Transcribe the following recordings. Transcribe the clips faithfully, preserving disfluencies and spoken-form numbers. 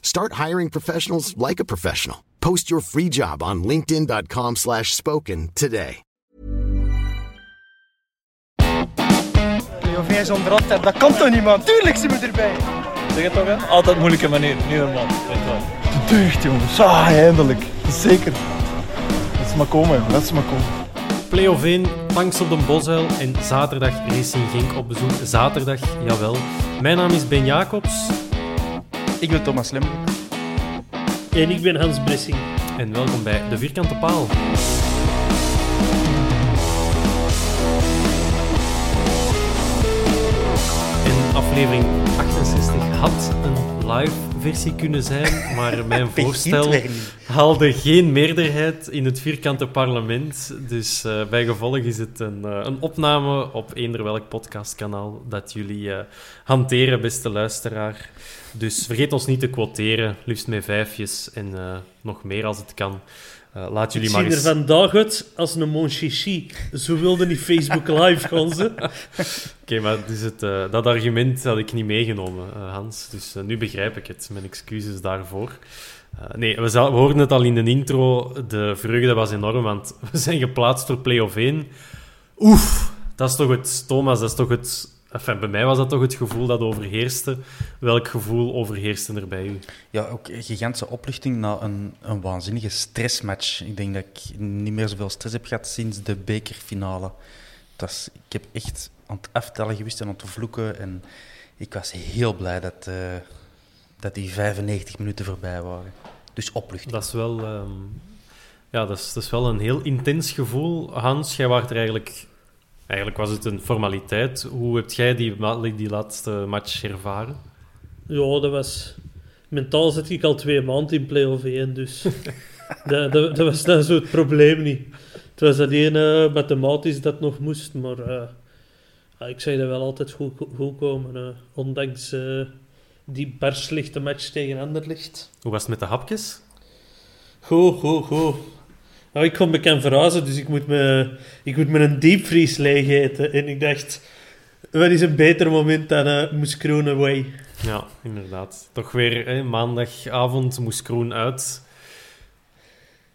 Start hiring professionals like a professional. Post your free job on linkedin.com slash spoken today. Leeuwen zonder altijd, dat kan toch niet, man? Tuurlijk zijn we erbij. Zeg het toch, hè? Altijd moeilijke manier, niet normaal. De deugd, jongens. Ah, eindelijk. Zeker. Dat is maar komen, dat is maar komen. Play-off één, tanks op de Bosuil en zaterdag Racing Genk op bezoek. Zaterdag, jawel. Mijn naam is Ben Jacobs. Ik ben Thomas Lem. En ik ben Hans Bressing. En welkom bij De Vierkante Paal. En aflevering achtenzestig had een live versie kunnen zijn, maar mijn voorstel haalde geen meerderheid in het vierkante parlement. Dus uh, bij gevolg is het een, uh, een opname op eender welk podcastkanaal dat jullie uh, hanteren, beste luisteraar. Dus vergeet ons niet te quoteren, liefst met vijfjes en uh, nog meer als het kan. Uh, laat jullie maar eens... Ik zie er vandaag uit als een mon chichi. Zo wilde niet Facebook Live gaan ze. Oké, okay, maar dus het, uh, dat argument had ik niet meegenomen, uh, Hans. Dus uh, nu begrijp ik het. Mijn excuses daarvoor. Uh, nee, we, zal, we hoorden het al in de intro. De vreugde was enorm, want we zijn geplaatst door Play-off één. Oef, dat is toch het... Thomas, dat is toch het... Enfin, bij mij was dat toch het gevoel dat overheerste. Welk gevoel overheerste er bij u? Ja, ook een gigantische opluchting na een, een waanzinnige stressmatch. Ik denk dat ik niet meer zoveel stress heb gehad sinds de bekerfinale. Dat is, ik heb echt aan het aftellen gewist en aan het vloeken. En ik was heel blij dat, uh, dat die vijfennegentig minuten voorbij waren. Dus opluchting. Dat is wel, um, ja, dat is, dat is wel een heel intens gevoel. Hans, jij waart er eigenlijk... Eigenlijk was het een formaliteit. Hoe heb jij die, die laatste match ervaren? Ja, dat was... Mentaal zit ik al twee maanden in Play-off één, dus... dat, dat, dat was dan zo het probleem niet. Het was alleen uh, mathematisch dat nog moest, maar... Uh, ja, ik zei dat wel altijd goed, goed komen, uh, ondanks uh, die bar slechte match tegen Anderlecht. Hoe was het met de hapjes? Goed, goed, goed. Nou, ik kon bekend verhuizen, dus ik moet, me, ik moet me een diepvries leeg eten. En ik dacht, wat is een beter moment dan uh, Moeskroen away? Ja, inderdaad. Toch weer hè, maandagavond Moeskroen uit.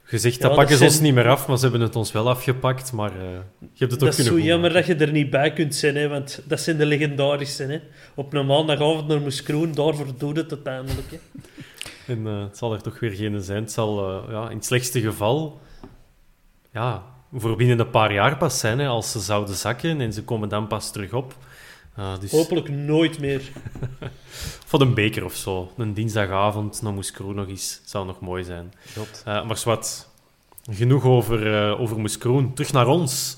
Gezegd, ja, dat pakken ze zijn... ons niet meer af, maar ze hebben het ons wel afgepakt. Maar uh, je hebt het ook kunnen voelen. Dat is zo jammer dat je er niet bij kunt zijn, hè, want dat zijn de legendarische. Hè. Op een maandagavond naar Moeskroen, daarvoor doet het uiteindelijk. Hè. En uh, het zal er toch weer geen zijn. Het zal uh, ja, in het slechtste geval... Ja, voor binnen een paar jaar pas zijn, hè, als ze zouden zakken en ze komen dan pas terug op. Uh, dus... Hopelijk nooit meer. Voor een beker of zo. Een dinsdagavond, dan Moeskroen nog eens. Zou nog mooi zijn. Uh, maar zwart, genoeg over, uh, over Moeskroen. Terug naar ons.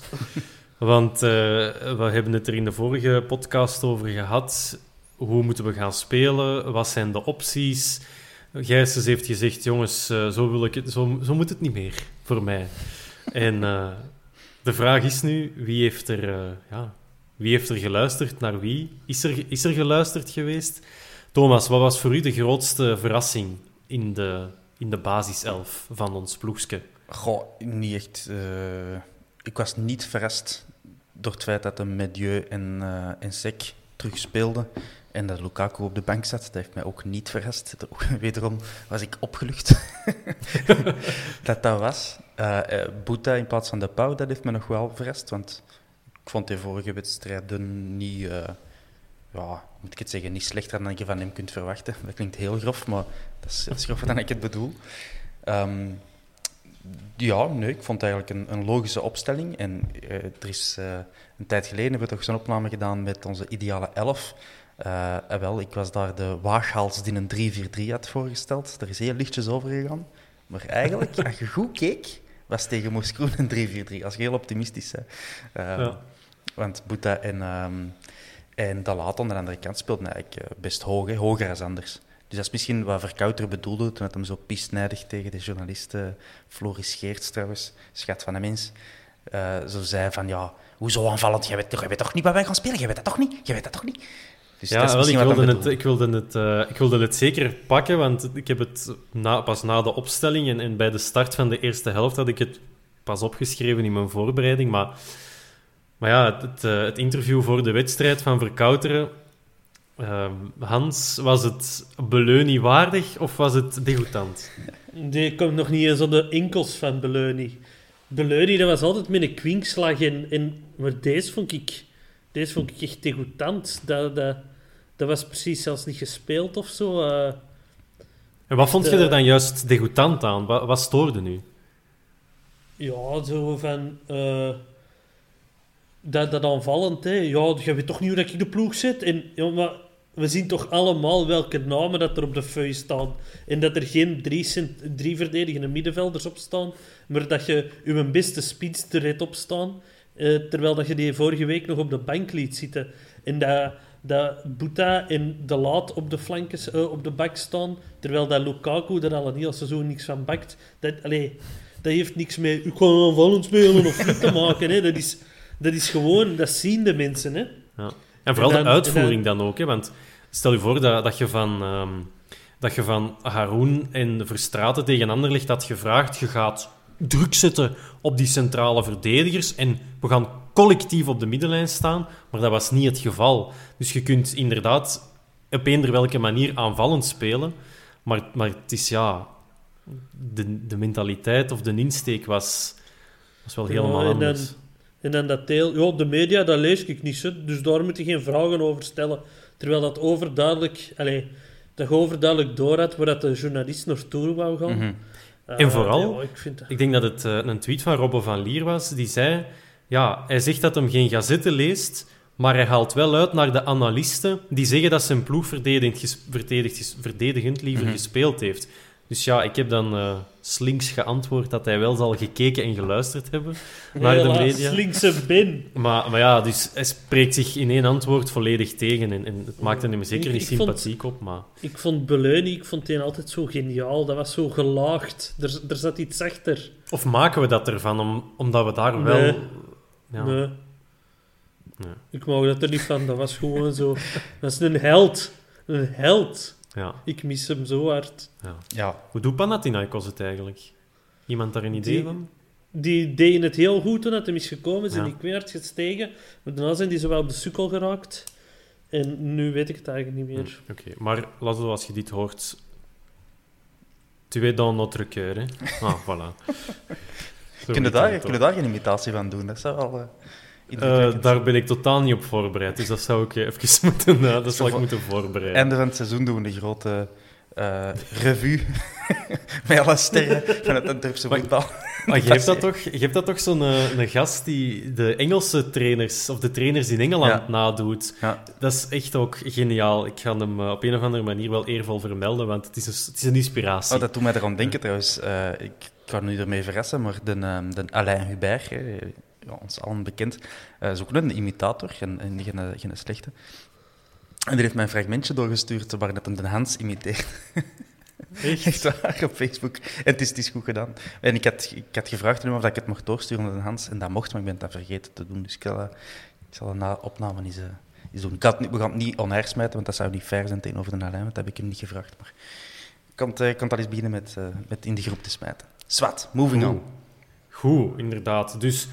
Want uh, we hebben het er in de vorige podcast over gehad. Hoe moeten we gaan spelen? Wat zijn de opties? Gijsens heeft gezegd, jongens, uh, zo, wil ik het, zo, zo moet het niet meer voor mij. En uh, de vraag is nu, wie heeft er, uh, ja, wie heeft er geluisterd naar wie? Is er, is er geluisterd geweest? Thomas, wat was voor u de grootste verrassing in de, in de basiself van ons ploegske? Goh, niet echt. Uh, ik was niet verrast door het feit dat de Medieu en, uh, en Sek terug speelden en dat Lukaku op de bank zat, dat heeft mij ook niet verrast. Wederom was ik opgelucht dat dat was. Uh, uh, Buta in plaats van De Pauw, dat heeft me nog wel verrast, want ik vond de vorige wedstrijden niet, uh, ja, moet ik het zeggen, niet slechter dan je van hem kunt verwachten. Dat klinkt heel grof, maar dat is, dat is grover dan ik het bedoel. Um, Ja, nee, ik vond het eigenlijk een, een logische opstelling. En uh, er is uh, een tijd geleden hebben we toch zo'n opname gedaan met onze ideale elf. Uh, eh, wel, ik was daar de waaghals die een drie vier drie had voorgesteld. Daar is heel lichtjes over gegaan. Maar eigenlijk, als je goed keek, was tegen Moeskroen een drie vier drie. Als je heel optimistisch bent. Uh, ja. Want Buta en, um, en De Laet aan de andere kant speelden eigenlijk uh, best hoog, hè, hoger als anders. Dus dat is misschien wat Verkauteren bedoelde, toen het hem zo piesnijdig tegen de journalisten, Floris Geerts trouwens, schat van een mens, uh, zo zei van, ja, hoezo aanvallend? Jij weet, jij weet toch niet waar wij gaan spelen? Jij weet dat toch niet? Jij weet dat toch niet? Dus ja, dat is wel, ik, wilde het, ik, wilde het, uh, ik wilde het zeker pakken, want ik heb het na, pas na de opstelling en, en bij de start van de eerste helft had ik het pas opgeschreven in mijn voorbereiding. Maar, maar ja, het, uh, het interview voor de wedstrijd van Verkauteren... Uh, Hans, was het Bölöni waardig of was het degoutant? Die komt nog niet eens op de enkels van Bölöni. Bölöni, dat was altijd met een kwinkslag. En, en, maar deze vond ik, deze vond ik echt degoutant. Dat, dat, dat was precies zelfs niet gespeeld of zo. Uh, en wat vond de, je er dan juist degoutant aan? Wat, wat stoorde nu? Ja, zo van... Uh, Dat, dat aanvallend, hè. Ja, je weet toch niet hoe ik de ploeg zit? En, ja, maar we zien toch allemaal welke namen dat er op de feuille staan. En dat er geen drie, cent- drie verdedigende middenvelders op staan, maar dat je je beste spits er hebt op staan, eh, terwijl dat je die vorige week nog op de bank liet zitten. En dat, dat Buta en De Laet op de flankes, eh, op de bak staan, terwijl dat Lukaku er al een heel seizoen niks van bakt. Dat, allee, dat heeft niks mee, ik ga aanvallend spelen of niet te maken. Hè. Dat is... Dat is gewoon, dat zien de mensen. Hè? Ja. En vooral en dan, de uitvoering dan, dan ook. Hè? Want stel je voor dat, dat je van, um, dat je van Haroun en Verstraten tegen Anderlecht had gevraagd: je gaat druk zetten op die centrale verdedigers en we gaan collectief op de middenlijn staan. Maar dat was niet het geval. Dus je kunt inderdaad op eender welke manier aanvallend spelen. Maar, maar het is ja, de, de mentaliteit of de insteek was, was wel helemaal ja, anders. En dan dat deel... Ja, de media, dat lees ik niet, hè? Dus daar moet je geen vragen over stellen. Terwijl dat overduidelijk... Allee, dat je overduidelijk door had waar dat de journalist naartoe wou gaan. Mm-hmm. Uh, en vooral, nee, oh, ik, vind dat... ik denk dat het uh, een tweet van Robbe van Lier was, die zei... Ja, hij zegt dat hem geen gazette leest, maar hij haalt wel uit naar de analisten die zeggen dat zijn ploeg verdedigend, ges- verdedigend, verdedigend liever mm-hmm. gespeeld heeft. Dus ja, ik heb dan uh, slinks geantwoord dat hij wel zal gekeken en geluisterd hebben naar Hela, de media. Slinkse bin. Maar, maar ja, dus hij spreekt zich in één antwoord volledig tegen. En, en het maakte hem zeker ik, niet ik sympathiek vond, op. Maar... Ik vond Bölöni, ik vond die altijd zo geniaal. Dat was zo gelaagd. Er, er zat iets achter. Of maken we dat ervan, om, omdat we daar nee. wel... Ja. Nee. nee. Ik wou dat er niet van. Dat was gewoon zo... Dat is een held. Een held. Ja. Ik mis hem zo hard. Ja. Ja. Hoe doet Panathinaikos het eigenlijk? Iemand daar een idee die, van? Die deden het heel goed toen het hem is gekomen. Zijn ja. die kweert gestegen. Maar daarna zijn die zowel op de sukkel geraakt. En nu weet ik het eigenlijk niet meer. Hm. Oké, okay. Maar Laszlo, als je dit hoort... Tu es dans notre cœur, hè? Ah, voilà. Kunnen daar, kun daar geen imitatie van doen? Dat zou wel... Uh... Uh, daar ben ik totaal niet op voorbereid, dus dat zou ik even moeten, uh, dat zal ik moeten voorbereiden. Einde van het seizoen doen we een grote uh, revue met alle sterren van het Antwerpse voetbal. Maar je hebt dat toch, je hebt dat toch zo'n uh, een gast die de Engelse trainers, of de trainers in Engeland ja. nadoet. Ja. Dat is echt ook geniaal. Ik ga hem uh, op een of andere manier wel eervol vermelden, want het is een, het is een inspiratie. Oh, dat doet mij erom denken trouwens. Uh, ik kan nu ermee verrassen, maar de, uh, de Alain Hubert... Uh, Ja, ons allen bekend, uh, is ook een imitator, geen, geen, geen slechte. En die heeft mij een fragmentje doorgestuurd waar dat hem de Hans imiteert. Echt? Echt waar, op Facebook. En het is, het is goed gedaan. En ik had, ik had gevraagd of ik het mocht doorsturen naar de Hans, en dat mocht, maar ik ben dat vergeten te doen. Dus ik, uh, ik zal de opname eens, uh, eens doen. Ik had, we gaan het niet on air smijten, want dat zou niet fair zijn tegenover de Alain, want dat heb ik hem niet gevraagd. Maar ik kan, uh, kan al eens beginnen met, uh, met in de groep te smijten. Zwat, moving on. Goed, inderdaad. Dus...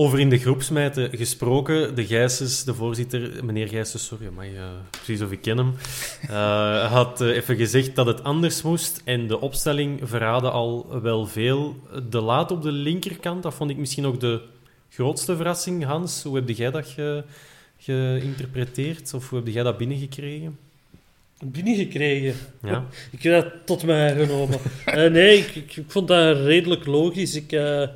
Over in de groep smijten gesproken. De Gijsens, de voorzitter, meneer Gijsens, sorry, maar uh, precies of ik ken hem, uh, had uh, even gezegd dat het anders moest. En de opstelling verraadde al wel veel. De Laet op de linkerkant, dat vond ik misschien ook de grootste verrassing. Hans, hoe heb jij dat ge- geïnterpreteerd? Of hoe heb jij dat binnengekregen? Binnengekregen? Ja. Ik heb dat tot mij genomen. uh, nee, ik, ik, ik vond dat redelijk logisch. Ik... Uh...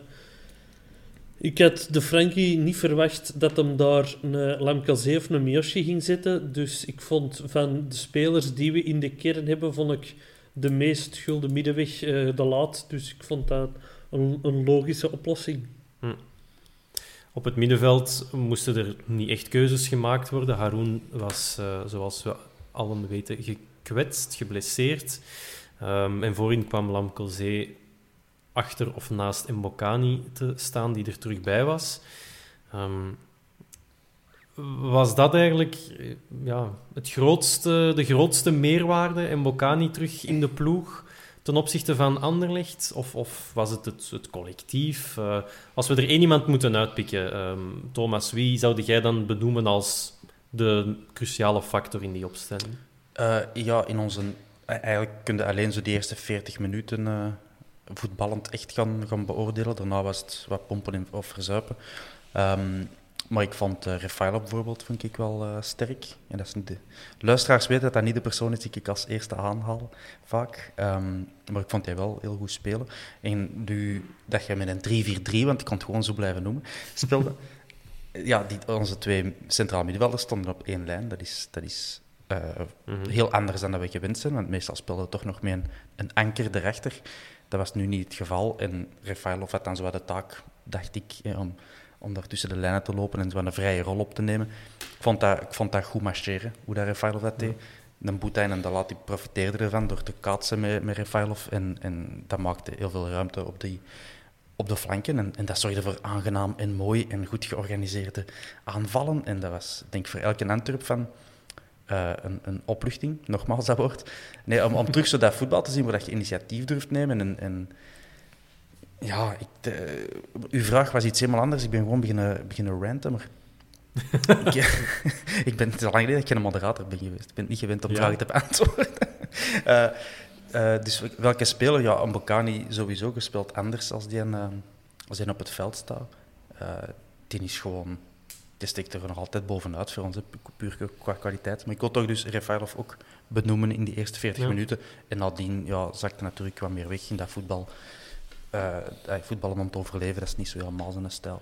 Ik had de Frankie niet verwacht dat hem daar een Lamkel Zé of een Miyoshi ging zetten. Dus ik vond van de spelers die we in de kern hebben, vond ik de meest gulden middenweg uh, De Laet. Dus ik vond dat een, een logische oplossing. Hm. Op het middenveld moesten er niet echt keuzes gemaakt worden. Haroun was, uh, zoals we allen weten, gekwetst, geblesseerd. Um, en voorin kwam Lamkel Zé achter of naast Mbokani te staan, die er terug bij was. Um, was dat eigenlijk ja, het grootste, de grootste meerwaarde, Mbokani terug in de ploeg, ten opzichte van Anderlecht? Of, of was het het, het collectief? Uh, als we er één iemand moeten uitpikken, um, Thomas, wie zou jij dan benoemen als de cruciale factor in die opstelling? Uh, ja, in onze... Eigenlijk kun je alleen zo de eerste veertig minuten... Uh... voetballend echt gaan, gaan beoordelen. Daarna was het wat pompen of verzuipen. Um, maar ik vond uh, Refaelov bijvoorbeeld vond ik wel uh, sterk. En dat is niet de... Luisteraars weten dat dat niet de persoon is die ik als eerste aanhaal, vaak. Um, maar ik vond hij wel heel goed spelen. En nu dat jij met een drie vier drie, want ik kan het gewoon zo blijven noemen, speelde... ja, die, onze twee centraal middenvelders stonden op één lijn. Dat is... Dat is uh, mm-hmm. heel anders dan dat we gewend zijn. Want meestal speelden we toch nog met een, een anker erachter. Dat was nu niet het geval. En Refaelov had dan zo de taak, dacht ik, eh, om, om daar tussen de lijnen te lopen en zo een vrije rol op te nemen. Ik vond dat, ik vond dat goed marcheren, hoe dat Refaelov dat deed. Ja. En Buta en De Laet die profiteerden ervan door te kaatsen met, met Refaelov. En, en dat maakte heel veel ruimte op, die, op de flanken. En, en dat zorgde voor aangenaam en mooi en goed georganiseerde aanvallen. En dat was, denk ik, voor elke Antwerp van... Uh, een, een opluchting, nogmaals dat woord. Nee, om, om terug zo dat voetbal te zien, waar je initiatief durft nemen. En, en ja, ik, de, uw vraag was iets helemaal anders. Ik ben gewoon beginnen, beginnen ranten, maar... ik, ik ben, het is al lang geleden dat ik geen moderator ben geweest. Ik ben niet gewend om ja. vragen te beantwoorden. uh, uh, dus welke speler? Ja, Mbokani sowieso gespeeld anders als die, uh, als die op het veld staat. Uh, die is gewoon... Die steekt er nog altijd bovenuit voor ons, puur qua kwaliteit. Maar ik wil toch dus Refaelov ook benoemen in die eerste veertig ja. minuten. En nadien ja, zakte natuurlijk wat meer weg in dat voetbal. Uh, voetballen om te overleven, dat is niet zo helemaal zijn stijl.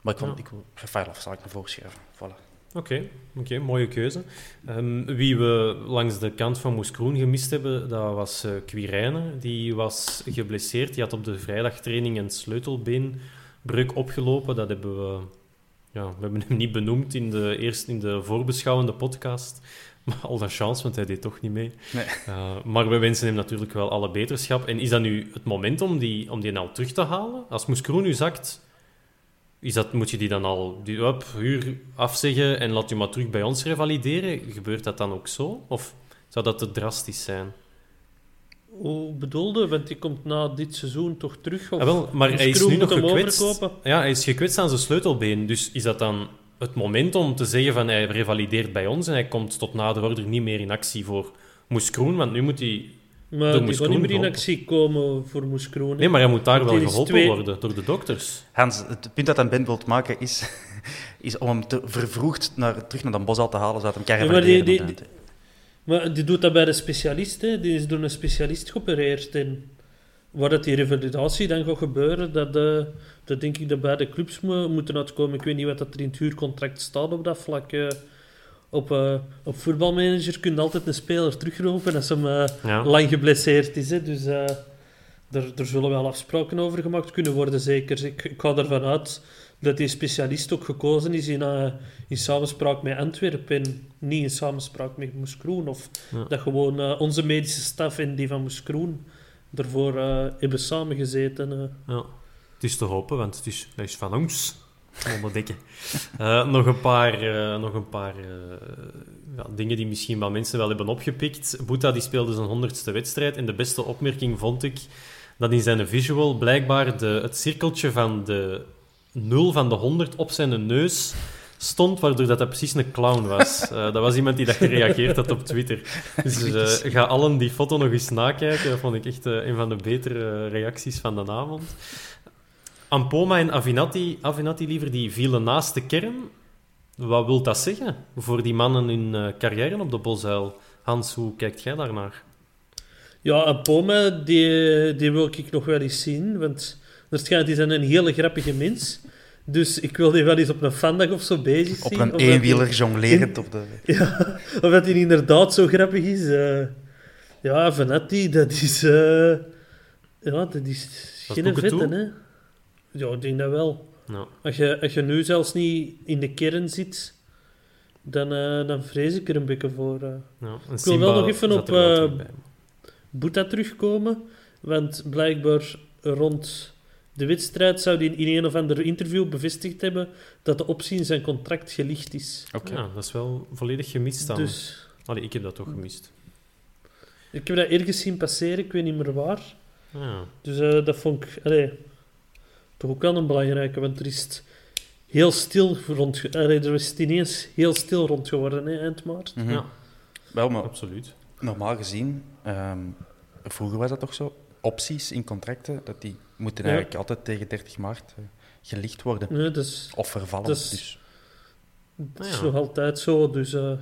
Maar ik vond, ja. ik, Refaelov zal ik me voorschrijven. Voilà. Oké, okay, okay, mooie keuze. Um, wie we langs de kant van Moeskroen gemist hebben, dat was uh, Quirijnen. Die was geblesseerd. Die had op de vrijdagtraining een sleutelbeenbreuk opgelopen. Dat hebben we... Ja, we hebben hem niet benoemd in de, eerst in de voorbeschouwende podcast. Maar al dat chance, want hij deed toch niet mee. Nee. Uh, maar we wensen hem natuurlijk wel alle beterschap. En is dat nu het moment om die, om die nou terug te halen? Als Moeskroen nu zakt, is dat, moet je die dan al die, up, huur afzeggen en laat je maar terug bij ons revalideren? Gebeurt dat dan ook zo? Of zou dat te drastisch zijn? Hoe bedoelde? Want die komt na dit seizoen toch terug? Of ja, wel, maar hij is nu nog gekwetst. Ja, hij is gekwetst aan zijn sleutelbeen. Dus is dat dan het moment om te zeggen van hij revalideert bij ons en hij komt tot nader order niet meer in actie voor Moeskroen, want nu moet hij... Maar die kan niet meer in actie komen voor Moeskroen. Nee, maar hij moet daar wel geholpen twee... worden door de dokters. Hans, het punt dat aan Ben wilt maken is, is om hem te vervroegd naar, terug naar Den Bosch al te halen, zodat hij hem kan revalideren. Ja, maar die doet dat bij de specialist, hè. Die is door een specialist geopereerd. En waar dat die revalidatie dan gaat gebeuren, dat, uh, dat denk ik dat beide clubs me moeten uitkomen. Ik weet niet wat dat er in het huurcontract staat op dat vlak. Uh, op, uh, op voetbalmanager kun je altijd een speler terugroepen als hij uh, ja. lang geblesseerd is. Hè. Dus uh, daar, daar zullen wel afspraken over gemaakt kunnen worden, zeker. Ik, ik ga ervan uit dat die specialist ook gekozen is in, uh, in samenspraak met Antwerpen en niet in samenspraak met Moeskroen. Of ja. dat gewoon uh, onze medische staf en die van Moeskroen ervoor uh, hebben samengezeten. Uh. Ja. Het is te hopen, want het is, het is van ons. Onderdekken. uh, nog een paar, uh, nog een paar uh, ja, dingen die misschien wel mensen wel hebben opgepikt. Buta die speelde zijn honderdste wedstrijd en de beste opmerking vond ik dat in zijn visual blijkbaar de, het cirkeltje van de nul van de honderd op zijn neus stond, waardoor dat, dat precies een clown was. Uh, dat was iemand die dat gereageerd had op Twitter. Dus uh, ga allen die foto nog eens nakijken. Dat vond ik echt uh, een van de betere reacties van de avond. Ampoma en Avenatti, Avenatti liever, die vielen naast de kern. Wat wil dat zeggen voor die mannen hun uh, carrière op de Bosuil? Hans, hoe kijkt jij daarnaar? Ja, Ampoma, die, die wil ik nog wel eens zien, want er schijnt, die zijn een hele grappige mens. Dus ik wil die wel eens op een fandag of zo bezig zien. Op een eenwieler die... jonglerend. In... Op de... Ja, of dat hij inderdaad zo grappig is. Uh... Ja, Avenatti, dat is... Uh... Ja, dat is geen vette, hè. Ja, ik denk dat wel. No. Als, je, als je nu zelfs niet in de kern zit, dan, uh, dan vrees ik er een beetje voor. Uh. No, ik wil wel nog even op uh, Buta terugkomen, want blijkbaar rond de wedstrijd zou hij in een of ander interview bevestigd hebben dat de optie in zijn contract gelicht is. Oké, okay. Ja, dat is wel volledig gemist dan. Dus, allee, ik heb dat toch gemist. Ik heb dat ergens zien passeren, ik weet niet meer waar. Ja. Dus uh, dat vond ik... Allee, toch ook wel een belangrijke, want er is het heel stil rond, er is het ineens heel stil rond geworden, hè, eind maart. Mm-hmm. Ja. Wel, maar absoluut. Normaal gezien, um, vroeger was dat toch zo, opties in contracten, dat die moeten ja. eigenlijk altijd tegen dertig maart uh, gelicht worden. Nee, dus, of vervallen. Dus, dus. Dat is ah, ja. nog altijd zo, dus... Uh...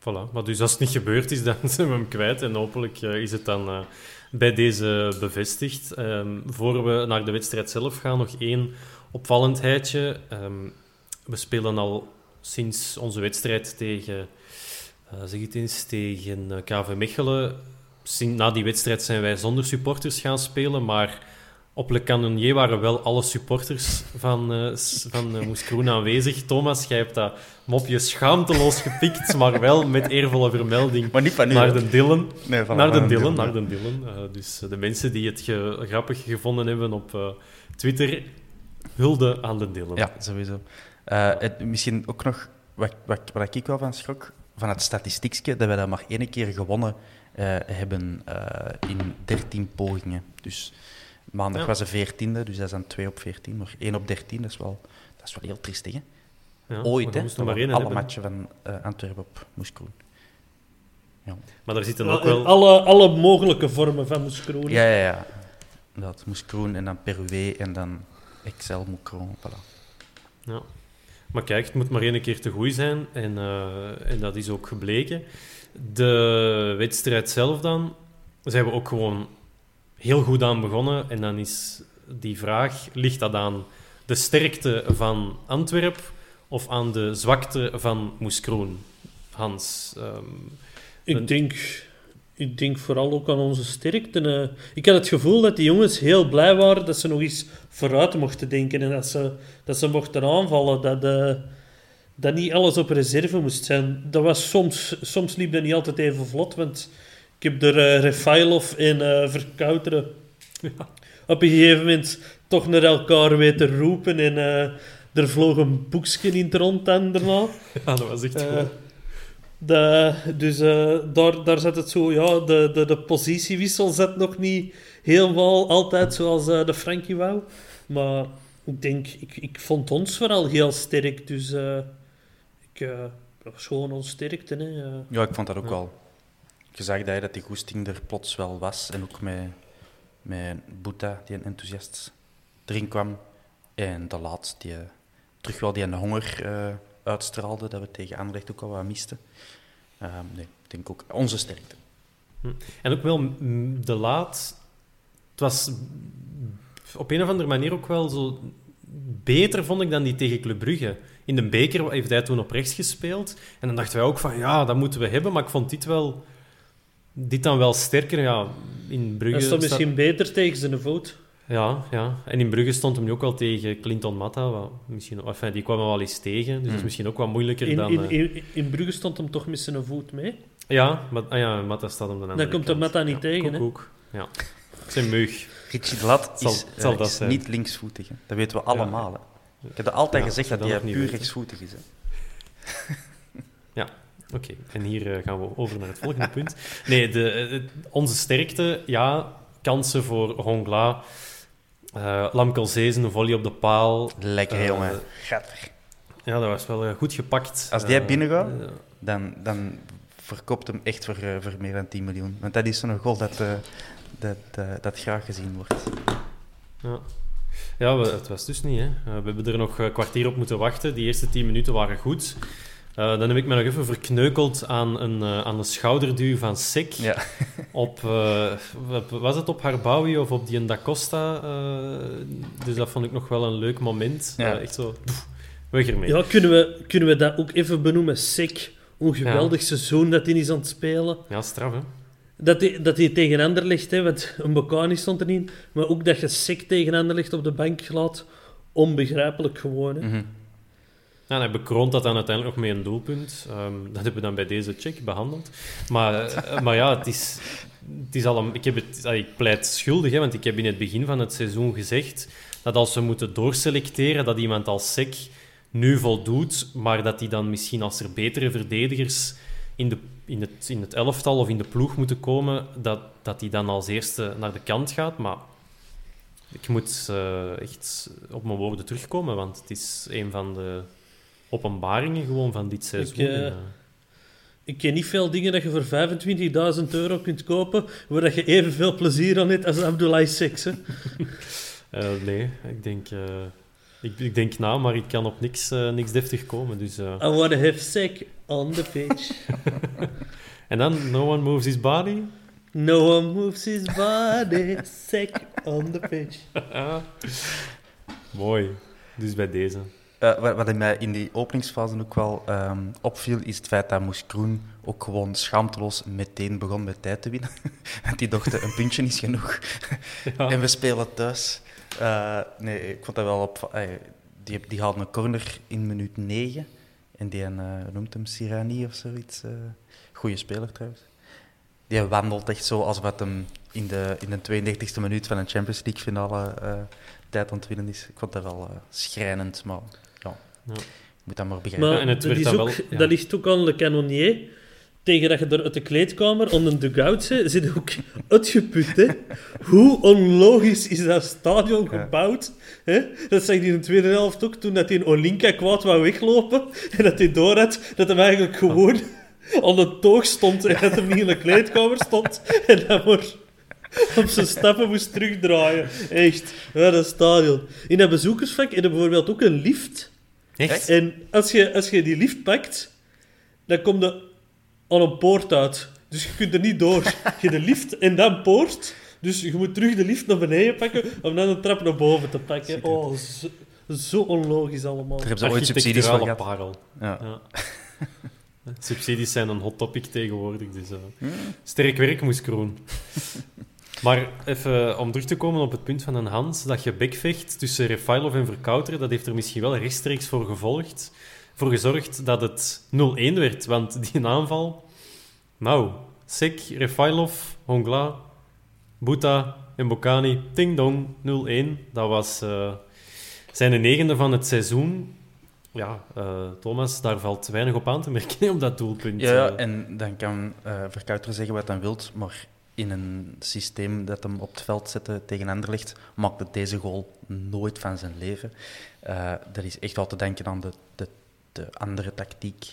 Voilà, maar dus als het niet gebeurd is, dan zijn we hem kwijt en hopelijk uh, is het dan... Uh... bij deze bevestigd. Um, voor we naar de wedstrijd zelf gaan, nog één opvallendheidje. Um, we spelen al sinds onze wedstrijd tegen, uh, zeg het eens, tegen K V Mechelen. Sinds, na die wedstrijd zijn wij zonder supporters gaan spelen, maar op Le Canonnier waren wel alle supporters van, uh, van uh, Moeskroen aanwezig. Thomas, jij hebt dat mopje schaamteloos gepikt, maar wel met eervolle vermelding. Maar niet van u. Naar de Dylan. Nee, van naar, de Dylan, Dylan, naar de Dylan. Uh, dus de mensen die het ge- grappig gevonden hebben op uh, Twitter, hulde aan de Dylan. Ja, sowieso. Uh, het, misschien ook nog, wat, wat, wat ik wel van schrok, van het statistiekje, dat wij dat maar één keer gewonnen uh, hebben uh, in dertien pogingen. Dus... Maandag ja. was de veertiende, dus dat is dan twee op veertien. Maar één op dertien, dat is wel, dat is wel heel triestig, hè? Ja, ooit, hè? Alle hebben. Matchen van uh, Antwerpen op Moeskroen. Ja. Maar daar zitten ook wel... Alle, alle mogelijke vormen van Moeskroen. Ja, ja, ja. Dat, Moeskroen en dan Peroué en dan Excel, Moeskroen, voilà. Ja. Maar kijk, het moet maar één keer te goed zijn. En, uh, en dat is ook gebleken. De wedstrijd zelf dan, zijn we ook gewoon... heel goed aan begonnen. En dan is die vraag, ligt dat aan de sterkte van Antwerpen of aan de zwakte van Moeskroen? Hans? Um, ik, een... denk, ik denk vooral ook aan onze sterkte. Ik had het gevoel dat die jongens heel blij waren dat ze nog eens vooruit mochten denken en dat ze, dat ze mochten aanvallen. Dat, uh, dat niet alles op reserve moest zijn. Dat was soms, soms liep dat niet altijd even vlot, want... Ik heb er uh, Refaelov en uh, Verkauteren ja. op een gegeven moment toch naar elkaar weten roepen. En uh, er vloog een boekje in het rond en daarna. Ja, dat was echt uh, cool. De, dus uh, daar, daar zat het zo... Ja, de, de, de positiewissel zat nog niet helemaal altijd zoals uh, de Frankie wou. Maar ik denk... Ik, ik vond ons vooral heel sterk. Dus uh, ik... Uh, dat was gewoon ons sterkte, hè. Uh, ja, ik vond dat ook ja. wel... Je zag dat, dat die goesting er plots wel was. En ook met, met Buta, die een enthousiast erin kwam. En De Laet, die terug wel die een honger uh, uitstraalde. Dat we tegen Anderlecht ook al wat misten. Uh, nee, ik denk ook onze sterkte. En ook wel De Laet... Het was op een of andere manier ook wel zo... Beter vond ik dan die tegen Club Brugge. In de beker heeft hij toen op rechts gespeeld. En dan dachten wij ook van, ja, dat moeten we hebben. Maar ik vond dit wel... Dit dan wel sterker, ja. In Brugge dat stond staat... misschien beter tegen zijn voet. Ja, ja. En in Brugge stond hem nu ook wel tegen Clinton Matta. Wat misschien... enfin, die kwam hem wel eens tegen, dus mm. dat is misschien ook wat moeilijker in, dan... In, in, in Brugge stond hem toch met zijn voet mee? Ja, maar, ah ja Matta staat hem dan aan de andere kant. Dan komt de Matta niet ja, tegen, hè? Ook. Ja, zijn meug. Richie De Laet zal, is, zal uh, dat is niet linksvoetig, hè? Dat weten we allemaal. Ja. Hè? Ik heb altijd ja, gezegd dat hij puur rechtsvoetig is. Hè? Ja. Oké, okay. En hier uh, gaan we over naar het volgende punt. Nee, de, de, onze sterkte, ja, kansen voor Hongla Uh, Lamkel Zé, een volley op de paal. Lekker, uh, jongen. Gattig. Ja, dat was wel uh, goed gepakt. Als die uh, binnen gaat, uh, dan, dan verkoopt hem echt voor, uh, voor meer dan tien miljoen. Want dat is zo'n goal dat, uh, dat, uh, dat graag gezien wordt. Ja. Ja, we, het was dus niet. Hè. We hebben er nog een kwartier op moeten wachten. Die eerste tien minuten waren goed. Uh, dan heb ik me nog even verkneukeld aan een, uh, aan een schouderduw van Sek. Ja. Op, uh, was het op Harbaoui of op die Da Costa? Uh, dus dat vond ik nog wel een leuk moment. Ja. Uh, echt zo, pff, weg ermee. Ja, kunnen we, kunnen we dat ook even benoemen? Sek, hoe geweldig ja. seizoen dat hij is aan het spelen. Ja, straf hè. Dat hij, dat hij tegen Anderlecht, hè, want Mbokani stond er niet, maar ook dat je Sek tegen Anderlecht op de bank laat, onbegrijpelijk gewoon. Hè. Mm-hmm. Ja, hij bekroont dat dan uiteindelijk nog met een doelpunt. Um, dat hebben we dan bij deze check behandeld. Maar, maar ja, het is, het is al een, ik, heb het, ik pleit schuldig, hè, want ik heb in het begin van het seizoen gezegd dat als we moeten doorselecteren, dat iemand als Sek nu voldoet, maar dat hij dan misschien als er betere verdedigers in de In het, in het elftal of in de ploeg moeten komen, dat, dat die dan als eerste naar de kant gaat. Maar ik moet uh, echt op mijn woorden terugkomen, want het is een van de openbaringen gewoon van dit seizoen. Ik, uh, ik ken niet veel dingen dat je voor vijfentwintigduizend euro kunt kopen, waar dat je evenveel plezier aan hebt als Abdoulaye Sek. Hè? uh, nee, ik denk... Uh, ik, ik denk na, maar ik kan op niks, uh, niks deftig komen. Dus, uh... I want to have Sek on the pitch. En dan, no one moves his body. No one moves his body. Sek on the pitch. Mooi. Dus bij deze. Uh, wat, wat mij in die openingsfase ook wel um, opviel, is het feit dat Moeskroen ook gewoon schaamteloos meteen begon met tijd te winnen. Want die dacht, een puntje is genoeg. Ja. En we spelen thuis. Uh, nee, ik vond dat wel op... Uh, die, die haalde een corner in minuut negen. En die uh, noemt hem Sirani of zoiets. Uh, goeie speler trouwens. Die wandelt echt zo als wat hem in de, in de tweeëndertigste minuut van een Champions League finale uh, tijd aan het winnen is. Ik vond dat wel uh, schrijnend, maar ja, ja. moet dat maar begrijpen. Maar en het werd dat, ook, wel, ja. dat ligt ook aan Le Canonnier. Tegen dat je er uit de kleedkamer onder de dugout zit, zit ook uitgeput. Hè? Hoe onlogisch is dat stadion gebouwd? Hè? Dat zag hij in de tweede helft ook, toen hij in Olinga kwaad wou weglopen. En dat hij door had dat hij eigenlijk gewoon onder het toog stond. En dat hij niet in de kleedkamer stond. En dat maar op zijn stappen moest terugdraaien. Echt, ja, dat stadion. In dat bezoekersvak heb je bijvoorbeeld ook een lift. Echt? En als je, als je die lift pakt, dan komt de... aan een poort uit. Dus je kunt er niet door. Je de lift en dan poort. Dus je moet terug de lift naar beneden pakken om dan de trap naar boven te pakken. Oh, zo, zo onlogisch allemaal. Daar hebben ze ooit subsidies van gehad. Parel. Ja. Ja. Subsidies zijn een hot topic tegenwoordig. Dus, uh, hmm. Sterk werk, Moeskroen. Maar even om terug te komen op het punt van een hand, dat gebekvecht tussen Refaelov en Verkauteren, dat heeft er misschien wel rechtstreeks voor gevolgd. Voor gezorgd dat het nul-één werd. Want die aanval... Nou, Sek, Refaelov, Hongla, Buta, Mbokani, ting-dong, nul-één. Dat was uh, zijn negende van het seizoen. Ja, uh, Thomas, daar valt weinig op aan te merken op dat doelpunt. Ja, ja en dan kan uh, Verkauteren zeggen wat hij wilt, maar in een systeem dat hem op het veld zette tegen Anderlecht, maakt het deze goal nooit van zijn leven. Uh, dat is echt wel te denken aan de... de de andere tactiek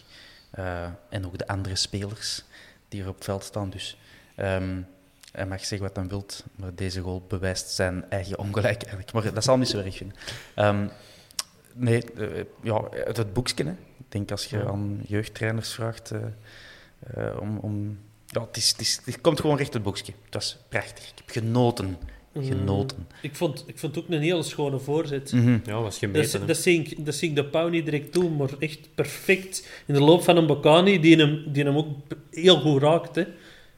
uh, en ook de andere spelers die er op het veld staan. Dus um, hij mag zeggen wat hij wilt, maar deze goal bewijst zijn eigen ongelijk eigenlijk. Maar dat zal niet zo erg vinden. Um, nee, uh, ja, uit het boekje. Hè. Ik denk als je ja. aan jeugdtrainers vraagt uh, uh, om... om ja, het, is, het, is, het komt gewoon recht uit het boekje. Het was prachtig. Ik heb genoten. Genoten. Mm. Ik vond, ik vond het ook een hele schone voorzet. Mm-hmm. Ja, was gemeten. Dat, dat, zie ik, dat zie ik de Pauw niet direct doen, maar echt perfect. In de loop van een Mbokani, die hem, die hem ook heel goed raakte.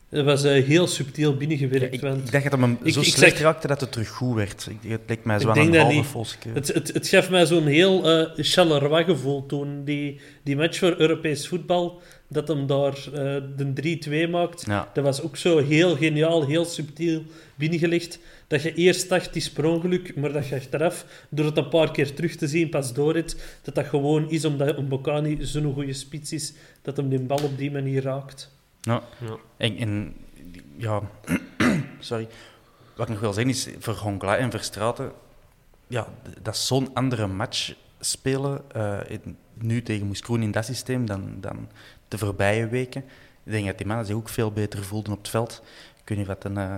Dat was uh, heel subtiel binnengewerkt. Ja, ik, ik dacht dat hem zo ik, slecht ik zag, raakte dat het terug goed werd. Ik, het leek mij zo aan een halve volske. Het, het, het gaf mij zo'n heel uh, Charleroi gevoel toen. Die, die match voor Europees voetbal, dat hem daar uh, de drie-twee maakt. Ja. Dat was ook zo heel geniaal, heel subtiel binnengelegd. Dat je eerst dacht, het is per ongeluk, maar dat je achteraf, door het een paar keer terug te zien, pas door het, dat dat gewoon is omdat Mbokani zo'n goede spits is, dat hem de bal op die manier raakt. Nou, ja. En, en ja, sorry. Wat ik nog wil zeggen is, voor Hongla en Verstraten ja, dat is zo'n andere match spelen, uh, nu tegen Moeskroen in dat systeem, dan, dan de voorbije weken. Ik denk dat die mannen zich ook veel beter voelden op het veld. Ik weet niet wat een... Uh,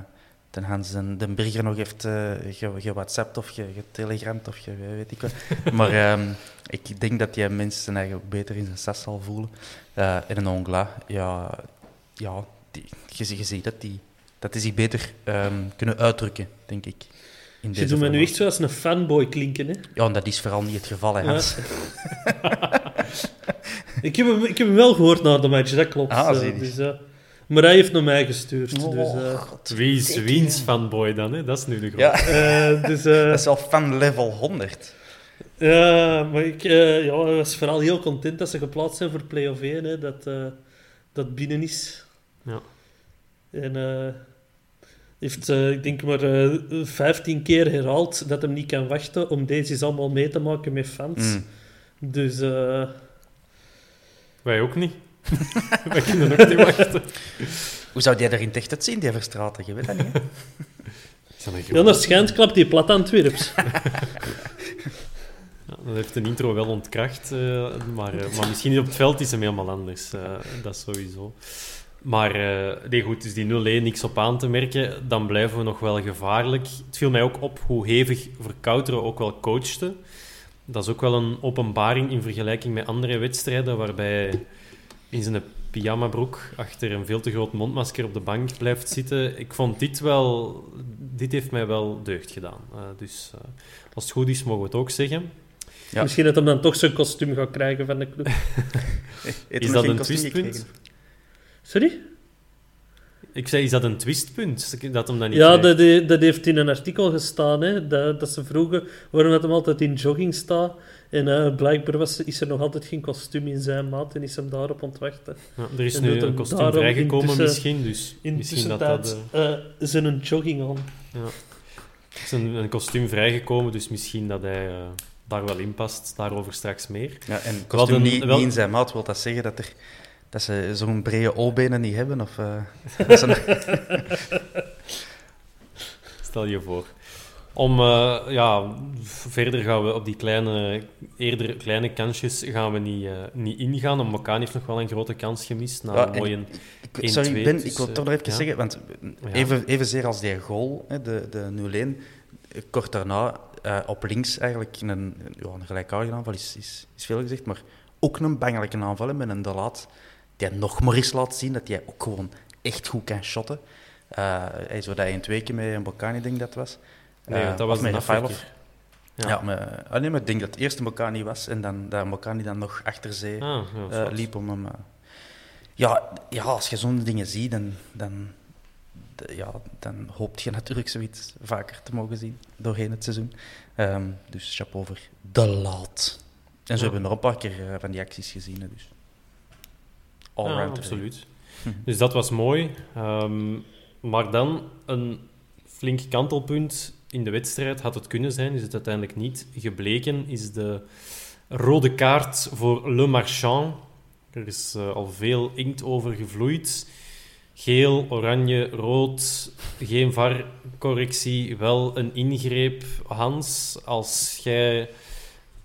Ten Hans den, den Burger nog heeft uh, gewhatsappt of getelegramd of ge, weet ik wat. Maar um, ik denk dat die mensen eigenlijk beter in zijn sas zal voelen. Uh, en een Hongla, ja, ja die, je, je ziet dat die, dat die zich beter um, kunnen uitdrukken, denk ik. In deze je doet me nu echt zo als een fanboy klinken, hè? Ja, en dat is vooral niet het geval, hè, Hans. Ja. ik, heb hem, ik heb hem wel gehoord na de match, dat klopt. Ah, uh, dus, uh, maar hij heeft naar mij gestuurd. Oh, dus, uh, God, wie is wiens fanboy dan? Hè? Dat is nu de grote. Ja. Uh, dus, uh, dat is wel fan level honderd. Uh, maar ik uh, ja, was vooral heel content dat ze geplaatst zijn voor play-off één. Hè, dat, uh, dat binnen is. Ja. En uh, heeft, uh, ik denk maar, uh, vijftien keer herhaald dat hem niet kan wachten om deze eens allemaal mee te maken met fans. Mm. Dus... Uh, wij ook niet. We kunnen nog niet wachten. Hoe zou jij er in het echt uitzien, die Verstraten? Je weet dat niet, hè? Ja, naar schijnt klapt die plat aan het Antwerps. Ja, dat heeft de intro wel ontkracht. Uh, maar, uh, maar misschien op het veld is hem helemaal anders. Uh, dat sowieso. Maar uh, nee, goed, dus die nul-één, niks op aan te merken. Dan blijven we nog wel gevaarlijk. Het viel mij ook op hoe hevig Verkauteren ook wel coachte. Dat is ook wel een openbaring in vergelijking met andere wedstrijden, waarbij... in zijn pyjamabroek achter een veel te groot mondmasker op de bank blijft zitten. Ik vond dit wel... Dit heeft mij wel deugd gedaan. Uh, dus uh, als het goed is, mogen we het ook zeggen. Ja. Misschien dat hij dan toch zijn kostuum gaat krijgen van de club. Is dat een twistpunt? Sorry? Ik zei, is dat een twistpunt? Dat hem dat niet ja, dat, dat heeft in een artikel gestaan. Hè? Dat, dat ze vroegen waarom dat hem altijd in jogging staat. En uh, blijkbaar was, is er nog altijd geen kostuum in zijn maat en is hem daarop ontwachten. Ja, er is en nu een kostuum vrijgekomen misschien, dus misschien dat dat... Uh, zijn een jogging aan. Ja. Er is een, een kostuum vrijgekomen, dus misschien dat hij uh, daar wel in past. Daarover straks meer. Ja, en kostuum een, niet, wel... niet in zijn maat, wil dat zeggen dat, er, dat ze zo'n brede O-benen niet hebben? Of, uh, dat ze... Stel je voor. Om, uh, ja, verder gaan we op die kleine, eerder kleine kansjes gaan we niet, uh, niet ingaan. Mbokani heeft nog wel een grote kans gemist. Na ja, een mooie ik, één twee. Sorry, Ben, dus, ik wil toch nog even ja. zeggen, want even, evenzeer als die goal, hè, de, de nul-één, kort daarna uh, op links eigenlijk in een, ja, een gelijkaardige aanval, is, is, is veel gezegd, maar ook een bangelijke aanval hè, met een De Laet die nog maar eens laat zien dat hij ook gewoon echt goed kan shotten. Uh, zo dat één twee keer met Mbokani, denk ik dat was. Nee, dat uh, was met Refaelov. Ja, ja maar, ah, nee, maar ik denk dat het eerste Mbokani was en dan, dat Mbokani dan nog achter Zee ah, uh, liep om hem... Uh, ja, ja, als je zo'n dingen ziet, dan, dan, ja, dan hoopt je natuurlijk zoiets vaker te mogen zien doorheen het seizoen. Um, dus chapeau voor De Laet. En zo ja. hebben we nog een paar keer uh, van die acties gezien. Dus. Allround. Ja, absoluut. Dus dat was mooi. Um, maar dan een flink kantelpunt... In de wedstrijd had het kunnen zijn, is het uiteindelijk niet gebleken, is de rode kaart voor Le Marchand. Er is uh, al veel inkt over gevloeid. Geel, oranje, rood, geen V A R-correctie, wel een ingreep. Hans, als jij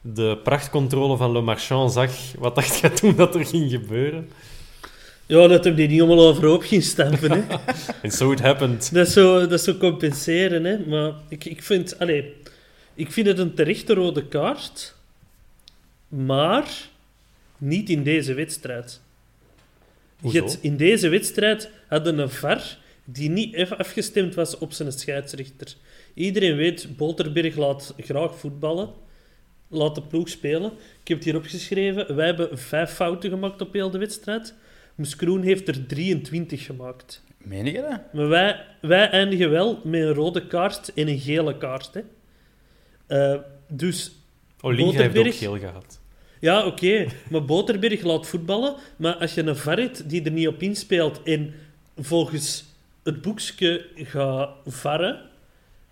de prachtcontrole van Le Marchand zag, wat dacht jij toen dat er ging gebeuren? Ja, dat hem die niet allemaal overhoop ging stampen. Hè. En zo so it happened. Dat is zo, dat is zo compenseren. Hè. Maar ik, ik, vind, allez, ik vind het een terechte rode kaart. Maar niet in deze wedstrijd. Het, in deze wedstrijd hadden een V A R die niet even afgestemd was op zijn scheidsrechter. Iedereen weet, Bolterberg laat graag voetballen. Laat de ploeg spelen. Ik heb het hier opgeschreven. Wij hebben vijf fouten gemaakt op heel de wedstrijd. Moeskroen heeft er drieëntwintig gemaakt. Meen je dat? Maar wij, wij eindigen wel met een rode kaart en een gele kaart. Hè. Uh, dus Olinga heeft ook geel gehad. Ja, oké. Okay. Maar Boterberg laat voetballen. Maar als je een V A R hebt die er niet op inspeelt en volgens het boekje gaat varren,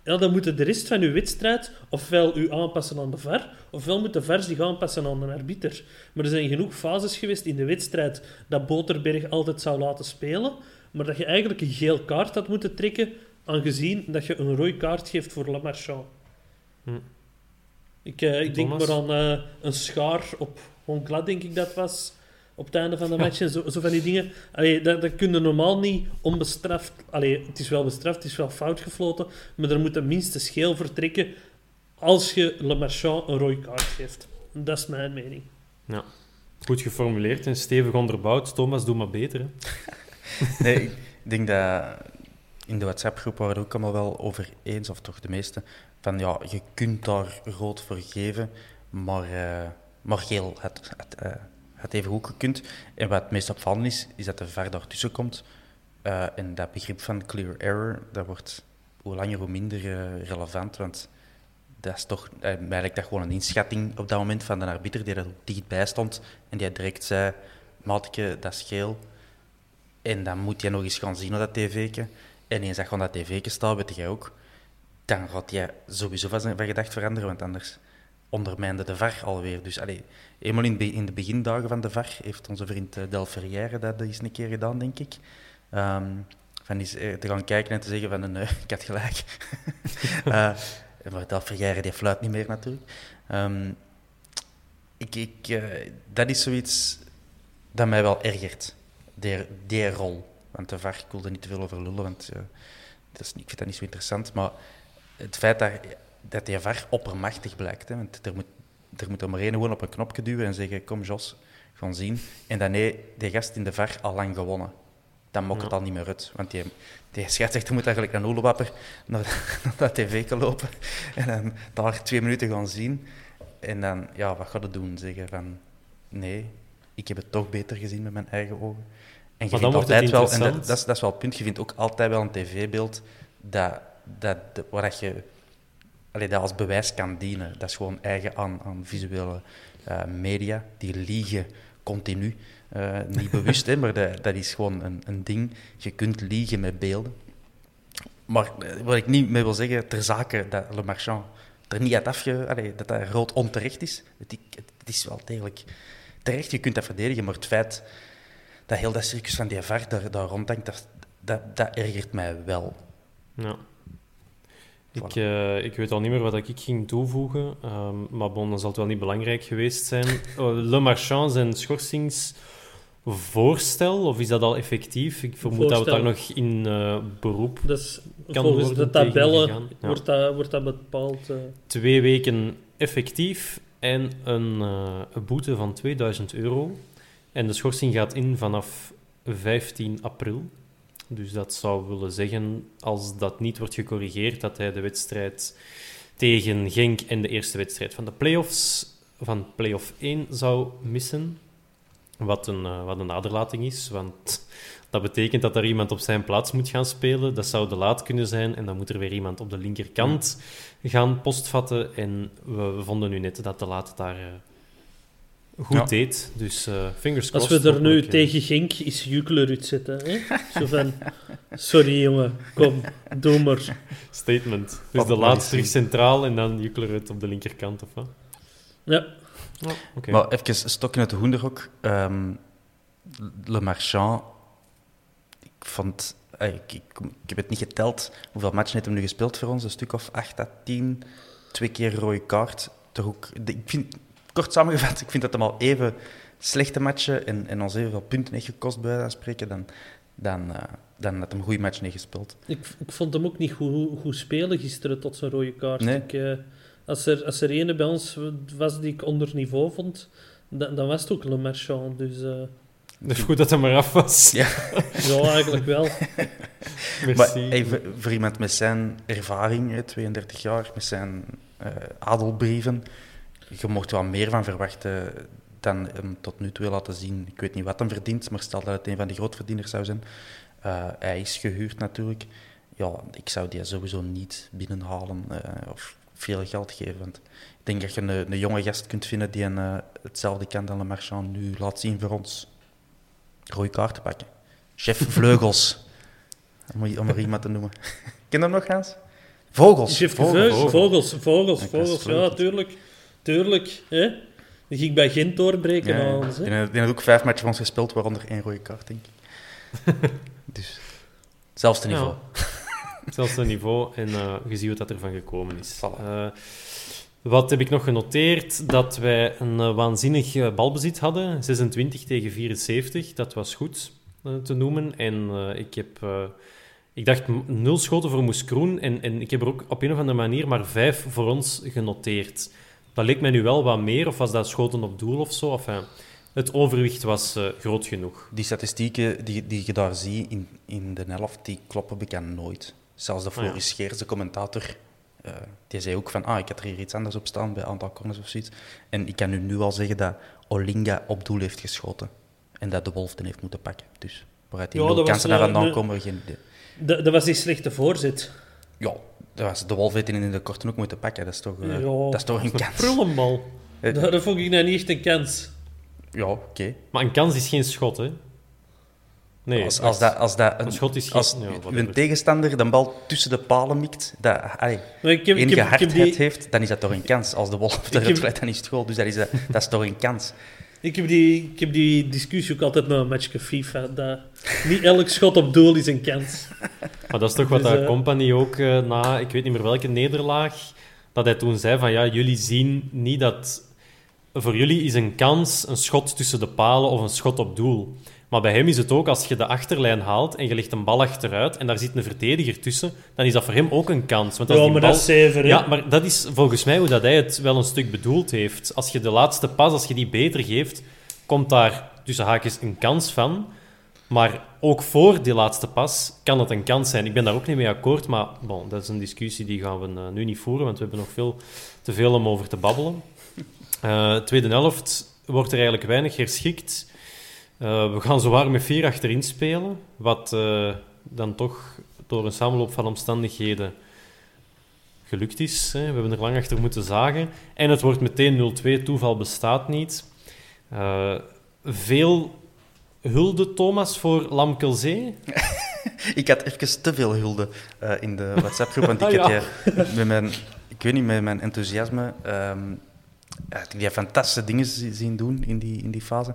ja, dan moet de rest van uw wedstrijd ofwel u aanpassen aan de V A R, ofwel moet de V A R zich aanpassen aan een arbiter. Maar er zijn genoeg fases geweest in de wedstrijd dat Boterberg altijd zou laten spelen, maar dat je eigenlijk een geel kaart had moeten trekken, aangezien dat je een rode kaart geeft voor Le Marchand. Hm. Ik, uh, ik denk maar aan uh, een schaar op Hongla, denk ik dat was. Op het einde van de match en zo, zo van die dingen. Allee, dat, dat kun je normaal niet onbestraft... Allee, het is wel bestraft, het is wel fout gefloten. Maar er moet tenminste scheel vertrekken als je Le Marchand een rode kaart geeft. Dat is mijn mening. Ja. Goed geformuleerd en stevig onderbouwd. Thomas, doe maar beter. Hè? Nee, ik denk dat... In de WhatsApp-groep waren we ook allemaal wel over eens, of toch de meeste, van ja, je kunt daar rood voor geven, maar, uh, maar geel had, had, uh, had even goed gekund. En wat het meest opvallend is, is dat de V A R daartussen komt. Uh, en dat begrip van clear error, dat wordt hoe langer hoe minder uh, relevant, want dat is toch uh, eigenlijk dat gewoon een inschatting op dat moment van de arbiter die er dichtbij stond en die direct zei, maatje, dat is geel. En dan moet je nog eens gaan zien op dat tv'tje. En eens dat je aan dat tv'tje staat, weet jij ook, dan gaat jij sowieso van gedacht veranderen, want anders ondermijnde de V A R alweer. Dus allee, eenmaal in, be- in de begindagen van de V A R heeft onze vriend Del Ferrière dat eens een keer gedaan, denk ik. Um, van eens te gaan kijken en te zeggen van, nee, ik had gelijk. uh, maar Del Ferrière, die fluit niet meer natuurlijk. Um, ik, ik, uh, dat is zoiets dat mij wel ergert, die, die rol. Want de V A R, ik wil er niet te veel over lullen, want uh, dat is, ik vind dat niet zo interessant. Maar het feit dat, dat de V A R oppermachtig blijkt, hè, want er moet, er moet er maar één gewoon op een knopje duwen en zeggen, kom Jos, gaan zien. En dan nee, de gast in de V A R al lang gewonnen. Dan mokt ja. het al niet meer uit. Want die, die scheidsrechter moet eigenlijk naar Oelewapper naar, naar dat tv kan lopen en dan daar twee minuten gaan zien. En dan, ja, wat gaat het doen? Zeggen van, nee, ik heb het toch beter gezien met mijn eigen ogen. En je maar vindt altijd wel, en dat, dat, is, dat is wel het punt, je vindt ook altijd wel een tv-beeld dat, dat, waar je allee, dat als bewijs kan dienen. Dat is gewoon eigen aan, aan visuele uh, media, die liegen continu. Uh, niet bewust, hè, maar dat, dat is gewoon een, een ding. Je kunt liegen met beelden. Maar wat ik niet mee wil zeggen, ter zake dat Le Marchand er niet had afge... Allee, dat dat rood onterecht is. Het, het is wel degelijk terecht, je kunt dat verdedigen, maar het feit... Dat heel dat circus van die V A R daar, daar rondhangt, dat, dat, dat ergert mij wel. Ja. Voilà. Ik, uh, ik weet al niet meer wat ik ging toevoegen, um, maar bon, dat zal het wel niet belangrijk geweest zijn. Uh, Le Marchand zijn schorsingsvoorstel, of is dat al effectief? Ik vermoed voorstel. Dat we daar nog in uh, beroep dus kan volgens worden de tabellen ja. wordt, dat, wordt dat bepaald? Uh... Twee weken effectief en een, uh, een boete van tweeduizend euro. En de schorsing gaat in vanaf vijftien april. Dus dat zou willen zeggen, als dat niet wordt gecorrigeerd, dat hij de wedstrijd tegen Genk en de eerste wedstrijd van de play-offs, van play-off één, zou missen. Wat een, uh, wat een aderlating is, want dat betekent dat er iemand op zijn plaats moet gaan spelen. Dat zou De Laet kunnen zijn en dan moet er weer iemand op de linkerkant gaan postvatten. En we vonden nu net dat De Laet daar... Uh, Goed ja. deed, dus uh, fingers crossed. Als we er nu okay. tegen Genk is Jukler uitzetten. Hè? Zo van, sorry jongen, kom, doe maar. Statement. Dus De Laet terug centraal en dan Jukler uit op de linkerkant, of wat? Ja. Oh, okay. Maar even stokken uit de hoenderhok. Um, Le Marchand, ik vond... Ik, ik, ik heb het niet geteld. Hoeveel matchen heeft hem nu gespeeld voor ons? Een stuk of acht à tien. Twee keer rode kaart. Toch ook... De, ik vind... Kort samengevat, ik vind dat hem al even slechte matchen en, en ons evenveel punten heeft gekost bij dat spreken dan, dan, uh, dan dat hem een goede match heeft gespeeld. Ik, ik vond hem ook niet goed, goed spelen gisteren tot zijn rode kaart. Nee. Ik, uh, als er, als er ene bij ons was die ik onder niveau vond, dan, dan was het ook Le Marchand. Dus, uh... dus goed dat hij maar af was. Ja, ja eigenlijk wel. Merci. Maar, hey, voor, voor iemand met zijn ervaring, hè, tweeëndertig jaar, met zijn uh, adelbrieven... Je mocht wel meer van verwachten dan hem tot nu toe laten zien. Ik weet niet wat hem verdient, maar stel dat het een van de grootverdieners zou zijn. Uh, hij is gehuurd natuurlijk. Ja, ik zou die sowieso niet binnenhalen uh, of veel geld geven. Want ik denk dat je een, een jonge gast kunt vinden die een, uh, hetzelfde kan dan Le Marchand nu laat zien voor ons. Rode kaarten pakken. Chef Vleugels, om, om er iemand te noemen. Ken je hem nog, Hans? Vogels. Chef Vogels, Vogels, Vogels, Vogels, Vogels. Ja, natuurlijk. Tuurlijk, hè? Die ging bij Gent doorbreken. Ja, alles, hè? Die hebben ook vijf matchen van ons gespeeld, waaronder één rode kaart, denk ik. Dus, zelfs de niveau. Ja. Zelfs de niveau en uh, je ziet wat dat ervan gekomen is. Voilà. Uh, Wat heb ik nog genoteerd? Dat wij een uh, waanzinnig uh, balbezit hadden. zesentwintig tegen vierenzeventig. Dat was goed uh, te noemen. En uh, ik heb... Uh, ik dacht nul schoten voor Moeskroen. En, en ik heb er ook op een of andere manier maar vijf voor ons genoteerd. Dat leek mij nu wel wat meer. Of was dat schoten op doel of zo? Of, uh, het overwicht was uh, groot genoeg. Die statistieken die, die je daar ziet in, in de helft, die kloppen bekend nooit. Zelfs de Floris ah, ja. Scheers, de commentator... Uh, die zei ook van, ah, ik had er hier iets anders op staan bij aantal corners of zoiets. En ik kan u nu al zeggen dat Olinga op doel heeft geschoten. En dat De Wolf den heeft moeten pakken. Dus waaruit die ja, nul kansen naar vandaan komen, geen idee. Dat, dat was die slechte voorzet. Ja, dat was De Wolf heeft die in de korte ook moeten pakken. Dat is toch, uh, ja, dat is toch een kans. Prullenbal. Uh, dat, dat vond ik nou niet echt een kans. Ja, oké. Okay. Maar een kans is geen schot, hè. Nee, als, als, dat, als, dat een, een schot is geen, als ja, een tegenstander de bal tussen de palen mikt, dat allee, ik heb, enige ik heb, hardheid ik heb die... heeft, dan is dat toch een kans. Als De Wolf dat heb... vlijt, dan is het goal. Dus dat is, dat, dat is toch een kans. Ik heb die, ik heb die discussie ook altijd na een matchje FIFA. Dat niet elk schot op doel is een kans. Maar dat is toch wat dus, uh... Company ook uh, na, ik weet niet meer welke nederlaag, dat hij toen zei van ja, jullie zien niet dat... Voor jullie is een kans een schot tussen de palen of een schot op doel. Maar bij hem is het ook, als je de achterlijn haalt en je legt een bal achteruit en daar zit een verdediger tussen, dan is dat voor hem ook een kans. Want als ja, die maar bal... dat is zeven, hè? Ja, maar dat is volgens mij hoe dat hij het wel een stuk bedoeld heeft. Als je de laatste pas, als je die beter geeft, komt daar tussen haakjes een kans van. Maar ook voor die laatste pas kan het een kans zijn. Ik ben daar ook niet mee akkoord, maar bon, dat is een discussie die gaan we nu niet voeren, want we hebben nog veel te veel om over te babbelen. Uh, tweede helft wordt er eigenlijk weinig herschikt. Uh, we gaan zowaar met vier achterin spelen, wat uh, dan toch door een samenloop van omstandigheden gelukt is. Hè. We hebben er lang achter moeten zagen. En het wordt meteen nul twee, toeval bestaat niet. Uh, veel hulde, Thomas, voor Lamkel Zé. Ik had even te veel hulde uh, in de WhatsApp-groep, want ik, ja. had, ja, met mijn, ik weet niet, met mijn enthousiasme... Um, Ik heb fantastische dingen zien doen in die, in die fase.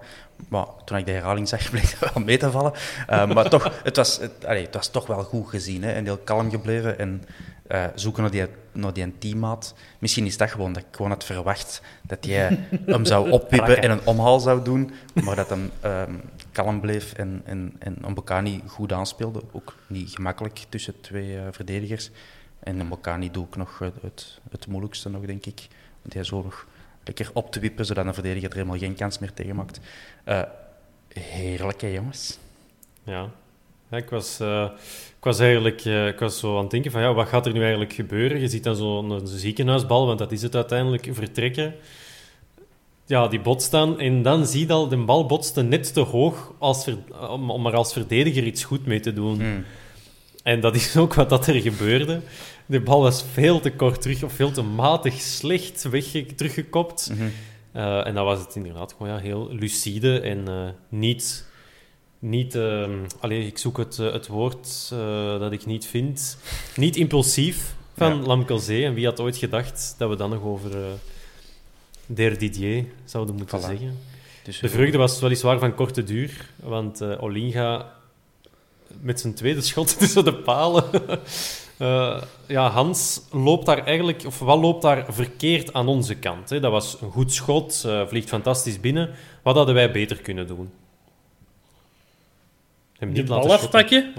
Maar toen ik de herhaling zag, bleek dat wel mee te vallen. Uh, maar toch, het was, het, allee, het was toch wel goed gezien. Hè? En heel kalm gebleven en uh, zoeken naar die, naar die teammaat. Misschien is dat gewoon dat ik gewoon had verwacht dat jij hem zou oppippen en een omhaal zou doen. Maar dat hem um, kalm bleef en, en, en Mbokani goed aanspeelde. Ook niet gemakkelijk tussen twee uh, verdedigers. En Mbokani doet ook nog het, het moeilijkste, nog, denk ik. Want hij zo nog... lekker op te wippen, zodat een verdediger er helemaal geen kans meer tegen maakt. Uh, heerlijk, hè, jongens? Ja. ja ik, was, uh, ik was eigenlijk uh, ik was zo aan het denken van, ja, wat gaat er nu eigenlijk gebeuren? Je ziet dan zo'n ziekenhuisbal, want dat is het uiteindelijk, vertrekken. Ja, die botst dan. En dan zie je al, de bal botste net te hoog als ver, om, om er als verdediger iets goed mee te doen. Hmm. En dat is ook wat dat er gebeurde. De bal was veel te kort terug, of veel te matig, slecht wegge- teruggekopt. Mm-hmm. Uh, en dan was het inderdaad gewoon ja, heel lucide en uh, niet... niet uh, allee, ik zoek het, uh, het woord uh, dat ik niet vind. Niet impulsief van ja. Lamkel Zé. En wie had ooit gedacht dat we dan nog over uh, Der Didier zouden moeten voilà. zeggen. Dus de vreugde was weliswaar van korte duur, want uh, Olinga met zijn tweede schot tussen de palen... Uh, ja, Hans, loopt daar eigenlijk, of wat loopt daar verkeerd aan onze kant? Hè? Dat was een goed schot, uh, vliegt fantastisch binnen. Wat hadden wij beter kunnen doen? Hem niet laten afpakken?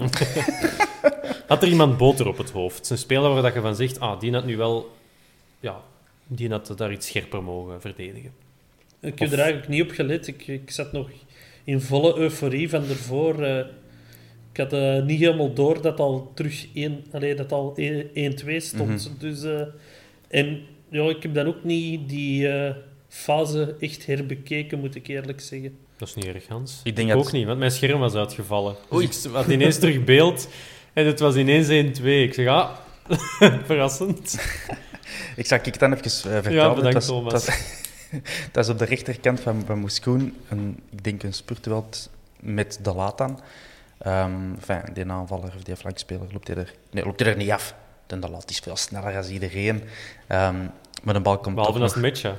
Had er iemand boter op het hoofd? Een speler waar je van zegt, ah, die had nu wel... Ja, die had daar iets scherper mogen verdedigen. Ik heb of... er eigenlijk niet op gelet. Ik, ik zat nog in volle euforie van ervoor... Uh... Ik had uh, niet helemaal door dat al terug één, allee, dat al één twee stond. Mm-hmm. Dus, uh, en ja, ik heb dan ook niet die uh, fase echt herbekeken, moet ik eerlijk zeggen. Dat is niet erg, Hans. Ik denk ik dat... ook niet, want mijn scherm was uitgevallen. Oei. Dus ik had ineens terug beeld en het was ineens één twee. Ik zeg, ah, verrassend. Ik zag ik dan even uh, vertellen. Ja, bedankt, was, Thomas. Dat was, dat is op de rechterkant van, van Moeskroen. Een, ik denk een spurtweld met De Laet aan. Um, enfin, die aanvaller of die flankspeler loopt hij er, nee, loopt hij er niet af. De lat is veel sneller dan iedereen. Um, maar de bal komt behalve als nog... match, ja.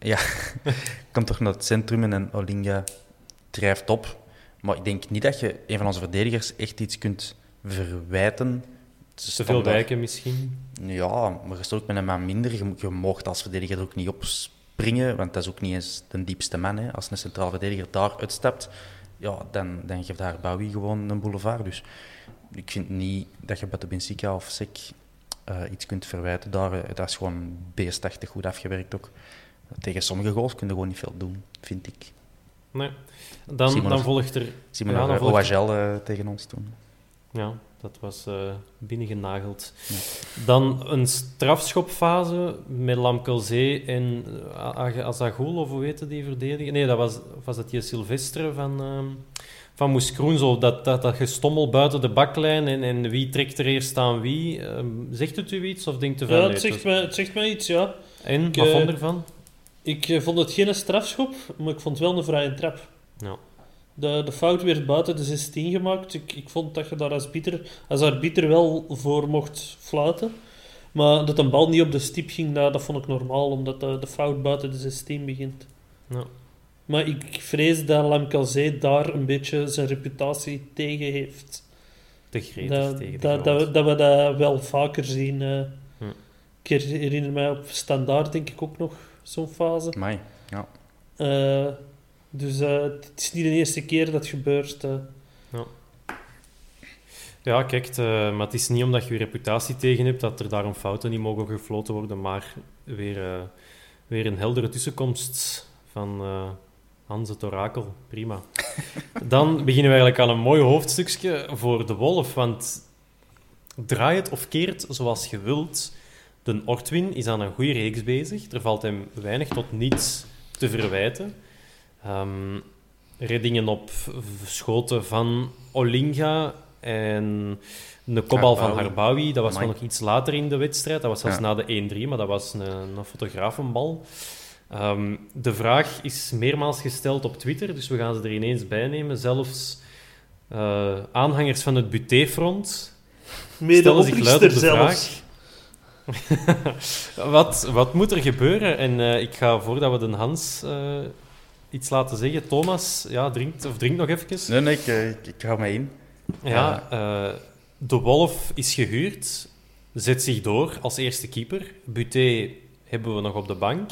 Ja, komt toch naar het centrum en Olinga drijft op. Maar ik denk niet dat je een van onze verdedigers echt iets kunt verwijten. te veel wijken misschien? Ja, maar je stond ook met een man minder. Je, je mocht als verdediger ook niet opspringen, want dat is ook niet eens de diepste man. Hè. Als een centraal verdediger daar uitstapt, ja, dan, dan geeft Harbaoui gewoon een boulevard. Dus ik vind niet dat je Butez of Sek uh, iets kunt verwijten. Daar, dat is gewoon beestachtig goed afgewerkt ook. Tegen sommige goals kun je gewoon niet veel doen, vind ik. Nee. Dan, Simon, dan volgt er... Simon ja, nog Oagel uh, tegen ons toen. Ja, dat was uh, binnengenageld. Ja. Dan een strafschopfase met Lamkel Zé en uh, Azagul, of hoe heette die verdediger? Nee, dat was, was dat die Silvestre van, uh, van Moeskroen. Zo, dat, dat, dat gestommel buiten de baklijn en, en wie trekt er eerst aan wie. Uh, zegt het u iets of denkt u van? Ja, het zegt, mij, het zegt mij iets, ja. En, ik, wat vond je ervan? Ik vond het geen strafschop, maar ik vond het wel een vrije trap. Ja. De, de fout werd buiten de zestien gemaakt. Ik, ik vond dat je daar als, bieter, als arbiter wel voor mocht fluiten. Maar dat een bal niet op de stip ging, dat, dat vond ik normaal, omdat de, de fout buiten de zestien begint. Ja. Maar ik vrees dat Lamkel Zé daar een beetje zijn reputatie tegen heeft. Te gretig dat, tegen dat, dat, dat we dat wel vaker zien. Hm. Ik herinner mij op Standaard, denk ik, ook nog zo'n fase. Amai, ja. Uh, dus uh, het is niet de eerste keer dat het gebeurt. Uh. Ja. ja, kijk, uh, maar het is niet omdat je je reputatie tegen hebt dat er daarom fouten niet mogen gefloten worden, maar weer, uh, weer een heldere tussenkomst van uh, Hans het Orakel. Prima. Dan beginnen we eigenlijk aan een mooi hoofdstukje voor De Wolf, want draai het of keert zoals je wilt... De Ortwin is aan een goede reeks bezig. Er valt hem weinig tot niets te verwijten. Um, reddingen op schoten van Olinga en een kopbal van Harbaoui. Dat was nog iets later in de wedstrijd. Dat was zelfs ja. na de één drie, maar dat was een, een fotografenbal. Um, de vraag is meermaals gesteld op Twitter, dus we gaan ze er ineens bij nemen. Zelfs uh, aanhangers van het Butez-front stellen zich luid op de vraag... wat, wat moet er gebeuren? En uh, ik ga, voordat we de Hans uh, iets laten zeggen... Thomas, ja, drinkt, of drink nog even. Nee, nee, ik, ik, ik hou mij in. Ja, uh, De Wolf is gehuurd. Zet zich door als eerste keeper. Butez hebben we nog op de bank.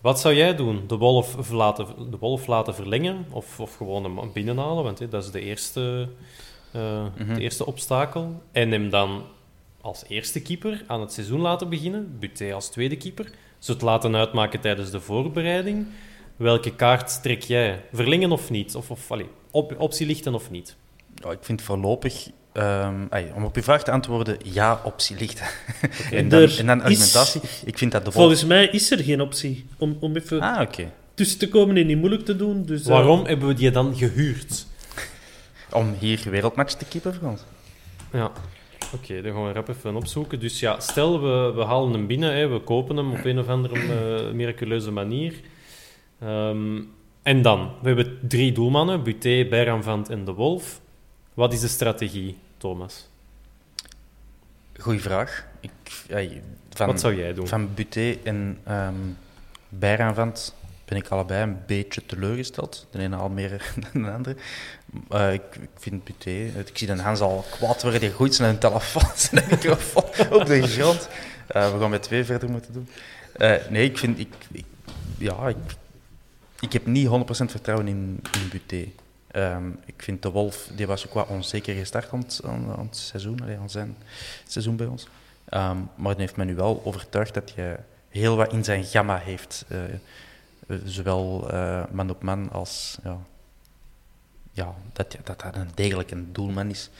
Wat zou jij doen? De Wolf laten, de wolf laten verlengen? Of, of gewoon hem binnenhalen? Want hey, dat is de eerste, uh, mm-hmm. de eerste obstakel. En hem dan... als eerste keeper aan het seizoen laten beginnen, Butez als tweede keeper, ze het laten uitmaken tijdens de voorbereiding. Welke kaart trek jij? Verlengen of niet? Of, of allez, op, optie lichten of niet? Ja, ik vind voorlopig... Um, ay, om op je vraag te antwoorden, ja, optie lichten. Okay. en, dan, en dan argumentatie. Is, ik vind dat de volgende... Volgens mij is er geen optie om, om even ah, okay. tussen te komen en niet moeilijk te doen. Dus, Waarom uh... hebben we die dan gehuurd? Om hier wereldmatch te keepen, Frans. Ja. Oké, okay, dan gaan we rap even opzoeken. Dus ja, stel, we, we halen hem binnen, hè, we kopen hem op een of andere uh, miraculeuze manier. Um, en dan? We hebben drie doelmannen, Butez, Beiranvand en De Wolf. Wat is de strategie, Thomas? Goeie vraag. Ik, ja, van, Wat zou jij doen? Van Butez en um, Beiranvand ben ik allebei een beetje teleurgesteld. De ene al meer dan de andere. Uh, ik, ik vind Butez... Ik zie de Hans al kwaad worden. Die gooit zijn telefoon, zijn microfoon op de grond. Uh, we gaan met twee verder moeten doen. Uh, nee, ik vind... Ik, ik, ja, ik, ik heb niet honderd procent vertrouwen in, in Butez. Um, ik vind De Wolf... Die was ook wat onzeker gestart aan het, aan, aan het seizoen. Allee, aan zijn seizoen bij ons. Um, maar die heeft me nu wel overtuigd dat hij heel wat in zijn gamma heeft... Uh, Zowel uh, man op man als ja, ja, dat, dat dat een degelijk een doelman is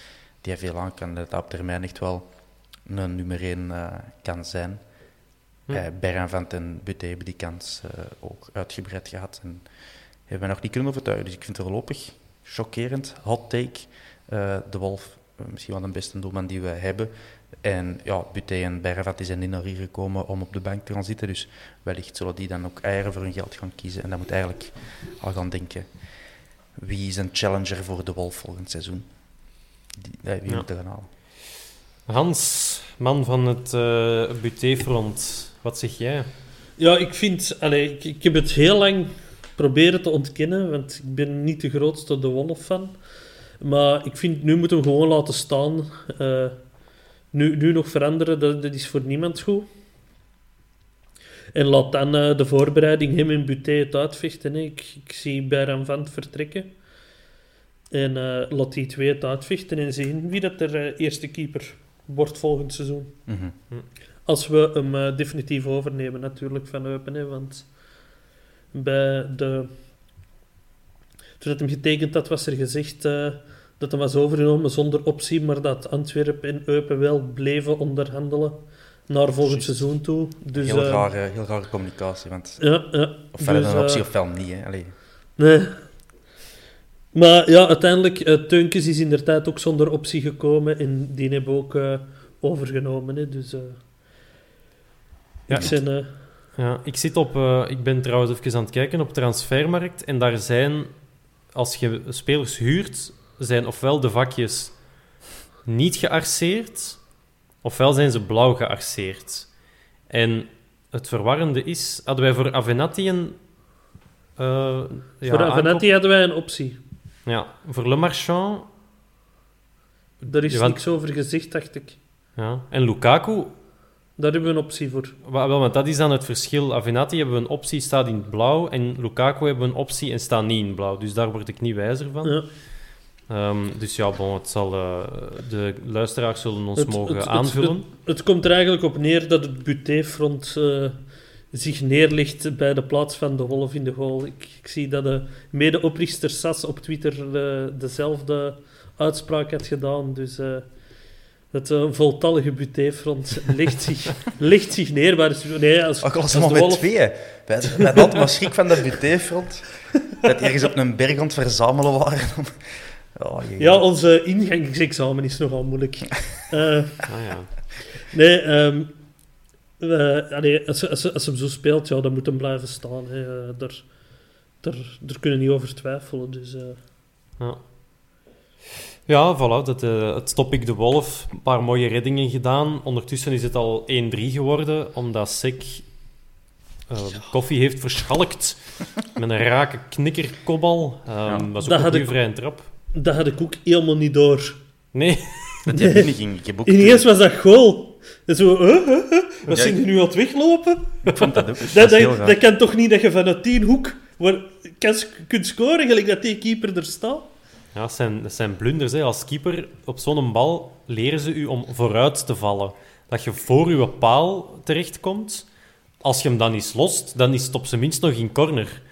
die veel aan kan, dat op termijn echt wel een nummer één uh, kan zijn. Hm. Uh, Beiranvand en Butez hebben die kans uh, ook uitgebreid gehad en hebben mij nog niet kunnen overtuigen. Dus ik vind het voorlopig chockerend, hot take. Uh, de Wolf, uh, misschien wel de beste doelman die we hebben. En ja, Butez en Beiranvand zijn niet naar hier gekomen om op de bank te gaan zitten. Dus wellicht zullen die dan ook eieren voor hun geld gaan kiezen. En dan moet eigenlijk al gaan denken... Wie is een challenger voor De Wolf volgend seizoen? Die, wie ja. moet er gaan halen? Hans, man van het uh, Butez-front. Wat zeg jij? Ja, ik vind... Allez, ik, ik heb het heel lang proberen te ontkennen. Want ik ben niet de grootste De Wolf-fan. Maar ik vind, nu moeten we gewoon laten staan... Uh, Nu, nu nog veranderen, dat, dat is voor niemand goed. En laat dan uh, de voorbereiding hem en Butez het uitvechten. Hè. Ik, ik zie Beiranvand vertrekken. En uh, laat die twee het uitvechten en zien wie dat er uh, eerste keeper wordt volgend seizoen. Mm-hmm. Als we hem uh, definitief overnemen natuurlijk van Eupen. Hè, want bij de... toen dat hem getekend had, was er gezegd... Uh, dat hem was overgenomen zonder optie, maar dat Antwerpen en Eupen wel bleven onderhandelen naar volgend Just. seizoen toe. Dus, heel, uh, rare, heel rare communicatie, want ja, ja, ofwel dus, een optie uh, ofwel niet. Hè. Allee. Nee. Maar ja, uiteindelijk, uh, Teunkes is inderdaad ook zonder optie gekomen en die hebben we ook uh, overgenomen. Hè. Dus, uh, ja, ik, zijn, uh, ja, ik, zit op, uh, ik ben trouwens even aan het kijken op Transfermarkt en daar zijn, als je spelers huurt... zijn ofwel de vakjes niet gearceerd, ofwel zijn ze blauw gearceerd. En het verwarrende is, hadden wij voor Avenatti een... Uh, ja, voor Avenatti aankoop... hadden wij een optie. Ja, voor Le Marchand... Daar is ja, want... niks over gezegd, dacht ik. Ja. En Lukaku... Daar hebben we een optie voor. Wel, want dat is dan het verschil. Avenatti hebben we een optie, staat in het blauw, en Lukaku hebben we een optie en staat niet in het blauw. Dus daar word ik niet wijzer van. Ja. Um, dus ja, bon, het zal, uh, de luisteraars zullen ons het, mogen het, aanvullen. Het, het, het komt er eigenlijk op neer dat het Butez-front uh, zich neerlegt bij de plaats van De Wolf in de goal. Ik, ik zie dat de medeoprichter Sas op Twitter uh, dezelfde uitspraak had gedaan. Dus uh, het uh, voltallige Butez-front legt, zich, legt zich neer. Maar dus, nee, als, Ook al als, als met Wolf... tweeën. Mijn land was schrik van dat Butez-front. Dat ergens op een berg aan het verzamelen waren... Oh, ja, onze ingangsexamen is nogal moeilijk. uh, ah, ja. Nee, um, uh, allee, als, als, als hem zo speelt, ja, dan moet hem blijven staan. Hè. Daar, daar, daar kunnen we niet over twijfelen. Dus, uh. ja. ja, voilà. Dat, uh, het topic De Wolf. Een paar mooie reddingen gedaan. Ondertussen is het al één drie geworden, omdat Sek uh, ja. koffie heeft verschalkt met een rake knikkerkobbal. Um, ja. was ook dat een vrije trap. Dat had ik ook helemaal niet door. Nee. Dat heb ik niet in geboekt. Ineens was dat goal. En zo, huh, huh, huh, wat ja, zijn je nu aan het weglopen? Ik vond dat ook. Dat, dat, dat, dat kan toch niet dat je vanuit tien hoek waar, kan, kunt scoren, gelijk dat die keeper er staat? Ja, dat zijn, dat zijn blunders. Hè. Als keeper, op zo'n bal leren ze u om vooruit te vallen. Dat je voor je paal terechtkomt. Als je hem dan eens lost, dan is het op zijn minst nog in corner.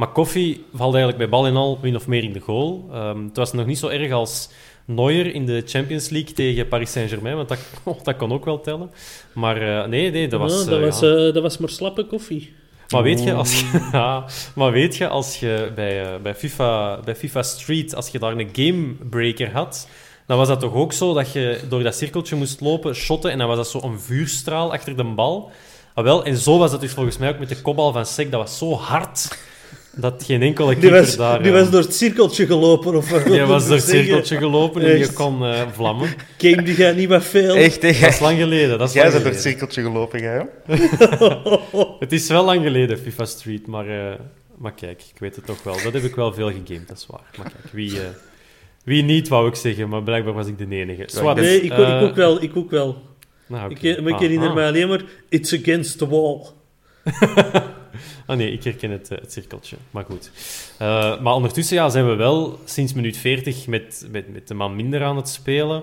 Maar Koffie valt eigenlijk bij bal en al min of meer in de goal. Um, het was nog niet zo erg als Neuer in de Champions League tegen Paris Saint-Germain, want dat, oh, dat kon ook wel tellen. Maar uh, nee, nee, dat was... Ja, dat, uh, was ja. uh, dat was maar slappe koffie. Maar weet je, als je, ja, maar weet je, als je bij, uh, bij, FIFA, bij FIFA Street, als je daar een gamebreaker had, dan was dat toch ook zo dat je door dat cirkeltje moest lopen, shotten, en dan was dat zo een vuurstraal achter de bal. Ah, wel, en zo was dat dus volgens mij ook met de kopbal van Sek. Dat was zo hard... Dat geen enkele keeper die was, daar... Die uh... was door het cirkeltje gelopen, of wat? Die was door het cirkeltje gelopen en echt. Je kon uh, vlammen. Game, die gaat niet meer veel. Echt, echt. Dat is lang geleden. Dat is Jij bent door het cirkeltje gelopen, jij. Het is wel lang geleden, FIFA Street, maar, uh, maar kijk, ik weet het toch wel. Dat heb ik wel veel gegamed, dat is waar. Maar kijk, wie, uh, wie niet, wou ik zeggen, maar blijkbaar was ik de enige. Zwaar, nee, ik, uh, ik ook wel, ik ook wel. Nou, okay. ik, maar ik herinner ah, me ah. alleen maar, it's against the wall. Ah nee, ik herken het, het cirkeltje. Maar goed. Uh, maar ondertussen ja, zijn we wel sinds minuut veertig met, met, met de man minder aan het spelen.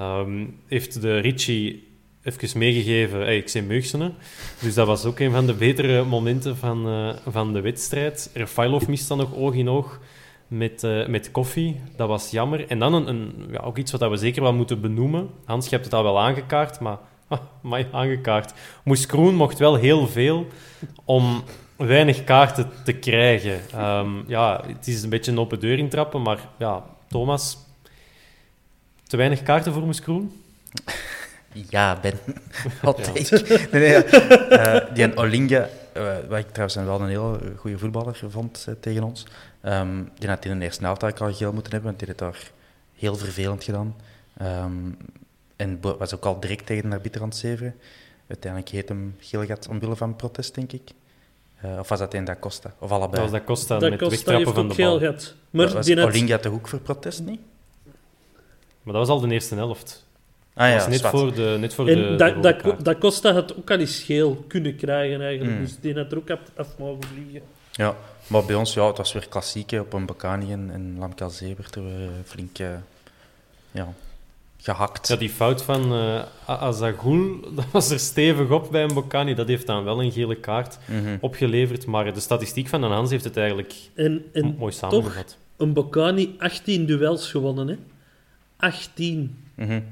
Um, heeft de Richie even meegegeven... Hey, ik zei Meugsenen. Dus dat was ook een van de betere momenten van, uh, van de wedstrijd. Refaelov mist dan nog oog in oog met, uh, met koffie. Dat was jammer. En dan een, een, ja, ook iets wat we zeker wel moeten benoemen. Hans, je hebt het al wel aangekaart, maar... Ah, maar aangekaart. Moeskroen mocht wel heel veel om... weinig kaarten te krijgen. Um, ja, het is een beetje een open deur intrappen, maar ja, Thomas, te weinig kaarten voor Moeskroen? Ja, Ben. Wat denk ik? Nee, nee, ja. uh, die en Olinga, uh, wat ik trouwens wel een heel goede voetballer vond uh, tegen ons, um, die had in de eerste helft al geel moeten hebben, want die had daar heel vervelend gedaan. Um, en was ook al direct tegen de arbiter aan het zeveren. Uiteindelijk heet hem geel gat omwille van protest, denk ik. Uh, of was dat in Da Costa? Of allebei? Dat was Da Costa met het wegtrappen van de bal. Maar dat was Olinga had... de hoek voor protest, niet? Maar dat was al de eerste helft. Ah, ja, net, voor de, net voor en de, da, de da, da Costa had ook al eens geel kunnen krijgen, eigenlijk. Mm. Dus die had er ook af mogen vliegen. Ja, maar bij ons, ja, het was weer klassiek. Hè, op een Mbokani en, en Lamkel Zé werd er weer flink uh, ja, gehakt. Ja, die fout van uh, Azagul, dat was er stevig op bij een Mbokani. Dat heeft dan wel een gele kaart mm-hmm. opgeleverd. Maar de statistiek van de Hans heeft het eigenlijk en, en m- mooi samengevat. Toch, een Mbokani achttien duels gewonnen, hè? achttien. Mm-hmm.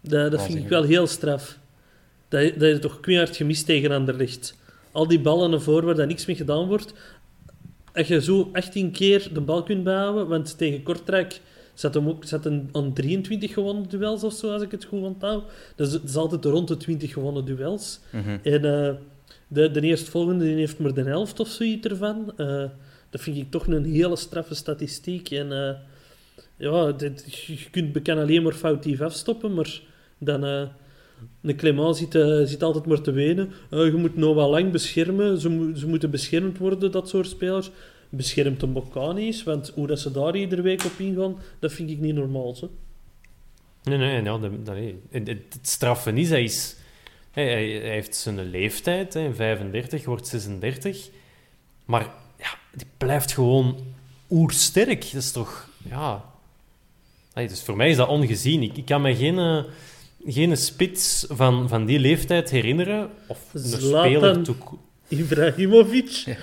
Dat, dat vind ik wel heel straf. Dat, dat je toch kwijt gemist tegen Anderlecht. Al die ballen naar voren waar daar niks mee gedaan wordt. Als je zo achttien keer de bal kunt behouden, want tegen Kortrijk zat hem ook zat een, aan drieëntwintig gewonnen duels of zo, als ik het goed onthoud. Dus het is altijd rond de twintig gewonnen duels. Mm-hmm. En uh, de, de eerstvolgende die heeft maar de helft of zoiets ervan. Uh, dat vind ik toch een hele straffe statistiek. En uh, ja, dit, je kunt bekend alleen maar foutief afstoppen, maar dan... Uh, de Clément zit, uh, zit altijd maar te wenen. Uh, je moet Noah Lang beschermen. Ze, mo- ze moeten beschermd worden, dat soort spelers. Beschermt een Mbokani is, want hoe dat ze daar iedere week op ingaan, dat vind ik niet normaal. Zo. Nee, nee, nou, dat, dat, nee. Het, het straffen is, hij, is hij, hij, hij heeft zijn leeftijd, hè, vijfendertig, wordt zesendertig. Maar ja, die blijft gewoon oersterk. Dat is toch... Ja. Allee, dus voor mij is dat ongezien. Ik, ik kan me geen... Uh, Geen spits van, van die leeftijd herinneren. Of een Zlatan speler toekomst. Ibrahimovic. Ja.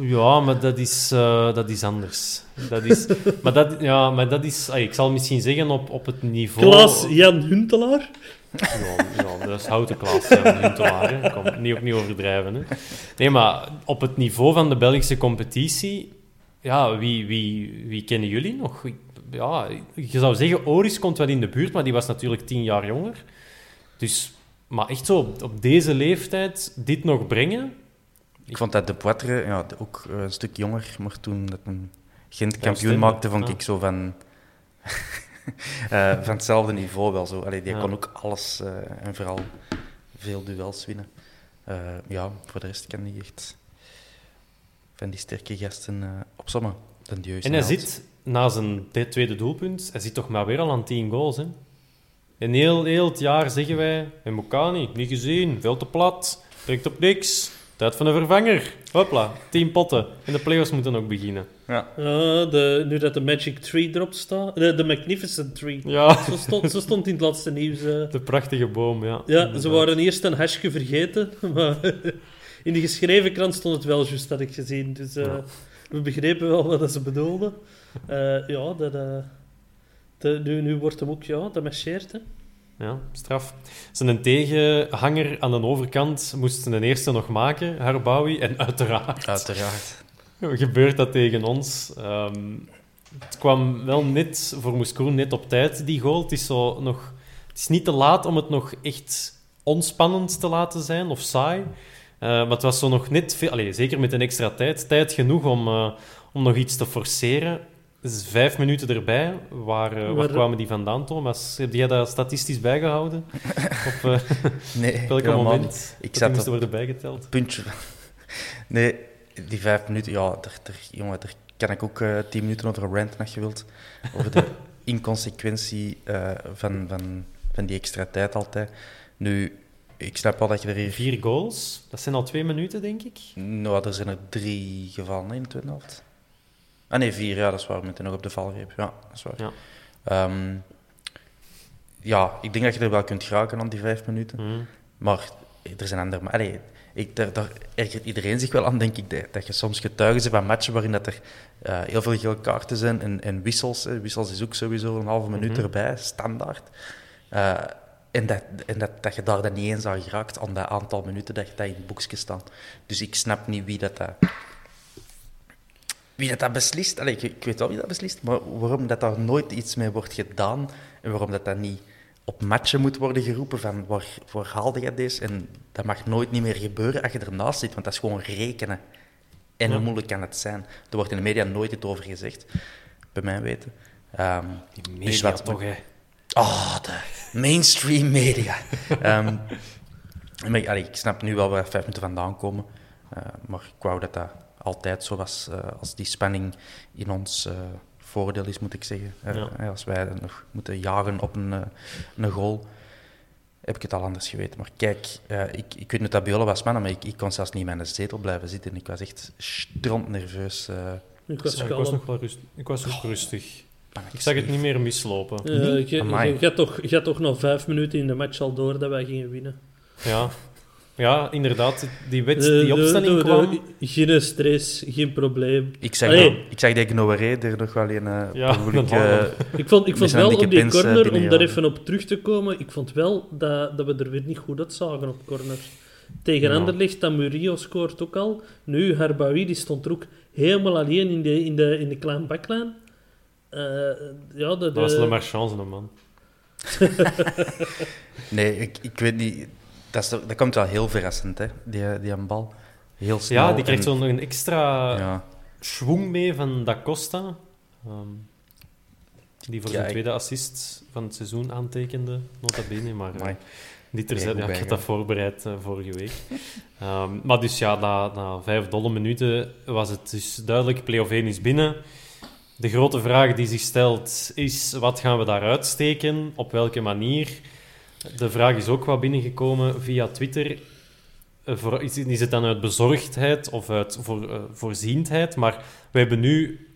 Ja, maar dat is, uh, dat is anders. Dat is, maar dat, ja, maar dat is... Ay, ik zal misschien zeggen op, op het niveau... Klaas-Jan Huntelaar? Ja, ja, dat is houten Klaas-Jan Huntelaar. Hè. Kom, niet, ook niet overdrijven. Hè. Nee, maar op het niveau van de Belgische competitie... Ja, wie, wie, wie kennen jullie nog? Ja, je zou zeggen, Oris komt wel in de buurt, maar die was natuurlijk tien jaar jonger. Dus, maar echt zo, op, op deze leeftijd, dit nog brengen... Ik vond dat de Poitre, ja, ook een stuk jonger, maar toen dat een Gent kampioen ja, maakte, vond ja. ik zo van... uh, van hetzelfde niveau wel zo. Allee, die ja. kon ook alles uh, en vooral veel duels winnen. Uh, ja, voor de rest kan die echt van die sterke gasten uh, opzommen. En hij held. Zit... Na zijn tweede doelpunt, hij zit toch maar weer al aan tien goals. Hè? En heel, heel het jaar zeggen wij... Mbokani, niet gezien, veel te plat, trekt op niks. Tijd van een vervanger. Hopla, tien potten. En de playoffs moeten ook beginnen. Ja. Uh, de, nu dat de Magic Tree erop staat... De, de Magnificent Tree. Ja. Zo, stond, zo stond in het laatste nieuws. Uh... De prachtige boom, ja. Ja, inderdaad. Ze waren eerst een hashje vergeten. Maar in de geschreven krant stond het wel, juist had ik gezien. Dus uh, ja. we begrepen wel wat ze bedoelden. Uh, ja, dat, uh, de, nu, nu wordt hem ook, ja, dat marcheert, hè. Ja, straf. Zijn tegenhanger aan de overkant moesten de eerste nog maken, Harbaoui, en uiteraard... Uiteraard. Gebeurt dat tegen ons. Um, het kwam wel net, voor Moeskroen, net op tijd, die goal. Het is, zo nog, het is niet te laat om het nog echt ontspannend te laten zijn, of saai. Uh, maar het was zo nog net veel... Allez, zeker met een extra tijd. Tijd genoeg om, uh, om nog iets te forceren. Dus vijf minuten erbij. Waar, uh, waar kwamen die vandaan, Thomas? Heb jij dat statistisch bijgehouden? Op, uh, nee, op welk moment? Ik zat moesten worden bijgeteld? Puntje. Nee, die vijf minuten... Ja, daar, daar, jongen, daar kan ik ook uh, tien minuten over ranten als je wilt. Over de inconsequentie uh, van, van, van die extra tijd altijd. Nu, ik snap wel dat je er hier... Vier goals? Dat zijn al twee minuten, denk ik? Nou, er zijn er drie gevallen in de tweede helft. Ah nee, vier, ja, dat is waar. We moeten nog op de valreep. Ja, dat is waar. Ja. Um, ja, ik denk dat je er wel kunt geraken aan die vijf minuten. Mm. Maar er zijn andere... Allee, ik, daar, daar ergert iedereen zich wel aan, denk ik. Dat je soms getuigen bent van matchen waarin dat er uh, heel veel gele kaarten zijn en, en wissels. Hè. Wissels is ook sowieso een halve minuut mm-hmm. erbij, standaard. Uh, en dat, en dat, dat je daar dan niet eens aan geraakt aan dat aantal minuten dat je dat in het boekje staat. Dus ik snap niet wie dat... dat Wie dat, dat beslist, allee, ik, ik weet wel wie dat beslist, maar waarom dat daar nooit iets mee wordt gedaan en waarom dat, dat niet op matchen moet worden geroepen van waar, waar haalde je deze? En dat mag nooit niet meer gebeuren als je ernaast zit, want dat is gewoon rekenen. En ja. hoe moeilijk kan het zijn? Er wordt in de media nooit iets over gezegd, bij mijn weten. Um, Die media dus wat, toch, hè? Oh, de mainstream media. um, maar, allee, ik snap nu wel waar vijf minuten vandaan komen, uh, maar ik wou dat dat... altijd zo was uh, als die spanning in ons uh, voordeel is, moet ik zeggen. Ja. Als wij nog moeten jagen op een, een goal, heb ik het al anders geweten. Maar kijk, uh, ik, ik weet niet dat Beulen was mannen, maar ik, ik kon zelfs niet in mijn zetel blijven zitten. Ik was echt strontnerveus. Uh, ik, was ik, was nog wel rust, ik was nog oh. rustig. Ik zag het niet meer mislopen. Uh, je, je, je, had toch, je had toch nog vijf minuten in de match al door dat wij gingen winnen. Ja, ja inderdaad. Die, wet, die opstelling kwam... De, de, geen stress, geen probleem. Ik zag, ah, nee. ik zag de Ignoré er nog wel in. Uh, ja, ik, uh, ik vond, ik vond wel op die corner, om daar even op terug te komen, ik vond wel dat, dat we er weer niet goed uitzagen op corners. Tegen ja. Anderlecht, dat Murillo scoort ook al. Nu, Harbaoui, die stond er ook helemaal alleen in de, in de, in de kleine baklijn. Uh, ja, de, de... Dat was Le Marchand, een man. nee, ik, ik weet niet. Dat, is, dat komt wel heel verrassend, hè? Die, die een bal. Heel snel. Ja, die krijgt en... zo'n een extra ja. schwung mee van Da Costa. Um, die voor ja, zijn tweede ik... assist van het seizoen aantekende, nota bene. Maar uh, die terzijde, ja, ik had dat voorbereid uh, vorige week. um, maar dus ja, na, na vijf dolle minuten was het dus duidelijk: play-off één is binnen. De grote vraag die zich stelt is, wat gaan we daaruit steken? Op welke manier? De vraag is ook wat binnengekomen via Twitter. Is het dan uit bezorgdheid of uit voor, uh, voorziendheid? Maar we hebben nu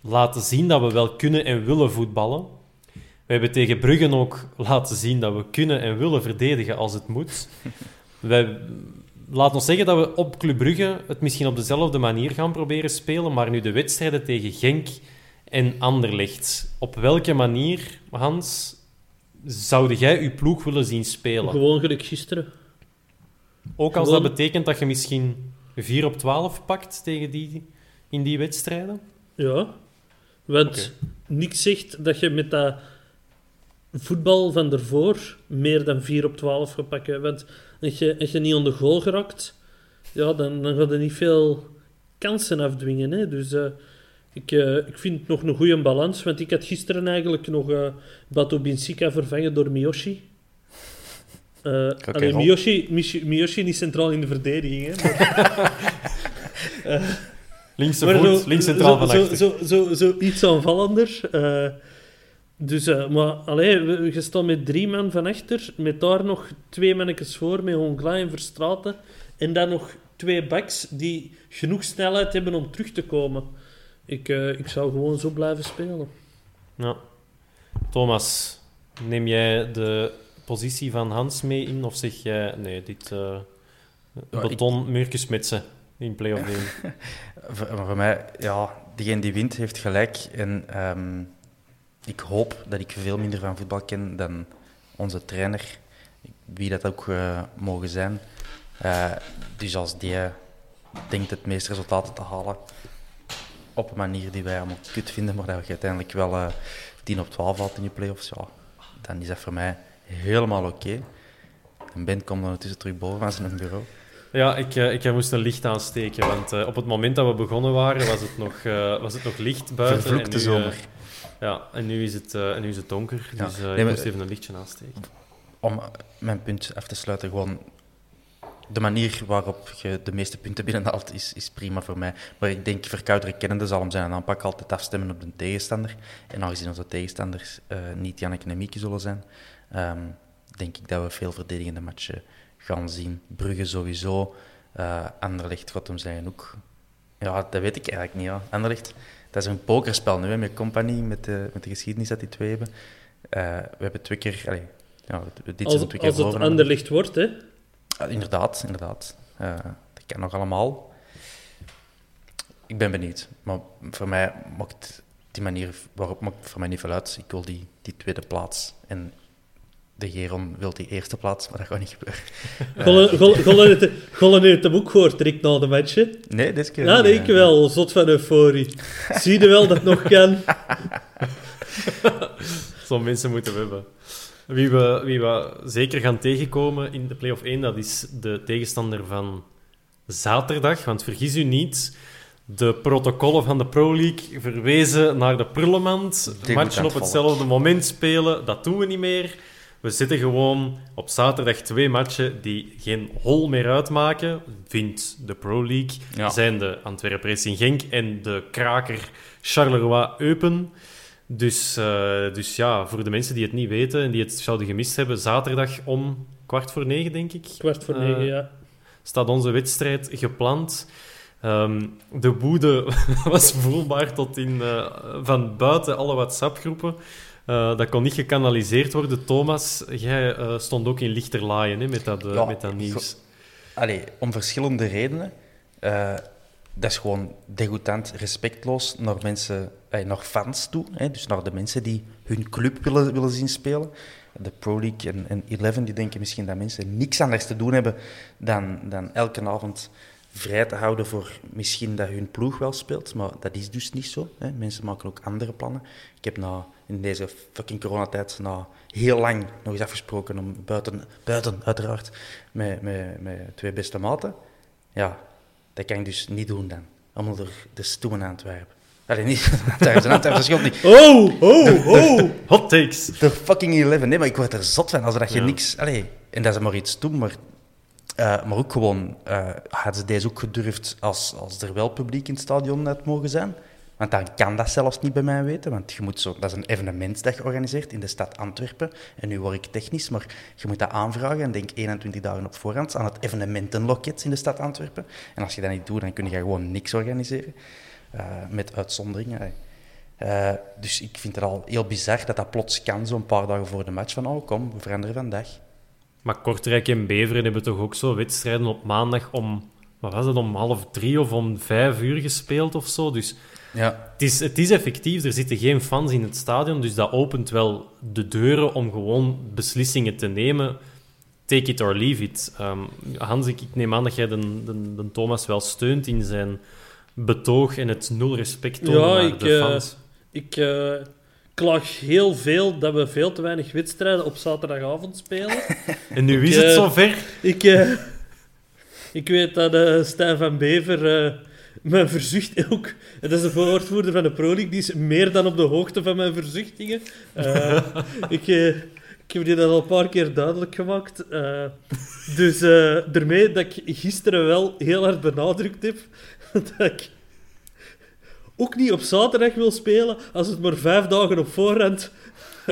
laten zien dat we wel kunnen en willen voetballen. We hebben tegen Bruggen ook laten zien dat we kunnen en willen verdedigen als het moet. Wij... Laat ons zeggen dat we op Club Brugge het misschien op dezelfde manier gaan proberen spelen, maar nu de wedstrijden tegen Genk... en Anderlecht. Op welke manier, Hans, zou jij je ploeg willen zien spelen? Gewoon gelijk gisteren. Ook als Gewoon... dat betekent dat je misschien vier op twaalf pakt tegen die, in die wedstrijden? Ja, want okay. niks zegt dat je met dat voetbal van daarvoor meer dan vier op twaalf gaat pakken. Want als je, als je niet onder goal geraakt, ja, dan, dan gaat er niet veel kansen afdwingen. Hè? Dus... Uh, Ik, uh, ik vind het nog een goede balans, want ik had gisteren eigenlijk nog uh, Bato Binsika vervangen door Miyoshi. Uh, okay, allee, Miyoshi, Miyoshi, Miyoshi niet centraal in de verdediging. Hè, maar, uh, Linkse voet, zo, links centraal van achter. Zo, zo, zo, zo iets aanvallender. Uh, dus, uh, maar allee, we, we staan met drie man van achter, met daar nog twee mannetjes voor, met Hongla en Verstraten. En dan nog twee backs die genoeg snelheid hebben om terug te komen. Ik, uh, ik zou gewoon zo blijven spelen. Ja. Thomas, neem jij de positie van Hans mee in? Of zeg jij... Nee, dit uh, betonmuurtjes metsen in play-off één. voor, voor mij, ja, degene die wint heeft gelijk. En um, ik hoop dat ik veel minder van voetbal ken dan onze trainer. Wie dat ook uh, mogen zijn. Uh, dus als die denkt het meeste resultaten te halen... op een manier die wij allemaal kut vinden, maar dat je uiteindelijk wel uh, tien op twaalf valt in je play-offs, ja, dan is dat voor mij helemaal oké. Okay. En Ben komt ondertussen terug boven aan zijn bureau. Ja, ik, uh, ik moest een licht aansteken, want uh, op het moment dat we begonnen waren, was het nog, uh, was het nog licht buiten. Vervloekte en nu, zomer. Uh, ja, en nu is het, uh, en nu is het donker, ja. dus uh, nee, ik moest even een lichtje aansteken. Om mijn punt af te sluiten, gewoon... De manier waarop je de meeste punten binnenhaalt is, is prima voor mij. Maar ik denk, Verkauteren kennende zal hem zijn aanpak altijd afstemmen op de tegenstander. En aangezien onze tegenstanders uh, niet Janneke en Mieke zullen zijn, um, denk ik dat we veel verdedigende matchen gaan zien. Brugge sowieso, uh, Anderlecht gaat hem zijn ook. Ja, dat weet ik eigenlijk niet. Ja. Anderlecht, dat is een pokerspel nu, hè, met Compagnie, met de, met de geschiedenis dat die twee hebben. Uh, we hebben twee keer... Allez, ja, dit als, twee keer als het Anderlecht wordt, hè? Inderdaad, inderdaad. Uh, dat kan nog allemaal. Ik ben benieuwd. Maar voor mij maakt die manier waarop maakt voor mij niet veel uit. Ik wil die, die tweede plaats. En de Geron wil die eerste plaats, maar dat gaat niet gebeuren. Uh. Gollen heeft hem ook gehoord, direct na de match. Hè? Nee, dit keer ja, nee, ik wel. Zot van euforie. Zie je wel dat het nog kan? Zo'n mensen moeten we hebben. Wie we, wie we zeker gaan tegenkomen in de play-off één, dat is de tegenstander van zaterdag. Want vergis u niet, de protocollen van de Pro League verwezen naar de prullenmand. Matchen op hetzelfde moment spelen, dat doen we niet meer. We zitten gewoon op zaterdag twee matchen die geen hol meer uitmaken, vindt de Pro League. Ja. Zijn de Antwerpen Racing Genk en de kraker Charleroi-Eupen. Dus, uh, dus ja, voor de mensen die het niet weten en die het zouden gemist hebben, zaterdag om kwart voor negen, denk ik. Kwart voor negen, uh, ja. Staat onze wedstrijd gepland. Um, de woede was voelbaar tot in, uh, van buiten alle WhatsApp-groepen. Uh, dat kon niet gekanaliseerd worden. Thomas, jij uh, stond ook in lichterlaaien hè, met, dat, uh, ja, met dat nieuws. Go- Allee, om verschillende redenen. Uh, dat is gewoon degoutant, respectloos naar, mensen, eh, naar fans toe. Hè, dus naar de mensen die hun club willen, willen zien spelen. De Pro League en, en Eleven die denken misschien dat mensen niks anders te doen hebben dan, dan elke avond vrij te houden voor misschien dat hun ploeg wel speelt. Maar dat is dus niet zo. Hè. Mensen maken ook andere plannen. Ik heb na, in deze fucking coronatijd na heel lang nog eens afgesproken om buiten, buiten uiteraard, met, met, met twee beste maten. Ja, dat kan ik dus niet doen dan. Allemaal door de stoemen aan het werpen. Allee, niet Antwerpen, Antwerpen, dat scheelt niet. Oh, oh, oh, hot takes. De fucking Eleven. Nee, maar ik word er zot van als er dat je ja. niks... Allee, en dat is maar iets doen, maar... Uh, maar ook gewoon, uh, hadden ze deze ook gedurfd als, als er wel publiek in het stadion had mogen zijn? Want dan kan dat zelfs niet bij mij weten, want je moet zo, dat is een evenementsdag georganiseerd in de stad Antwerpen. En nu word ik technisch, maar je moet dat aanvragen en denk eenentwintig dagen op voorhand aan het evenementenloket in de stad Antwerpen. En als je dat niet doet, dan kun je gewoon niks organiseren, uh, met uitzonderingen. Uh, dus ik vind het al heel bizar dat dat plots kan, zo'n paar dagen voor de match, van oh kom, we veranderen vandaag. Maar Kortrijk en Beveren hebben toch ook zo wedstrijden op maandag om... Wat was dat? Om half drie of om vijf uur gespeeld of zo. Dus ja. het, is, het is effectief. Er zitten geen fans in het stadion. Dus dat opent wel de deuren om gewoon beslissingen te nemen. Take it or leave it. Um, Hans, ik neem aan dat jij de, de, de Thomas wel steunt in zijn betoog en het nul respect tonen ja, naar ik, de fans. Uh, ik... Uh... Ik klaag heel veel dat we veel te weinig wedstrijden op zaterdagavond spelen. En nu ik, is het uh, zover. Ik, uh, ik weet dat uh, Stijn van Bever uh, mijn verzucht ook... Dat is de woordvoerder van de Pro League. Die is meer dan op de hoogte van mijn verzuchtingen. Uh, ik, uh, ik heb die dat al een paar keer duidelijk gemaakt. Uh, dus uh, daarmee dat ik gisteren wel heel hard benadrukt heb dat ik... ook niet op zaterdag wil spelen als het maar vijf dagen op voorhand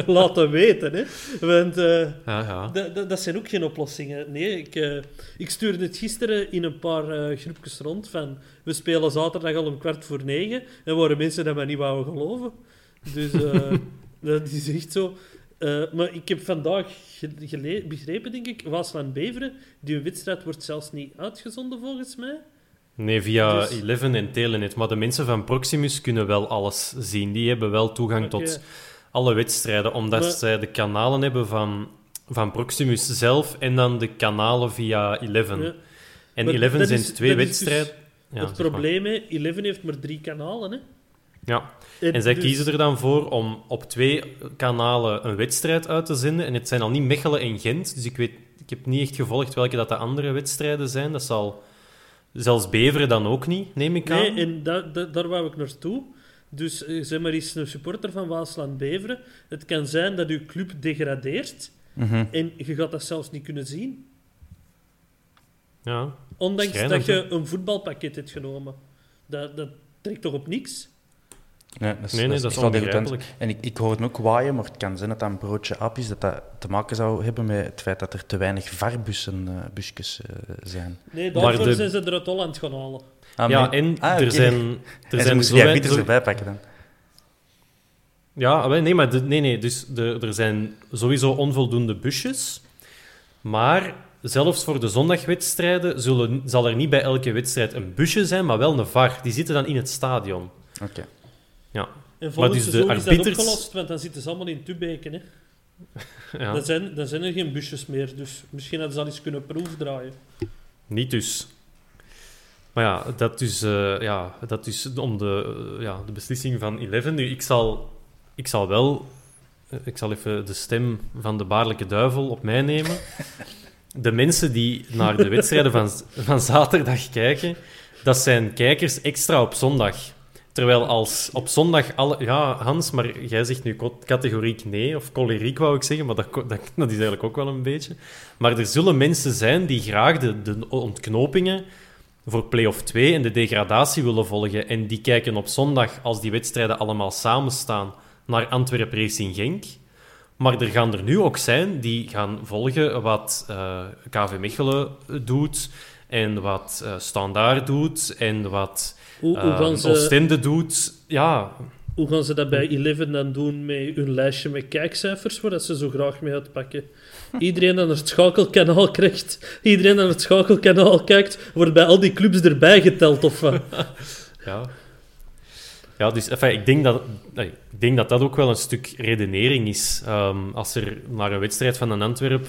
laten weten. Hè? Want uh, ja, ja. D- d- dat zijn ook geen oplossingen. Nee, ik, uh, ik stuurde het gisteren in een paar uh, groepjes rond van we spelen zaterdag al om kwart voor negen en waren mensen dat mij niet wouden geloven. Dus uh, dat is echt zo. Uh, maar ik heb vandaag gele- begrepen, denk ik, Waasland-Beveren, die wedstrijd wordt zelfs niet uitgezonden volgens mij. Nee, via dus... Eleven en Telenet. Maar de mensen van Proximus kunnen wel alles zien. Die hebben wel toegang okay. tot alle wedstrijden, omdat maar... zij de kanalen hebben van, van Proximus zelf en dan de kanalen via Eleven. Ja. En maar Eleven zijn is, twee wedstrijden. Dus ja, het probleem is, Eleven heeft maar drie kanalen. Hè? Ja, en, en zij dus... kiezen er dan voor om op twee kanalen een wedstrijd uit te zenden. En het zijn al niet Mechelen en Gent, dus ik, weet, ik heb niet echt gevolgd welke dat de andere wedstrijden zijn. Dat zal... Zelfs Beveren dan ook niet, neem ik aan. Nee, en da- da- daar wou ik naartoe. Dus zeg maar eens een supporter van Waasland-Beveren. Het kan zijn dat uw club degradeert. Mm-hmm. En je gaat dat zelfs niet kunnen zien. Ja. Ondanks schrijnend, dat je een voetbalpakket hebt genomen. Dat, dat trekt toch op niks? Nee, dat is, nee, nee, dat is, dat is onbegrijpelijk. En ik, ik hoor het ook waaien, maar het kan zijn dat dat een broodje aap is, dat dat te maken zou hebben met het feit dat er te weinig varbussen uh, busjes, uh, zijn. Nee, daarvoor de... zijn ze er uit Holland gaan halen. Ah, ja, nee. en ah, okay. er zijn... Er en zijn ze moesten die arbiters erbij pakken dan. Ja, nee, maar de, nee, nee, dus de, er zijn sowieso onvoldoende busjes, maar... Zelfs voor de zondagwedstrijden zullen, zal er niet bij elke wedstrijd een busje zijn, maar wel een V A R. Die zitten dan in het stadion. Oké. Okay. Ja. En volgens dus de arbiters... is dat opgelost, want dan zitten ze allemaal in Tubeken. Hè. Ja. Dan, zijn, dan zijn er geen busjes meer, dus misschien hadden ze al eens kunnen proefdraaien. Niet dus. Maar ja, dat is, uh, ja, dat is om de, uh, ja, de beslissing van Eleven. Nu, ik zal, ik zal wel... Uh, ik zal even de stem van de baarlijke duivel op mij nemen. De mensen die naar de wedstrijden van, van zaterdag kijken, dat zijn kijkers extra op zondag. Terwijl als op zondag alle... Ja, Hans, maar jij zegt nu categoriek nee, of choleriek wou ik zeggen, maar dat, dat, dat is eigenlijk ook wel een beetje. Maar er zullen mensen zijn die graag de, de ontknopingen voor play-off twee en de degradatie willen volgen. En die kijken op zondag, als die wedstrijden allemaal samenstaan, naar Antwerpen Racing Genk. Maar er gaan er nu ook zijn die gaan volgen wat uh, K V Mechelen doet en wat uh, Standaard doet en wat hoe, hoe uh, ze, Oostende doet. Ja. Hoe gaan ze dat bij Eleven dan doen met hun lijstje met kijkcijfers, waar dat ze zo graag mee uitpakken? Iedereen aan het schakelkanaal krijgt, iedereen aan het schakelkanaal kijkt, wordt bij al die clubs erbij geteld, of wat? Ja. Ja, dus enfin, ik, denk dat, ik denk dat dat ook wel een stuk redenering is. Um, als er naar een wedstrijd van een Antwerp...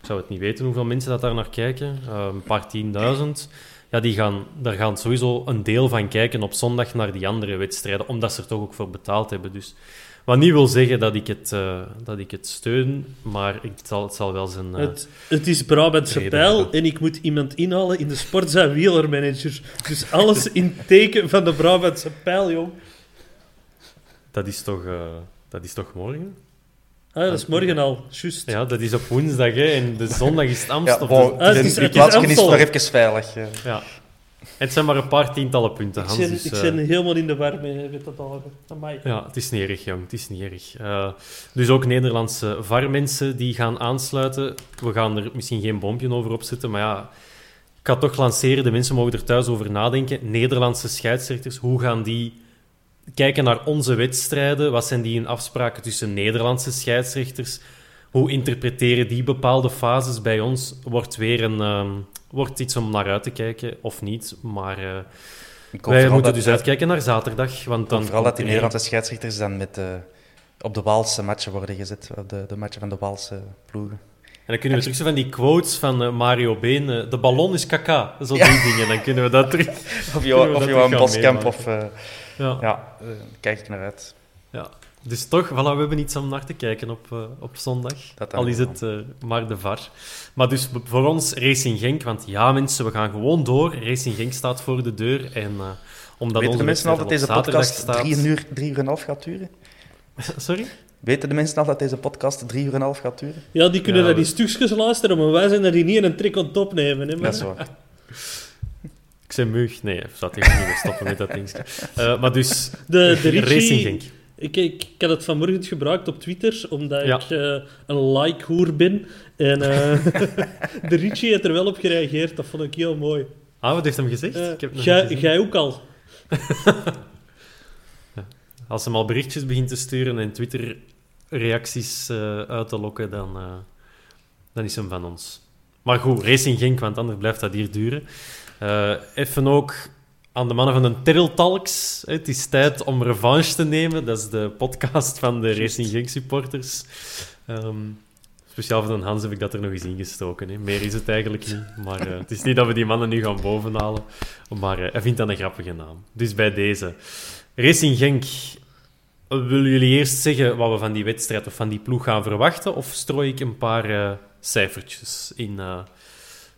Ik zou het niet weten hoeveel mensen dat daar naar kijken. Uh, een paar tienduizend. Ja, die gaan, daar gaan sowieso een deel van kijken op zondag naar die andere wedstrijden. Omdat ze er toch ook voor betaald hebben. Dus, wat niet wil zeggen dat ik het, uh, dat ik het steun. Maar ik, het, zal, het zal wel zijn... Uh, het, het is Brabantse pijl. En ik moet iemand inhalen in de Sports- en Wielermanager. Dus alles in teken van de Brabantse pijl, jong. Dat is toch, uh, dat is toch morgen? Ah, dat is morgen al, juist. Ja, dat is op woensdag, hè, en de zondag is het Amstel. Ja, wow, ah, de plaatsje is nog even veilig. Ja. Ja. Het zijn maar een paar tientallen punten, Hans. Ik ben, dus, ik ben uh... helemaal in de war mee, met dat algen. Ja, het is niet erg, jong. Het is niet erg. Uh, dus ook Nederlandse V A R-mensen die gaan aansluiten. We gaan er misschien geen bompje over opzetten, maar ja... Ik ga toch lanceren, de mensen mogen er thuis over nadenken. Nederlandse scheidsrechters, hoe gaan die... Kijken naar onze wedstrijden. Wat zijn die in afspraken tussen Nederlandse scheidsrechters? Hoe interpreteren die bepaalde fases bij ons? Wordt weer een, um, wordt iets om naar uit te kijken, of niet. Maar uh, wij moeten dus uitkijken naar zaterdag. Want dan vooral dat die Nederlandse scheidsrechters dan met, uh, op de Waalse matchen worden gezet. Op de, de matchen van de Waalse ploegen. En dan kunnen we terug van die quotes van Mario Been. De ballon is kaka. Zo die ja. dingen. Dan kunnen we dat terug... Of Johan Boskamp of... Uh, ja, ja uh, kijk ik naar uit. Ja. Dus toch, voilà, we hebben iets om naar te kijken op, uh, op zondag. Al is het uh, maar de V A R. Maar dus voor ons Racing Genk. Want ja, mensen, we gaan gewoon door. Racing Genk staat voor de deur. En uh, omdat weten de mensen al dat deze podcast staat... drie uur, drie uur en een half gaat duren? Sorry? Weten de mensen al dat deze podcast drie uur en een half gaat duren? Ja, die kunnen ja, naar die stukjes luisteren, maar wij zijn er hier niet in een trick on top nemen. Hè, dat is waar. Ik ben mug. Nee, ik zou tegen niet stoppen met dat ding. Uh, maar dus, de, de Richie, Racing Genk. Ik, ik, ik had het vanmorgen gebruikt op Twitter, omdat ja. ik uh, een like-hoer ben. En uh, de Richie heeft er wel op gereageerd, dat vond ik heel mooi. Ah, wat heeft hem gezegd? Uh, ik heb nog gij, gezien. Jij ook al. Als hem al berichtjes begint te sturen en Twitter-reacties uh, uit te lokken, dan, uh, dan is hem van ons. Maar goed, Racing Genk, want anders blijft dat hier duren. Uh, even ook aan de mannen van de Terreltalks. Het is tijd om revanche te nemen. Dat is de podcast van de Racing Genk supporters. Um, speciaal voor de Hans heb ik dat er nog eens ingestoken. Hè. Meer is het eigenlijk niet. Maar uh, het is niet dat we die mannen nu gaan bovenhalen. Maar uh, hij vindt dat een grappige naam. Dus bij deze. Racing Genk, willen jullie eerst zeggen wat we van die wedstrijd of van die ploeg gaan verwachten? Of strooi ik een paar uh, cijfertjes in, uh,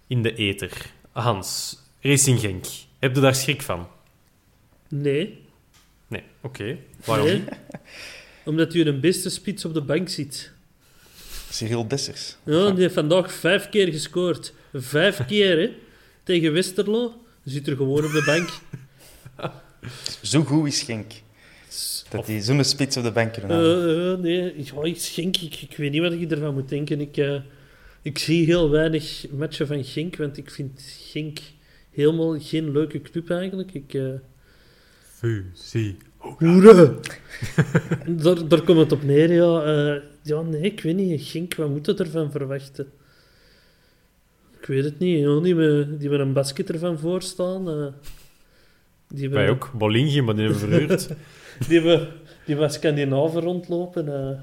in de ether? Hans... Racing Genk, heb je daar schrik van? Nee. Nee, oké. Okay. Waarom? Nee. Omdat u een beste spits op de bank ziet. Cyril Dessers. Ja, die heeft vandaag vijf keer gescoord. Vijf keer, hè. Tegen Westerlo. Zit er gewoon op de bank. Zo goed is Genk. Dat die zo'n spits op de bank kunnen halen. Uh, uh, nee, ja, Genk, ik, ik weet niet wat ik ervan moet denken. Ik, uh, ik zie heel weinig matchen van Genk, want ik vind Genk... helemaal geen leuke club eigenlijk. Ik, uh... Fusie. Hoera! daar, daar komt het op neer, ja. Uh, ja, nee, ik weet niet. Genk, wat moet je ervan verwachten? Ik weet het niet. Ja. Die hebben een basket ervan voorstaan. Uh, die Wij hebben... ook. Bolingi, maar die hebben verhuurd. die hebben die was Scandinaven rondlopen. Uh...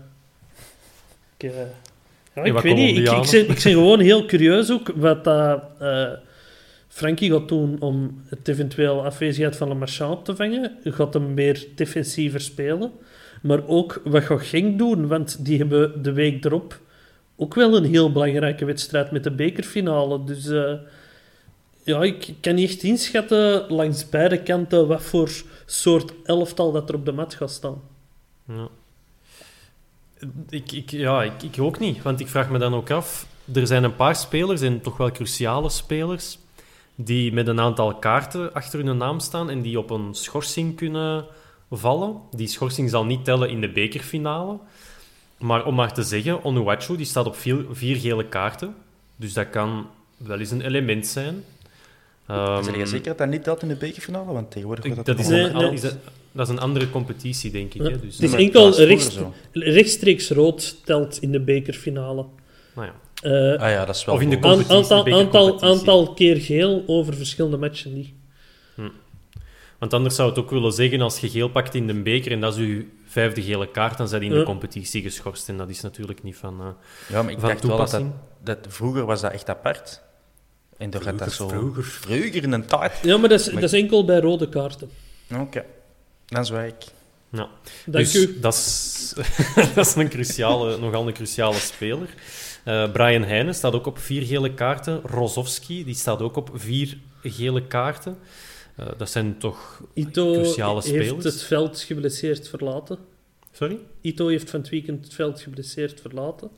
Ik, uh... ja, ik weet niet. Ik, ik, ik, ben, ik ben gewoon heel curieus ook wat dat... Uh, Frankie gaat doen om het eventueel afwezigheid van Le Marchand op te vangen. Gaat hem meer defensiever spelen. Maar ook, wat gaat Genk doen? Want die hebben de week erop ook wel een heel belangrijke wedstrijd met de bekerfinale. Dus uh, ja, ik kan niet echt inschatten langs beide kanten wat voor soort elftal dat er op de mat gaat staan. Ja. Ik, ik, ja, ik, ik ook niet, want ik vraag me dan ook af... Er zijn een paar spelers, en toch wel cruciale spelers, die met een aantal kaarten achter hun naam staan en die op een schorsing kunnen vallen. Die schorsing zal niet tellen in de bekerfinale. Maar om maar te zeggen, Onuachu die staat op vier, vier gele kaarten. Dus dat kan wel eens een element zijn. Um, Zijn je zeker dat dat niet telt in de bekerfinale? Want tegenwoordig wordt dat... Dat is, een, nee, is dat, dat is een andere competitie, denk ik. Ja, hè? Dus het is enkel recht, rechtstreeks rood telt in de bekerfinale. Nou ja. Uh, ah ja, dat is wel of in de competitie, aantal, de aantal, aantal keer geel over verschillende matchen niet. Hm. Want anders zou het ook willen zeggen, als je geel pakt in de beker en dat is je vijfde gele kaart, dan zijn die in de competitie geschorst. En dat is natuurlijk niet van toepassing. Uh, ja, maar ik dacht wel dat, dat, dat... Vroeger was dat echt apart. En vroeger, dat zo... vroeger. Vroeger in een taart. Ja, maar dat is, maar... dat is enkel bij rode kaarten. Oké. Okay. Dan zwijg ik. Nou, dank dus u. Dat is, dat is een cruciale, nogal een cruciale speler. Uh, Brian Heijnen staat ook op vier gele kaarten. Rozovski, die staat ook op vier gele kaarten. Uh, dat zijn toch Ito cruciale spelers. Ito heeft het veld geblesseerd verlaten. Sorry? Ito heeft van het weekend het veld geblesseerd verlaten.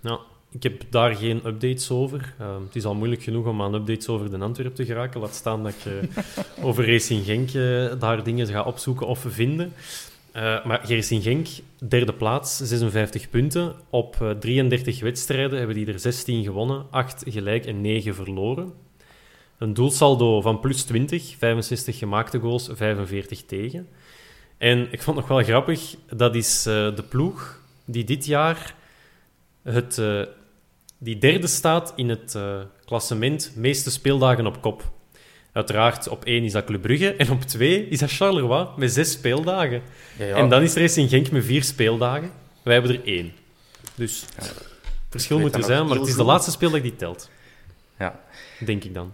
Nou, ik heb daar geen updates over. Uh, het is al moeilijk genoeg om aan updates over de Antwerp te geraken. Laat staan dat ik uh, over Racing Genk uh, daar dingen ga opzoeken of vinden. Uh, maar Racing Genk, derde plaats, zesenvijftig punten. Op uh, drieëndertig wedstrijden hebben die er zestien gewonnen, acht gelijk en negen verloren. Een doelsaldo van plus twintig, vijfenzestig gemaakte goals, vijfenveertig tegen. En ik vond het nog wel grappig, dat is uh, de ploeg die dit jaar het, uh, die derde staat in het uh, klassement meeste speeldagen op kop. Uiteraard, op één is dat Club Brugge en op twee is dat Charleroi met zes speeldagen. Ja, ja. En dan is Racing Genk met vier speeldagen. Wij hebben er één. Dus ja, het verschil moet er zijn, maar het is de laatste speeldag die telt. Ja. Denk ik dan.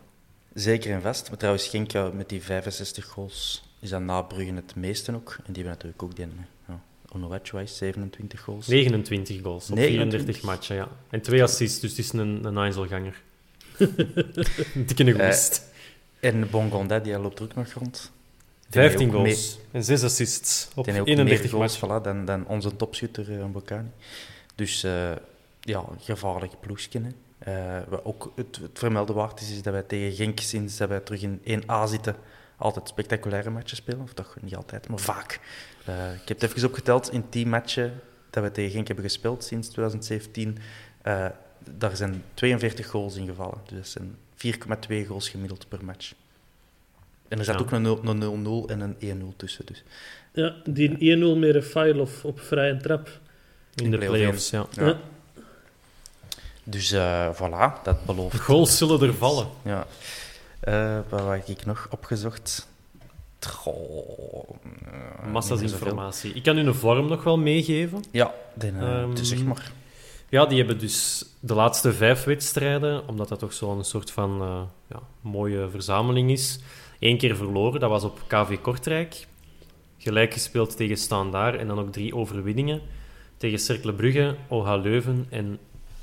Zeker en vast. Maar trouwens, Genk met die vijfenzestig goals is dat na Brugge het meeste ook. En die hebben natuurlijk ook die ja, Onuachu-wise zevenentwintig goals. negenentwintig goals op negenentwintig. vierendertig matchen, ja. En twee assists, dus het is een, een ijzelganger. Dikke goest. Uh, En Bongonda, die loopt er ook nog rond. vijftien goals mee... en zes assists op eenendertig goals, voilà, dan, dan onze topschutter uh, Mbokani. Dus uh, ja, gevaarlijke ploegje. Uh, wat ook het, het vermelden waard is, is dat wij tegen Genk, sinds dat wij terug in één A zitten, altijd spectaculaire matchen spelen. Of toch niet altijd, maar vaak. Uh, ik heb het even opgeteld, in tien matchen dat wij tegen Genk hebben gespeeld sinds twintig zeventien, uh, daar zijn tweeënveertig goals in gevallen. Dus dat zijn vier komma twee goals gemiddeld per match. En er zat ja. ook een nul nul en een één nul tussen. Dus. Ja, die één nul met Refaelov op vrije trap. In, in de play-offs, play-offs ja. ja. ja. Dus uh, voilà, dat belooft. Goals zullen er vallen. Ja. Uh, wat heb ik nog opgezocht? Goh, uh, massa's informatie. Ik kan u een vorm nog wel meegeven. Ja, dan, uh, um, dus zeg maar. Ja, die hebben dus de laatste vijf wedstrijden, omdat dat toch zo'n soort van uh, ja, mooie verzameling is, één keer verloren. Dat was op K V Kortrijk. Gelijk gespeeld tegen Standaard en dan ook drie overwinningen. Tegen Cercle Brugge, O H Leuven en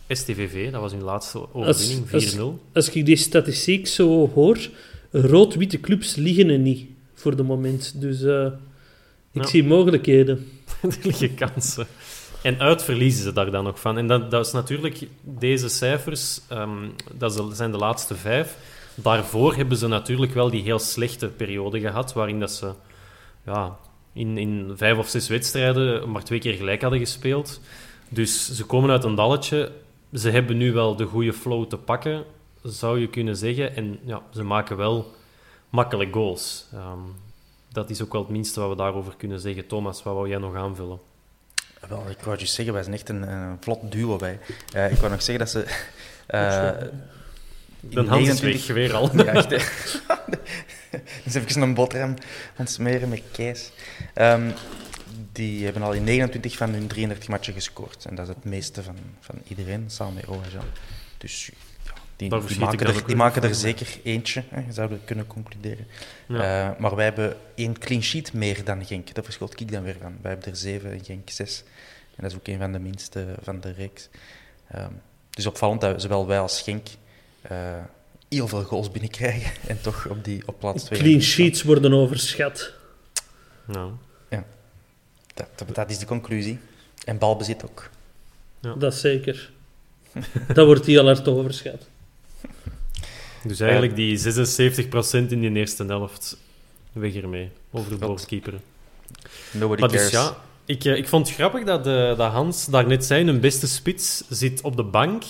S T V V. Dat was hun laatste overwinning, als, vier nul. Als, als ik die statistiek zo hoor, rood-witte clubs liggen er niet voor de moment. Dus uh, ik ja. zie mogelijkheden. Er liggen kansen. En uit verliezen ze daar dan nog van. En dat, dat is natuurlijk... Deze cijfers, um, dat zijn de laatste vijf. Daarvoor hebben ze natuurlijk wel die heel slechte periode gehad, waarin dat ze ja, in, in vijf of zes wedstrijden maar twee keer gelijk hadden gespeeld. Dus ze komen uit een dalletje. Ze hebben nu wel de goede flow te pakken, zou je kunnen zeggen. En ja, ze maken wel makkelijk goals. Um, dat is ook wel het minste wat we daarover kunnen zeggen. Thomas, wat wou jij nog aanvullen? Wel, ik wou je zeggen, wij zijn echt een, een vlot duo bij. Uh, ik wou nog zeggen dat ze... Uh, Dan Hans negenentwintig... is weer al. Ja, echt. Dus even een boterham ontsmeren met keis. Um, die hebben al in negenentwintig van hun drieëndertig matchen gescoord. En dat is het meeste van, van iedereen, samen met Ohajan. Dus ja, die, die, maken, er, die maken er zeker eentje, hè, zouden we kunnen concluderen. Ja. Uh, maar wij hebben één clean sheet meer dan Genk. Dat verschilt ik dan weer van. Wij hebben er zeven en Genk zes. En dat is ook een van de minste van de reeks. Um, dus opvallend dat zowel wij als Genk... Uh, heel veel goals binnenkrijgen en toch op, die, op plaats twee. Clean sheets worden overschat. Nou. Ja. Dat, dat, dat is de conclusie. En balbezit ook. Ja. Dat zeker. Dat wordt heel hard overschat. Dus eigenlijk die zesenzeventig procent in die eerste helft, weg ermee, over de goalskeeper. Nobody maar cares. Dus ja, ik, ik vond het grappig dat, de, dat Hans daarnet zei, hun beste spits zit op de bank.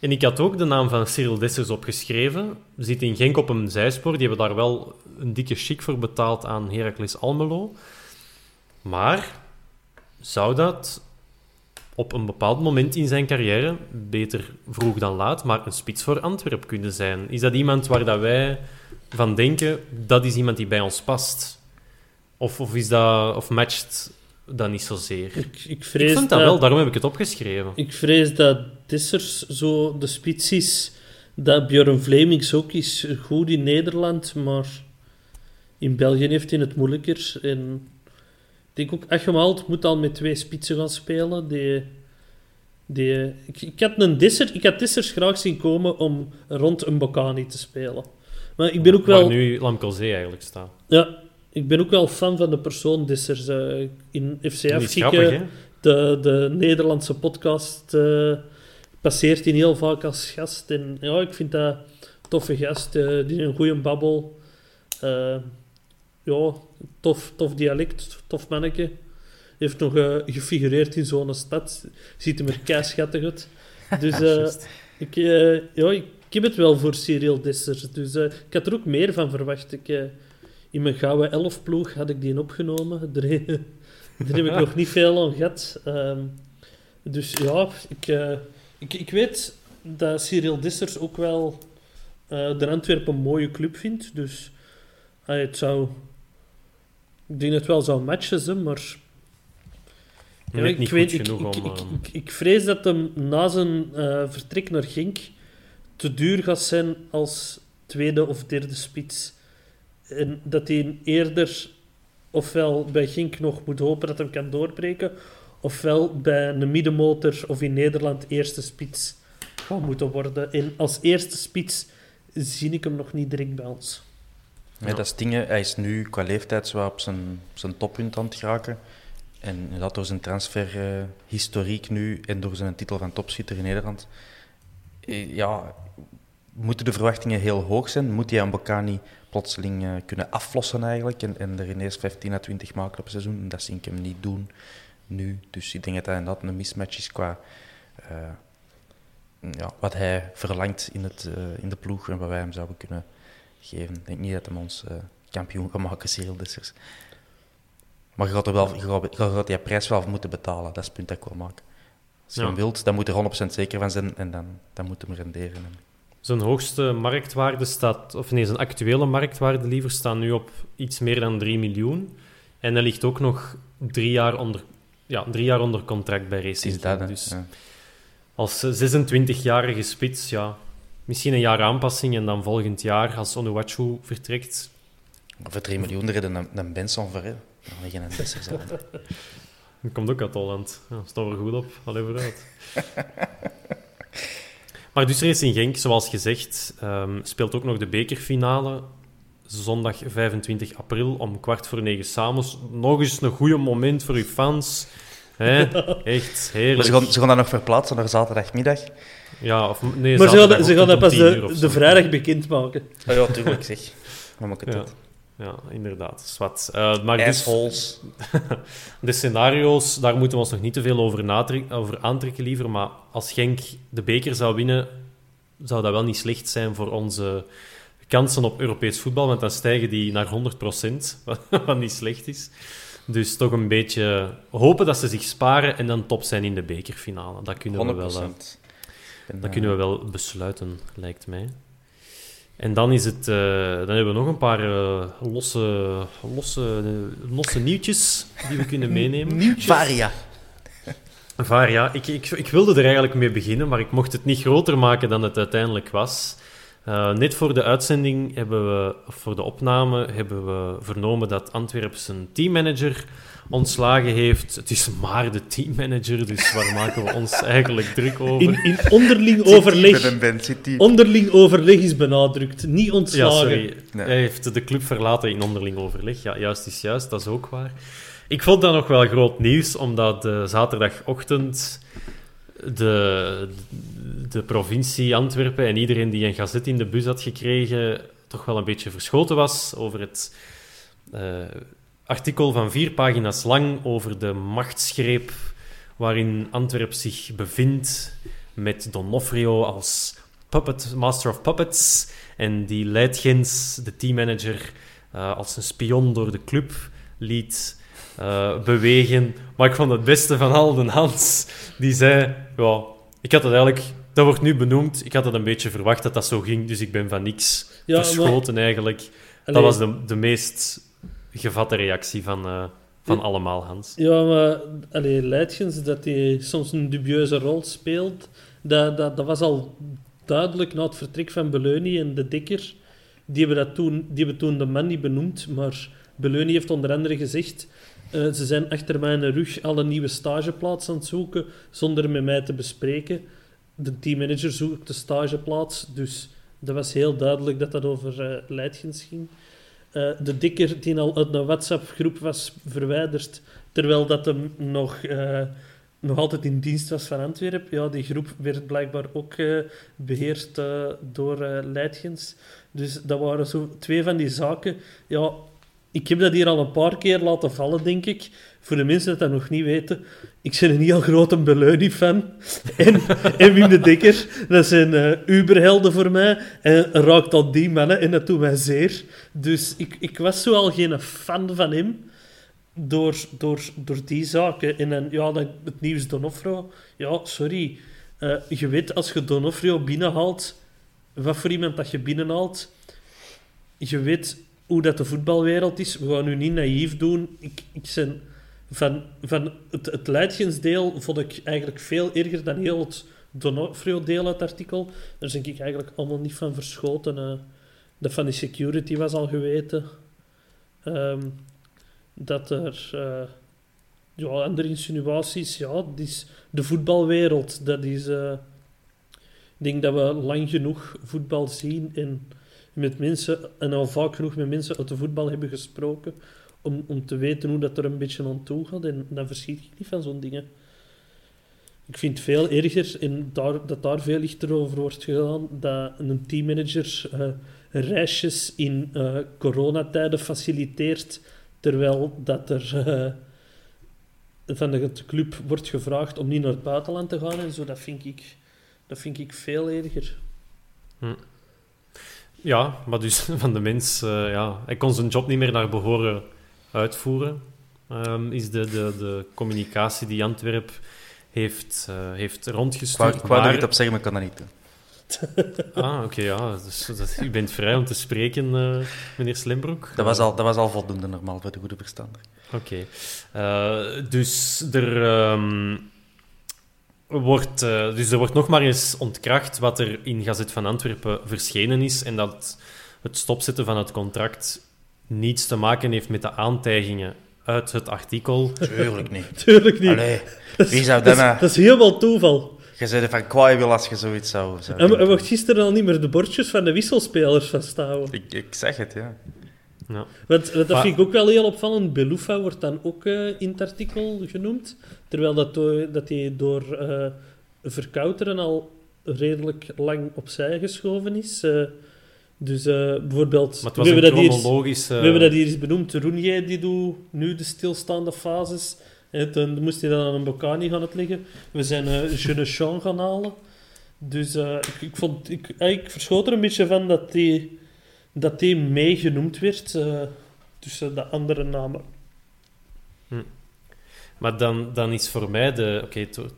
En ik had ook de naam van Cyril Dessers opgeschreven. Zit in Genk op een zijspoor. Die hebben daar wel een dikke chic voor betaald aan Heracles Almelo. Maar zou dat op een bepaald moment in zijn carrière, beter vroeg dan laat, maar een spits voor Antwerpen kunnen zijn? Is dat iemand waar dat wij van denken, dat is iemand die bij ons past? Of, of, is dat, of matcht dat niet zozeer? Ik, ik, vrees ik vond dat, dat wel, daarom heb ik het opgeschreven. Ik vrees dat Dessers zo de spits is, dat Björn Vlemings ook is goed in Nederland, maar in België heeft hij het moeilijker. En ik denk ook, Achemald moet al met twee spitsen gaan spelen. Die, die, ik, ik, had een Dessers, ik had Dessers graag zien komen om rond een Mbokani te spelen. Maar ik ben ook wel... Waar nu Lamkel Zé eigenlijk staat. Ja, ik ben ook wel fan van de persoon Dessers. Uh, in F C F Gieke, de, de Nederlandse podcast, uh, passeert hij heel vaak als gast. En ja, ik vind dat een toffe gast. Uh, die een goede babbel. Uh, ja... Tof, tof dialect, tof manneke. Heeft nog uh, gefigureerd in zo'n stad. Ziet hem er keischattig uit. Dus uh, ik, uh, ja, ik heb het wel voor Cyril Dessers. Dus, uh, ik had er ook meer van verwacht. Ik, uh, in mijn gouden elfploeg had ik die opgenomen. Daar, daar heb ik nog niet veel aan gehad. Um, dus ja, ik, uh, ik, ik weet dat Cyril Dessers ook wel uh, de Antwerpen een mooie club vindt. Dus uh, het zou... Ik denk dat het wel zou matchen, hè, maar... Ja, ik, weet, ik, om, ik, ik, ik, ik vrees dat hem na zijn uh, vertrek naar Genk te duur gaat zijn als tweede of derde spits. En dat hij eerder ofwel bij Genk nog moet hopen dat hij kan doorbreken, ofwel bij een middenmotor of in Nederland eerste spits gaat moeten worden. En als eerste spits zie ik hem nog niet direct bij ons. Ja. Ja, dat is dingen. Hij is nu qua leeftijd zo op zijn, zijn toppunt aan het geraken. En dat door zijn transferhistoriek uh, nu en door zijn titel van topschutter in Nederland. Eh, ja, moeten de verwachtingen heel hoog zijn? Moet hij aan Mbokani plotseling uh, kunnen aflossen eigenlijk en, en er ineens vijftien à twintig maken op het seizoen? En dat zie ik hem niet doen nu. Dus ik denk dat dat inderdaad een mismatch is qua uh, ja, wat hij verlangt in, het, uh, in de ploeg en wat wij hem zouden kunnen... geven. Ik denk niet dat hij ons uh, kampioen gaat maken, Cyril Dessers. Maar je gaat, er wel, je, gaat, je gaat die prijs wel moeten betalen. Dat is het punt dat ik wil maken. Als je ja. hem wilt, dan moet er honderd procent zeker van zijn en dan, dan moet hem renderen. Zijn hoogste marktwaarde staat, of nee, zijn actuele marktwaarde liever, staat nu op iets meer dan drie miljoen. En hij ligt ook nog drie jaar onder, ja, drie jaar onder contract bij Racing Genk. Dus ja. Als zesentwintigjarige spits, ja... Misschien een jaar aanpassing en dan volgend jaar, als Onuwachu vertrekt... Of het drie miljoen redden, dan, dan Benson voor heel. Dan liggen we een Dessers aan. Dat komt ook uit Holland. Ja, staan we goed op. Allee, vooruit. Maar dus Racing Genk, zoals gezegd, um, speelt ook nog de bekerfinale. Zondag vijfentwintig april om kwart voor negen 's avonds. Nog eens een goede moment voor uw fans. He? Echt heerlijk. Maar ze gaan, ze gaan dat nog verplaatsen naar zaterdagmiddag. Ja, of, nee, maar ze gaan, dat, ze gaan dat pas de, de vrijdag bekendmaken. Oh ja, tuurlijk zeg. Maar maak het ja. Tot. Ja, inderdaad. Zwat. Uh, maar dus, de scenario's, daar moeten we ons nog niet te veel over, natrek, over aantrekken liever. Maar als Genk de beker zou winnen, zou dat wel niet slecht zijn voor onze kansen op Europees voetbal. Want dan stijgen die naar honderd procent, wat niet slecht is. Dus toch een beetje hopen dat ze zich sparen en dan top zijn in de bekerfinale. Dat kunnen we wel... Uh, Dat kunnen we wel besluiten, lijkt mij. En dan, is het, uh, dan hebben we nog een paar uh, losse, losse, losse nieuwtjes die we kunnen meenemen. Nieuwtjes? Varia. Varia. Ik, ik, ik wilde er eigenlijk mee beginnen, maar ik mocht het niet groter maken dan het uiteindelijk was. Uh, net voor de uitzending, hebben we, of voor de opname, hebben we vernomen dat Antwerp zijn teammanager ontslagen heeft. Het is maar de teammanager, dus waar maken we ons eigenlijk druk over? In, in onderling overleg. Onderling overleg is benadrukt, niet ontslagen. Ja, sorry. Nee. Hij heeft de club verlaten in onderling overleg. Ja, juist is juist, dat is ook waar. Ik vond dat nog wel groot nieuws, omdat de zaterdagochtend de, de provincie Antwerpen en iedereen die een gazet in de bus had gekregen toch wel een beetje verschoten was over het uh, artikel van vier pagina's lang over de machtsgreep waarin Antwerpen zich bevindt met D'Onofrio als puppet, master of puppets en die Leidgens, de teammanager, uh, als een spion door de club liet uh, bewegen. Maar ik vond het beste van al, de Hans, die zei, ja, ik had het eigenlijk... Dat wordt nu benoemd. Ik had het een beetje verwacht dat dat zo ging, dus ik ben van niks ja, verschoten maar... eigenlijk. Allee. Dat was de, de meest gevatte reactie van, uh, van ja. allemaal, Hans. Ja, maar allee, Leidgens, dat hij soms een dubieuze rol speelt, dat, dat, dat was al duidelijk na het vertrek van Bölöni en de Dekker. Die hebben, dat toen, die hebben toen de man niet benoemd, maar Bölöni heeft onder andere gezegd uh, ze zijn achter mijn rug al een nieuwe stageplaats aan het zoeken, zonder met mij te bespreken. De teammanager zoekt de stageplaats, dus dat was heel duidelijk dat dat over uh, Leidgens ging. Uh, de Dikker, die al uit een WhatsApp-groep was verwijderd, terwijl dat hem nog, uh, nog altijd in dienst was van Antwerpen. Ja, die groep werd blijkbaar ook uh, beheerst uh, door uh, Leidgens. Dus dat waren zo twee van die zaken. Ja, ik heb dat hier al een paar keer laten vallen, denk ik. Voor de mensen die dat nog niet weten, ik ben een heel grote Bölöni-fan. En, en Wim de Dekker, dat zijn uh, uberhelden voor mij. En raakt al die mannen en dat doet mij zeer. Dus ik, ik was zo al geen fan van hem door, door, door die zaken. En dan, ja, dan het nieuws D'Onofrio. Ja, sorry. Uh, je weet, als je D'Onofrio binnenhaalt, wat voor iemand dat je binnenhaalt, je weet hoe dat de voetbalwereld is. We gaan nu niet naïef doen. Ik, ik ben... Van, van het, het Leidgensdeel vond ik eigenlijk veel erger dan heel het D'Onofrio-deel uit het artikel. Daar ben ik eigenlijk allemaal niet van verschoten. Uh, dat van die security was al geweten. Um, dat er uh, ja, andere insinuaties... Ja, is de voetbalwereld, dat is... Uh, ik denk dat we lang genoeg voetbal zien en, met mensen, en al vaak genoeg met mensen uit de voetbal hebben gesproken... Om, om te weten hoe dat er een beetje aan toe gaat. En dan verschiet ik niet van zo'n dingen. Ik vind het veel erger, en daar, dat daar veel lichter over wordt gedaan, dat een teammanager uh, reisjes in uh, coronatijden faciliteert, terwijl dat er uh, van de club wordt gevraagd om niet naar het buitenland te gaan. En zo, dat vind ik, dat vind ik veel erger. Hm. Ja, maar dus van de mens... Uh, ja, hij kon zijn job niet meer naar behoren... uitvoeren, um, is de, de, de communicatie die Antwerp heeft, uh, heeft rondgestuurd. Ik wou er niet op zeggen, maar ik kan dat niet doen. Ah, oké, okay, ja. Dus, dat, u bent vrij om te spreken, uh, meneer Slimbroek. Dat was al, dat was al voldoende normaal voor de goede verstander. Oké. Okay. Uh, dus, um, wordt, uh, dus er wordt nog maar eens ontkracht wat er in Gazet van Antwerpen verschenen is en dat het stopzetten van het contract... niets te maken heeft met de aantijgingen uit het artikel. Tuurlijk niet. Tuurlijk niet. Allee, wie zou dat nou... Dat is helemaal toeval. Je zei van kwaai wil als je zoiets zou... zou en, en mocht gisteren al niet meer de bordjes van de wisselspelers vasthouden. Ik, ik zeg het, ja. ja. Want, dat maar... vind ik ook wel heel opvallend. Belufa wordt dan ook uh, in het artikel genoemd. Terwijl dat, dat hij door uh, Verkauteren al redelijk lang opzij geschoven is... Uh, Dus uh, bijvoorbeeld... Maar het was we, hebben dat chronologisch, hier, uh... we hebben dat hier eens benoemd. Roenje, die doet nu de stilstaande fases. En toen moest hij dan aan een Mbokani gaan uitleggen. We zijn uh, Jeune Jean gaan halen. Dus uh, ik, ik, vond, ik, ik verschoot er een beetje van dat die, dat die meegenoemd werd uh, tussen de andere namen. Hm. Maar dan, dan is voor mij de... Oké, okay, to-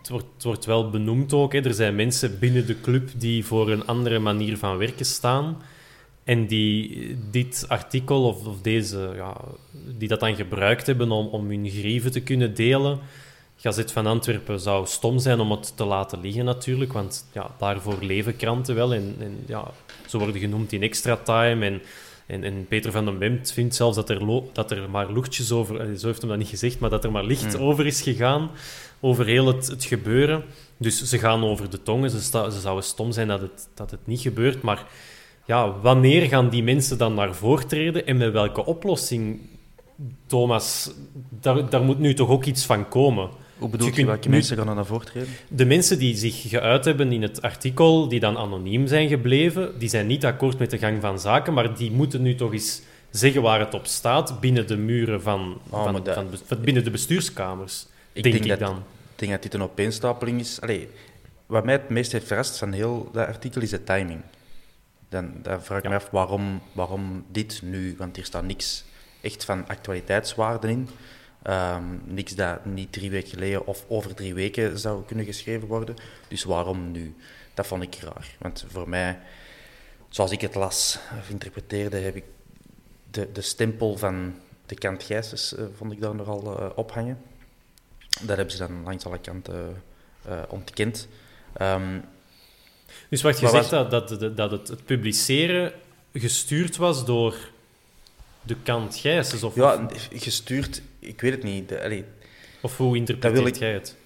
Het wordt, het wordt wel benoemd ook. Hè. Er zijn mensen binnen de club die voor een andere manier van werken staan. En die dit artikel of, of deze, ja, die dat dan gebruikt hebben om, om hun grieven te kunnen delen. Gazet van Antwerpen zou stom zijn om het te laten liggen natuurlijk. Want ja, daarvoor leven kranten wel. En, en ja, ze worden genoemd in extra time. En En, en Peter van den Bemt vindt zelfs dat er, lo- dat er maar luchtjes over... Zo heeft hem dat niet gezegd, maar dat er maar licht mm. over is gegaan, over heel het, het gebeuren. Dus ze gaan over de tongen. Ze, sta- ze zouden stom zijn dat het, dat het niet gebeurt. Maar ja, wanneer gaan die mensen dan naar voren treden? En met welke oplossing, Thomas? Daar, daar moet nu toch ook iets van komen. Hoe bedoel je, je kunt, welke nu, mensen gaan er naar voren treden? De mensen die zich geuit hebben in het artikel, die dan anoniem zijn gebleven, die zijn niet akkoord met de gang van zaken, maar die moeten nu toch eens zeggen waar het op staat binnen de muren van, oh, van, dat, van, van binnen de bestuurskamers. Ik denk, denk ik dat, dan. Ik denk dat dit een opeenstapeling is. Allee, wat mij het meest heeft verrast van heel dat artikel is de timing. Dan, dan vraag ik ja. me af waarom, waarom dit nu, want hier staat niks echt van actualiteitswaarde in. Um, niks dat niet drie weken geleden of over drie weken zou kunnen geschreven worden. Dus waarom nu? Dat vond ik raar. Want voor mij, zoals ik het las of interpreteerde, heb ik de, de stempel van de kant Gijsens, uh, vond ik daar nogal uh, ophangen. Dat hebben ze dan langs alle kanten uh, ontkend. Um, dus wat je zegt, was... dat, dat, dat het, het publiceren gestuurd was door de kant Gijsens? Of... Ja, gestuurd... Ik weet het niet. De, allee, of hoe interpreteert jij het?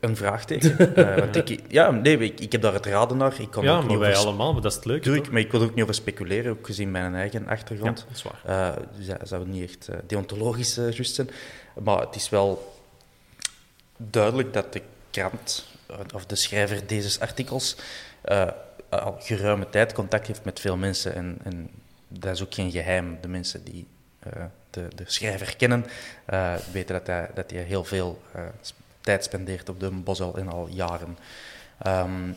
Een vraagteken. uh, want ik, ja, nee, ik, ik heb daar het raden naar. Ik kan ja, ook niet wij vers- allemaal, maar dat is het leuke. Tuurlijk, maar ik wil er ook niet over speculeren, ook gezien mijn eigen achtergrond. Ja, dat is waar. Uh, dus dat zou niet echt uh, deontologisch uh, juist zijn. Maar het is wel duidelijk dat de krant, uh, of de schrijver deze artikels, uh, al geruime tijd contact heeft met veel mensen. En, en dat is ook geen geheim, de mensen die... Uh, De, de schrijver kennen, uh, weten dat hij, dat hij heel veel uh, tijd spendeert op de Bosuil en al jaren. Um,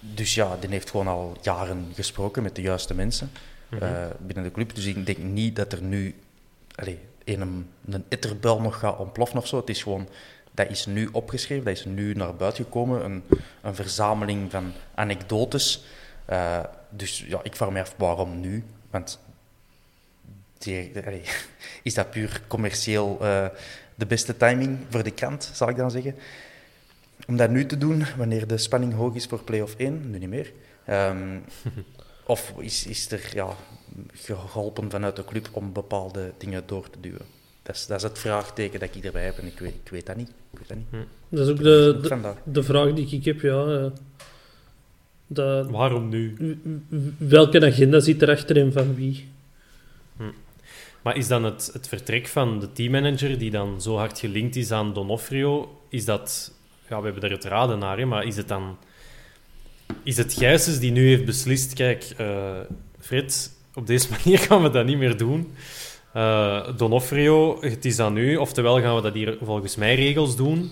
dus ja, die heeft gewoon al jaren gesproken met de juiste mensen uh, mm-hmm. binnen de club. Dus ik denk niet dat er nu allee, in een, een etterbel nog gaat ontploffen of zo. Het is gewoon, dat is nu opgeschreven, dat is nu naar buiten gekomen. Een, een verzameling van anekdotes. Uh, dus ja, ik vraag me af waarom nu, want... Is dat puur commercieel uh, de beste timing voor de krant, zal ik dan zeggen? Om dat nu te doen, wanneer de spanning hoog is voor play-off één, nu niet meer. Um, of is, is er ja, geholpen vanuit de club om bepaalde dingen door te duwen? Dat is, dat is het vraagteken dat ik erbij heb en ik weet, ik weet dat niet. Ik weet dat niet. Dat is ook de, de, de vraag die ik heb, ja. De, Waarom nu? Welke agenda zit er achterin van wie? Hm. Maar is dan het, het vertrek van de teammanager, die dan zo hard gelinkt is aan D'Onofrio, is dat... Ja, we hebben er het raden naar, hè, maar is het dan... Is het Gijsens die nu heeft beslist, kijk, uh, Fred, op deze manier gaan we dat niet meer doen. Uh, D'Onofrio, het is aan u, oftewel gaan we dat hier volgens mij regels doen.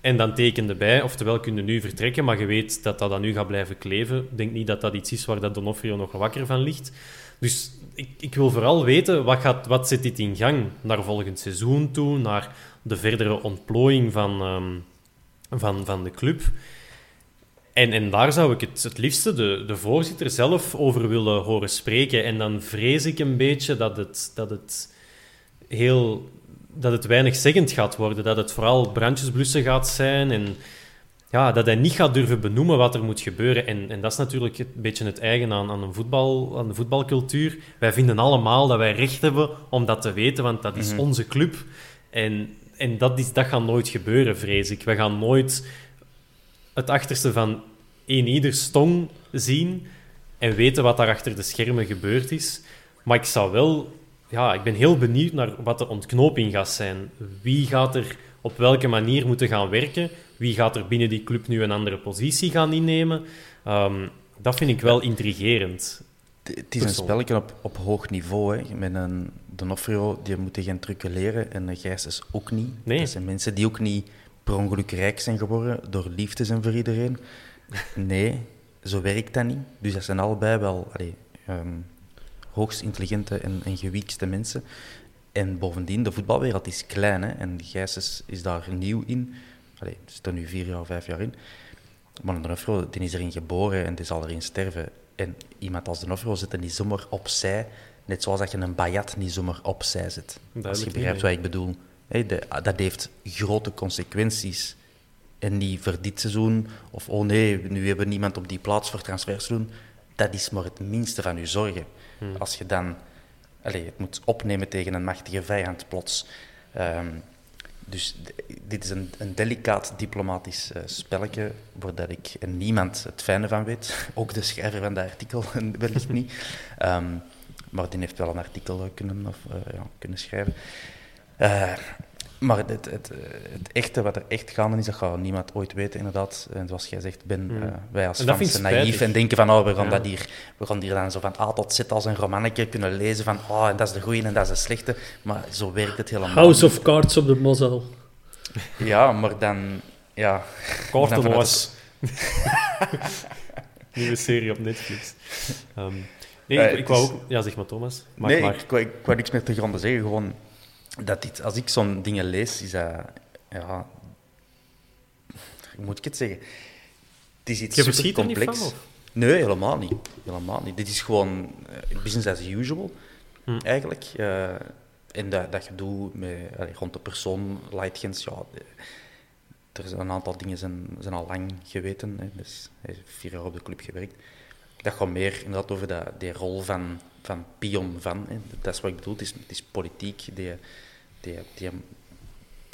En dan tekende bij, oftewel kunnen we nu vertrekken, maar je weet dat dat aan u gaat blijven kleven. Ik denk niet dat dat iets is waar dat D'Onofrio nog wakker van ligt. Dus ik, ik wil vooral weten, wat, gaat, wat zet dit in gang naar volgend seizoen toe, naar de verdere ontplooiing van, um, van, van de club. En, en daar zou ik het, het liefste de, de voorzitter zelf over willen horen spreken. En dan vrees ik een beetje dat het, dat het, heel, dat het weinigzeggend gaat worden. Dat het vooral brandjesblussen gaat zijn en ja, dat hij niet gaat durven benoemen wat er moet gebeuren. En, en dat is natuurlijk een beetje het eigen aan, aan, een voetbal, aan de voetbalcultuur. Wij vinden allemaal dat wij recht hebben om dat te weten, want dat is mm-hmm. onze club. En, en dat, is, dat gaat nooit gebeuren, vrees ik. Wij gaan nooit het achterste van een ieders tong zien en weten wat daar achter de schermen gebeurd is. Maar ik zou wel... Ja, ik ben heel benieuwd naar wat de ontknoping gaat zijn. Wie gaat er op welke manier moeten gaan werken... Wie gaat er binnen die club nu een andere positie gaan innemen? Um, dat vind ik wel intrigerend. Het is Persoon. een spelletje op, op hoog niveau. Hè. Met een D'Onofrio, die moeten geen trucken leren. En Gijsens ook niet. Nee. Dat zijn mensen die ook niet per ongeluk rijk zijn geworden. Door liefde zijn voor iedereen. Nee, zo werkt dat niet. Dus dat zijn allebei wel allee, um, hoogst intelligente en, en gewiekste mensen. En bovendien, de voetbalwereld is klein. Hè. En Gijsens is daar nieuw in. Allee, het zit er nu vier jaar, vijf jaar in. Maar een D'Onofrio, die is erin geboren en die zal erin sterven. En iemand als D'Onofrio zit er niet zomaar opzij, net zoals dat je een Bayat niet zomaar opzij zit. Duidelijk, als je begrijpt wat ik bedoel. Hey, de, dat heeft grote consequenties. En niet voor dit seizoen, of oh nee, nu hebben we niemand op die plaats voor transfers doen. dat is maar het minste van je zorgen. Hmm. Als je dan allez, het moet opnemen tegen een machtige vijand plots. Um, dus d- dit is een, een delicaat diplomatisch uh, spelletje, waar dat ik en niemand het fijne van weet. Ook de schrijver van dat artikel wellicht niet. Um, maar die heeft wel een artikel kunnen, of, uh, ja, kunnen schrijven. Uh, maar het, het, het, het echte, wat er echt gaande is, dat gaat niemand ooit weten, inderdaad. En zoals jij zegt, Ben, mm. uh, wij als fans zijn naïef en denken van, oh, we gaan, ja. dat hier, we gaan hier dan zo van A tot Z als een romannetje kunnen lezen van, oh, en dat is de goeie en dat is de slechte. Maar zo werkt het helemaal. House of Cards op de Mosel. Ja, maar dan... Ja, Kaartenhuis. Nieuwe serie op Netflix. Um, nee, uh, ik, ik wou ook... Ja, zeg maar, Thomas. Maak, nee, maar. Ik, ik, ik wou niks meer te gronden zeggen, gewoon... Dat dit, als ik zo'n dingen lees, is dat... Ja... Hoe moet ik het zeggen? Het is iets supercomplex. Nee, helemaal niet. helemaal niet. Dit is gewoon uh, business as usual, hmm. eigenlijk. Uh, en dat, dat gedoe met, allee, rond de persoon, Leidgens, ja... Er zijn een aantal dingen zijn, zijn al lang geweten. Hè, dus hij heeft vier jaar op de club gewerkt. Dat gaat meer inderdaad over dat, die rol van... van pion van, hè. Dat is wat ik bedoel, het is, het is politiek, die, die, die,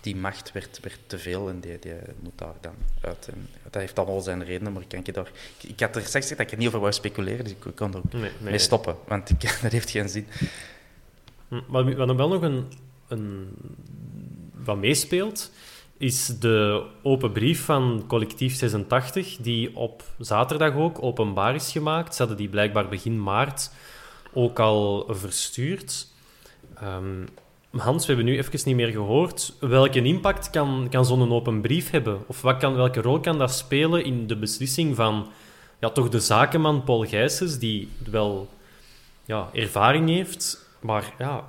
die macht werd, werd te veel en die, die moet daar dan uit. En dat heeft allemaal zijn redenen, maar kan je daar... Ik, ik had er straks gezegd dat ik er niet over wou speculeren, dus ik kan er ook nee, nee, mee nee. stoppen, want ik, dat heeft geen zin. Maar wat dan wel nog een, een, wat meespeelt, is de open brief van Collectief zesentachtig, die op zaterdag ook openbaar is gemaakt. Ze hadden die blijkbaar begin maart... ook al verstuurd. Um, Hans, we hebben nu even niet meer gehoord. Welke impact kan, kan zo'n open brief hebben? Of wat kan, welke rol kan dat spelen in de beslissing van ja, toch de zakenman Paul Gijsens, die wel ja, ervaring heeft, maar ja,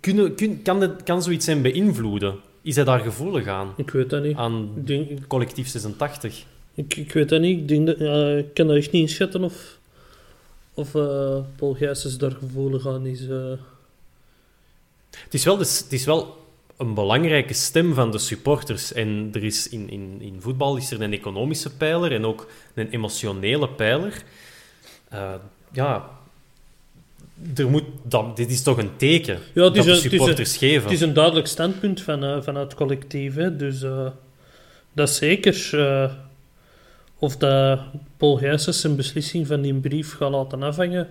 kunnen, kun, kan, dit, kan zoiets hem beïnvloeden? Is hij daar gevoelig aan? Ik weet dat niet. Aan denk... Collectief zesentachtig? Ik, ik weet dat niet. Ik denk dat, uh, ik kan dat echt niet inschatten of... Of uh, Paul Gijsens daar gevoelig aan is... Uh... Het is wel de, het is wel een belangrijke stem van de supporters. En er is in, in, in voetbal is er een economische pijler en ook een emotionele pijler. Uh, ja, er moet, dat, dit is toch een teken ja, dat de supporters het is een, geven. Het is een duidelijk standpunt van, uh, vanuit het collectief. Hè? Dus uh, dat is zeker... Uh... Of dat Paul Gijsens zijn beslissing van die brief gaat laten afhangen,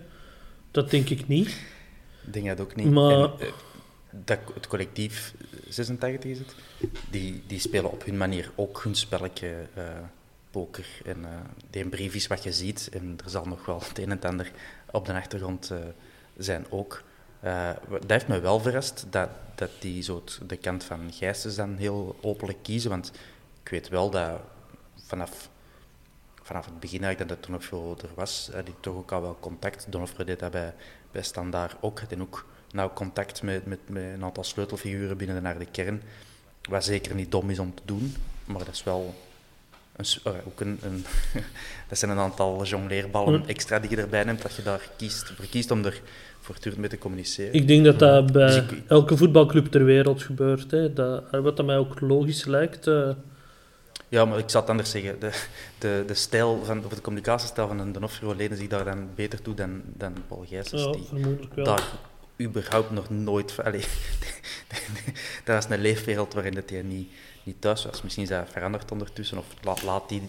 dat denk ik niet. Ik denk dat ook niet. Maar... En, uh, dat, het Collectief zesentachtig is het, die, die spelen op hun manier ook hun spelletje uh, poker. En uh, die brief is wat je ziet, en er zal nog wel het een en het ander op de achtergrond uh, zijn ook. Uh, dat heeft me wel verrast, dat, dat die zo de kant van Gijsens dan heel openlijk kiezen, want ik weet wel dat vanaf... Vanaf het begin eigenlijk dat D'Onofrio er was, had ik toch ook al wel contact. D'Onofrio deed dat bij, bij Standaard ook. Had ook nauw contact met, met, met een aantal sleutelfiguren binnen de naar de kern. Wat zeker niet dom is om te doen, maar dat is wel... Een, ook een, een, dat zijn een aantal jongleerballen extra die je erbij neemt, dat je daar kiest, verkiest om er voortdurend mee te communiceren. Ik denk dat dat bij dus ik, elke voetbalclub ter wereld gebeurt. Hè. Dat, wat dat mij ook logisch lijkt... Uh... Ja, maar ik zal het anders zeggen. De, de, de, stijl van, of de communicatiestijl van D'Onofrio lenen zich daar dan beter toe dan, dan Paul Gijsens. Ja, die daar überhaupt nog nooit... Allez, dat was een leefwereld waarin hij niet, niet thuis was. Misschien is dat veranderd ondertussen. Of laat, laat die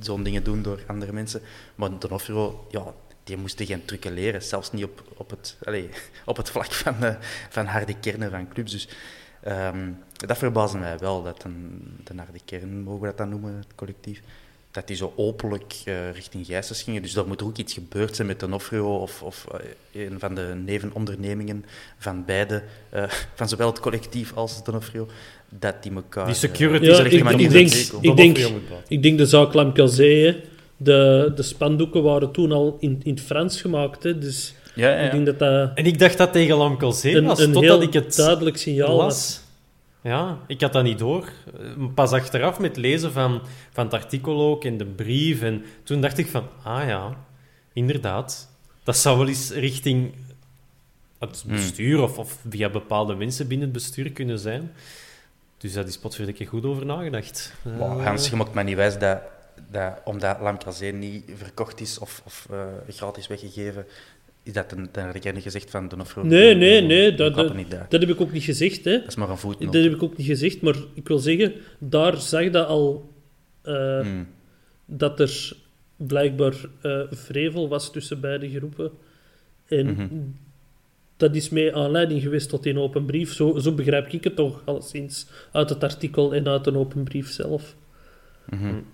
zo'n dingen doen door andere mensen. Maar D'Onofrio, ja, die moest geen trucken leren. Zelfs niet op, op, het, allez, op het vlak van, de, van harde kernen van clubs. Dus... Um, dat verbaasde mij wel, dat een, de naar de kern, mogen we dat dan noemen, het collectief, dat die zo openlijk uh, richting Gijsens gingen. Dus daar moet ook iets gebeurd zijn met D'Onofrio of, of uh, een van de nevenondernemingen van beide, uh, van zowel het collectief als D'Onofrio, dat die elkaar... Die security... Uh, ja, ik, ik, ik, denk, ik, denk, ik denk de zaak Lamkel Zé, de, de spandoeken waren toen al in, in het Frans gemaakt, hè, dus... Ja, ja. Ik denk dat dat en ik dacht dat tegen Lamkel Zé was, een totdat ik het duidelijk signaal las. Was. Ja, ik had dat niet door. Pas achteraf met lezen van, van het artikel ook en de brief. En toen dacht ik van, ah ja, inderdaad. Dat zou wel eens richting het bestuur hmm. of, of via bepaalde mensen binnen het bestuur kunnen zijn. Dus dat is potverdikke goed over nagedacht. Wow, Hans, je mag mij niet wijzen dat dat, omdat Lamkel Zé niet verkocht is of, of uh, gratis weggegeven, is dat een, dan had jij niet gezegd van D'Onofrio. Nee, nee, nee, dat, dat, dat heb ik ook niet gezegd. Hè. Dat is maar een voetnoot. Dat heb ik ook niet gezegd, maar ik wil zeggen, daar zag dat al uh, mm. dat er blijkbaar uh, vrevel was tussen beide groepen. En mm-hmm. dat is mee aanleiding geweest tot een open brief. Zo, zo begrijp ik het toch, alleszins, uit het artikel en uit een open brief zelf. Mm-hmm.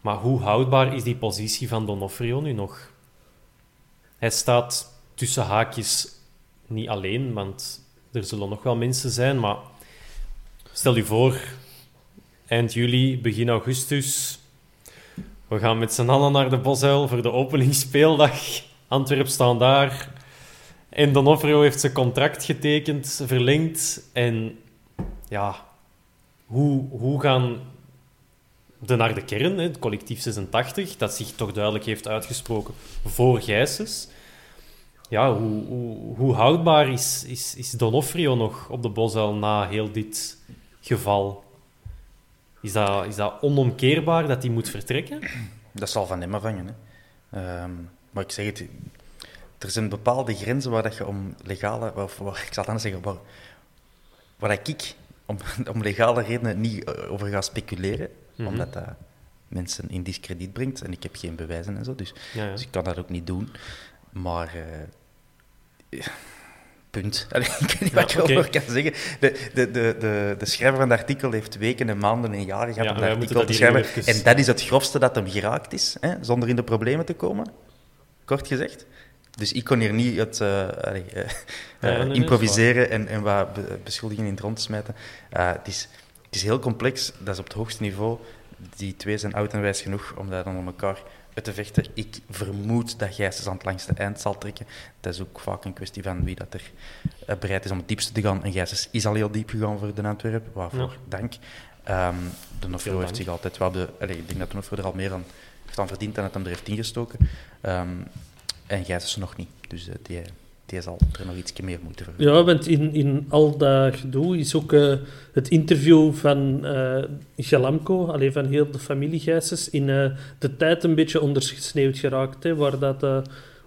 Maar hoe houdbaar is die positie van D'Onofrio nu nog? Hij staat tussen haakjes niet alleen, want er zullen nog wel mensen zijn, maar stel je voor, eind juli, begin augustus, we gaan met z'n allen naar de Bosuil voor de openingsspeeldag. Antwerpen staan daar. En D'Onofrio heeft zijn contract getekend, verlengd. En ja, hoe, hoe gaan de naar de kern, het collectief zesentachtig, dat zich toch duidelijk heeft uitgesproken voor Gijsens. Ja, hoe, hoe, hoe houdbaar is, is, is D'Onofrio nog op de Bosuil na heel dit geval? Is dat, is dat onomkeerbaar dat hij moet vertrekken? Dat zal van hem afhangen. Hè. Um, maar ik zeg het, er zijn bepaalde grenzen waar dat je om legale... Of, waar, ik zal het anders zeggen, waar, waar ik om, om legale redenen niet over ga speculeren. Mm-hmm. Omdat dat mensen in discrediet brengt. En ik heb geen bewijzen en zo, dus, ja, ja. dus ik kan dat ook niet doen. Maar... Uh, ja. Punt. Allee, ik weet niet ja, wat je okay. over kan zeggen. De, de, de, de, de schrijver van het artikel heeft weken en maanden en jaren gehad ja, om dat artikel dat te schrijven. Even... En dat is het grofste dat hem geraakt is, hè, zonder in de problemen te komen. Kort gezegd. Dus ik kon hier niet het uh, allee, uh, ja, uh, improviseren en, en wat be- beschuldigingen in het rond smijten. Uh, het, is, het is heel complex. Dat is op het hoogste niveau. Die twee zijn oud en wijs genoeg om dat onder elkaar... uit te vechten. Ik vermoed dat Gijsens aan het langste eind zal trekken. Dat is ook vaak een kwestie van wie dat er bereid is om het diepste te gaan. En Gijsens is al heel diep gegaan voor de Antwerpen. Waarvoor ja. dank. Um, D'Onofrio heeft zich altijd wel... De, allez, ik denk dat D'Onofrio er al meer aan heeft aan verdiend dan het hem er heeft ingestoken. Um, en Gijsens nog niet. Dus uh, die, die zal er nog iets meer moeten voor. Ja, want in, in al dat gedoe is ook uh, het interview van uh, Jalamco, alleen van heel de familie Gijsens, in uh, de tijd een beetje ondergesneeuwd geraakt, hè, waar dat uh,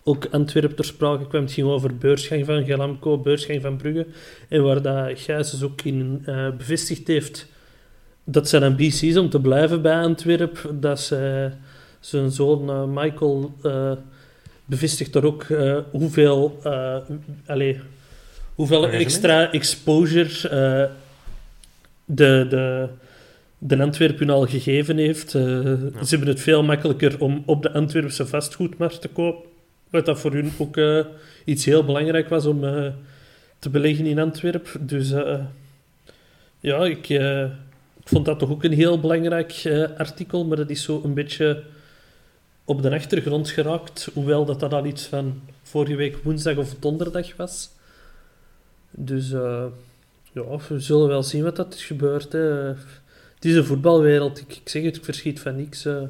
ook Antwerpen ter sprake kwam. Het ging over beursgang van Jalamco, beursgang van Brugge, en waar dat Gijsens ook in uh, bevestigd heeft dat zijn ambitie is om te blijven bij Antwerpen, dat ze, zijn zoon uh, Michael... Uh, bevestigt er ook uh, hoeveel, uh, allez, hoeveel extra exposure uh, de, de, de Antwerpen al gegeven heeft. Uh, ja. Ze hebben het veel makkelijker om op de Antwerpse vastgoedmarkt te kopen. Wat dat voor hun ook uh, iets heel belangrijk was om uh, te beleggen in Antwerpen. Dus uh, ja, ik, uh, ik vond dat toch ook een heel belangrijk uh, artikel, maar dat is zo een beetje... op de achtergrond geraakt, hoewel dat dat al iets van vorige week woensdag of donderdag was. Dus uh, ja, we zullen wel zien wat dat is gebeurd. Hè. Het is een voetbalwereld, ik, ik zeg het, ik verschiet van niks. Uh.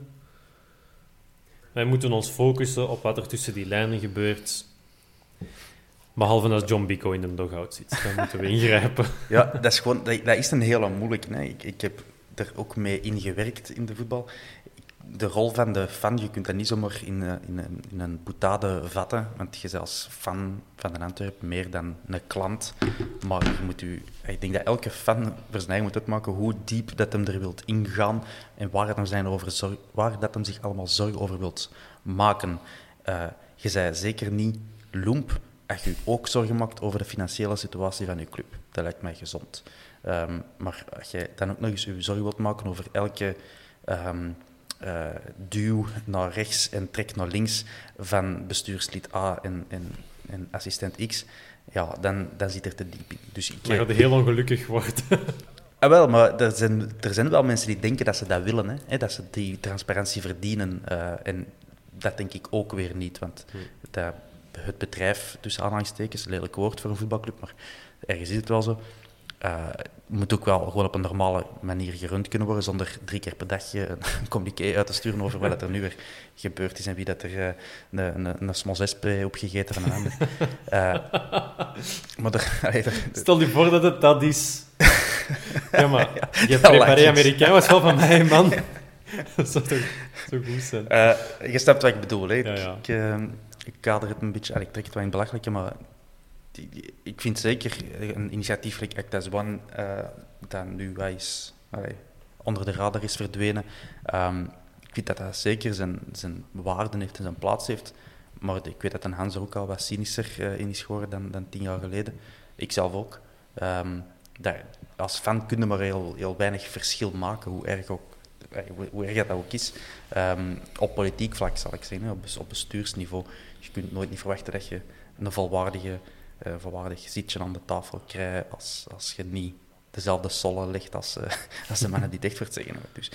Wij moeten ons focussen op wat er tussen die lijnen gebeurt. Behalve als John Biko in de dugout zit, dan moeten we ingrijpen. Ja, dat is, gewoon, dat, dat is een hele moeilijke. Nee. Ik, ik heb er ook mee ingewerkt in de voetbal. De rol van de fan, je kunt dat niet zomaar in, in, in een boutade vatten, want je bent als fan van een Antwerpen meer dan een klant. Maar je moet u, ik denk dat elke fan voor zijn eigen moet uitmaken hoe diep dat hem er wilt ingaan en waar dat hem, zijn over zorg, waar dat hem zich allemaal zorgen over wilt maken. Uh, je bent zeker niet loemp als je ook zorgen maakt over de financiële situatie van je club. Dat lijkt mij gezond. Um, maar als je dan ook nog eens je zorgen wilt maken over elke... Um, Uh, duw naar rechts en trek naar links van bestuurslid A en, en, en assistent X, ja, dan, dan zit er te diep in. Dus ik ga heel ongelukkig worden. Ah, wel, maar er zijn, er zijn wel mensen die denken dat ze dat willen, hè? Hè, dat ze die transparantie verdienen. Uh, en dat denk ik ook weer niet, want hmm. dat, het bedrijf, tussen aanhalingstekens, lelijk woord voor een voetbalclub, maar ergens is het wel zo. Uh, moet ook wel gewoon op een normale manier gerund kunnen worden, zonder drie keer per dag een communiqué uit te sturen over wat er nu weer gebeurd is en wie dat er uh, een, een, een smosespray opgegeten van een ander. Uh, er, allee, er, Stel je voor dat het dat is. Ja, maar je ja, preparé Amerikaan was wel van mij, man. Dat zou toch zo goed zijn? Uh, je snapt wat ik bedoel. Hè? Ja, ja. Ik, uh, ik kader het een beetje, ik trek het wel in het belachelijke, maar ik vind zeker een initiatief like Act as One, uh, dat nu wel is, allee, onder de radar is verdwenen. Um, ik vind dat dat zeker zijn, zijn waarde heeft en zijn plaats heeft. Maar ik weet dat een Hans er ook al wat cynischer uh, in is geworden dan, dan tien jaar geleden. Ik zelf ook. Um, daar, als fan kun je maar heel, heel weinig verschil maken, hoe erg, ook, hoe erg dat ook is. Um, op politiek vlak, zal ik zeggen, op, op bestuursniveau. Je kunt nooit niet verwachten dat je een volwaardige, uh, volwaardig zitje aan de tafel krijgt als, als je niet dezelfde sollen legt als, uh, als de mannen die het echt voor het zeggen hebben. Dus,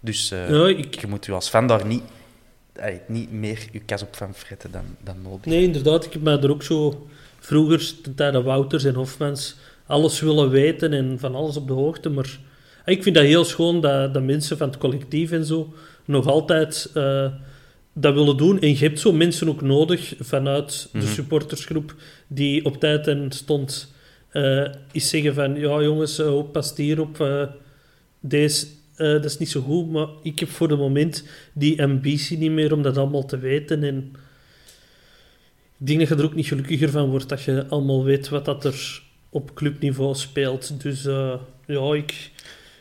dus uh, ja, ik... je moet je als fan daar niet, allee, niet meer je kas op van fretten dan, dan nodig. Nee, inderdaad. Ik heb mij er ook zo... Vroeger, ten tijde Wouters en Hofmans, alles willen weten en van alles op de hoogte. Maar ik vind dat heel schoon dat, dat mensen van het collectief en zo nog altijd uh, dat willen doen. En je hebt zo mensen ook nodig vanuit mm-hmm. de supportersgroep die op tijd en stond uh, is zeggen van ja jongens, uh, pas hierop, uh, deze, uh, dat is niet zo goed. Maar ik heb voor de moment die ambitie niet meer om dat allemaal te weten en... Ik denk dat je er ook niet gelukkiger van wordt dat je allemaal weet wat dat er op clubniveau speelt. Dus uh, ja, ik,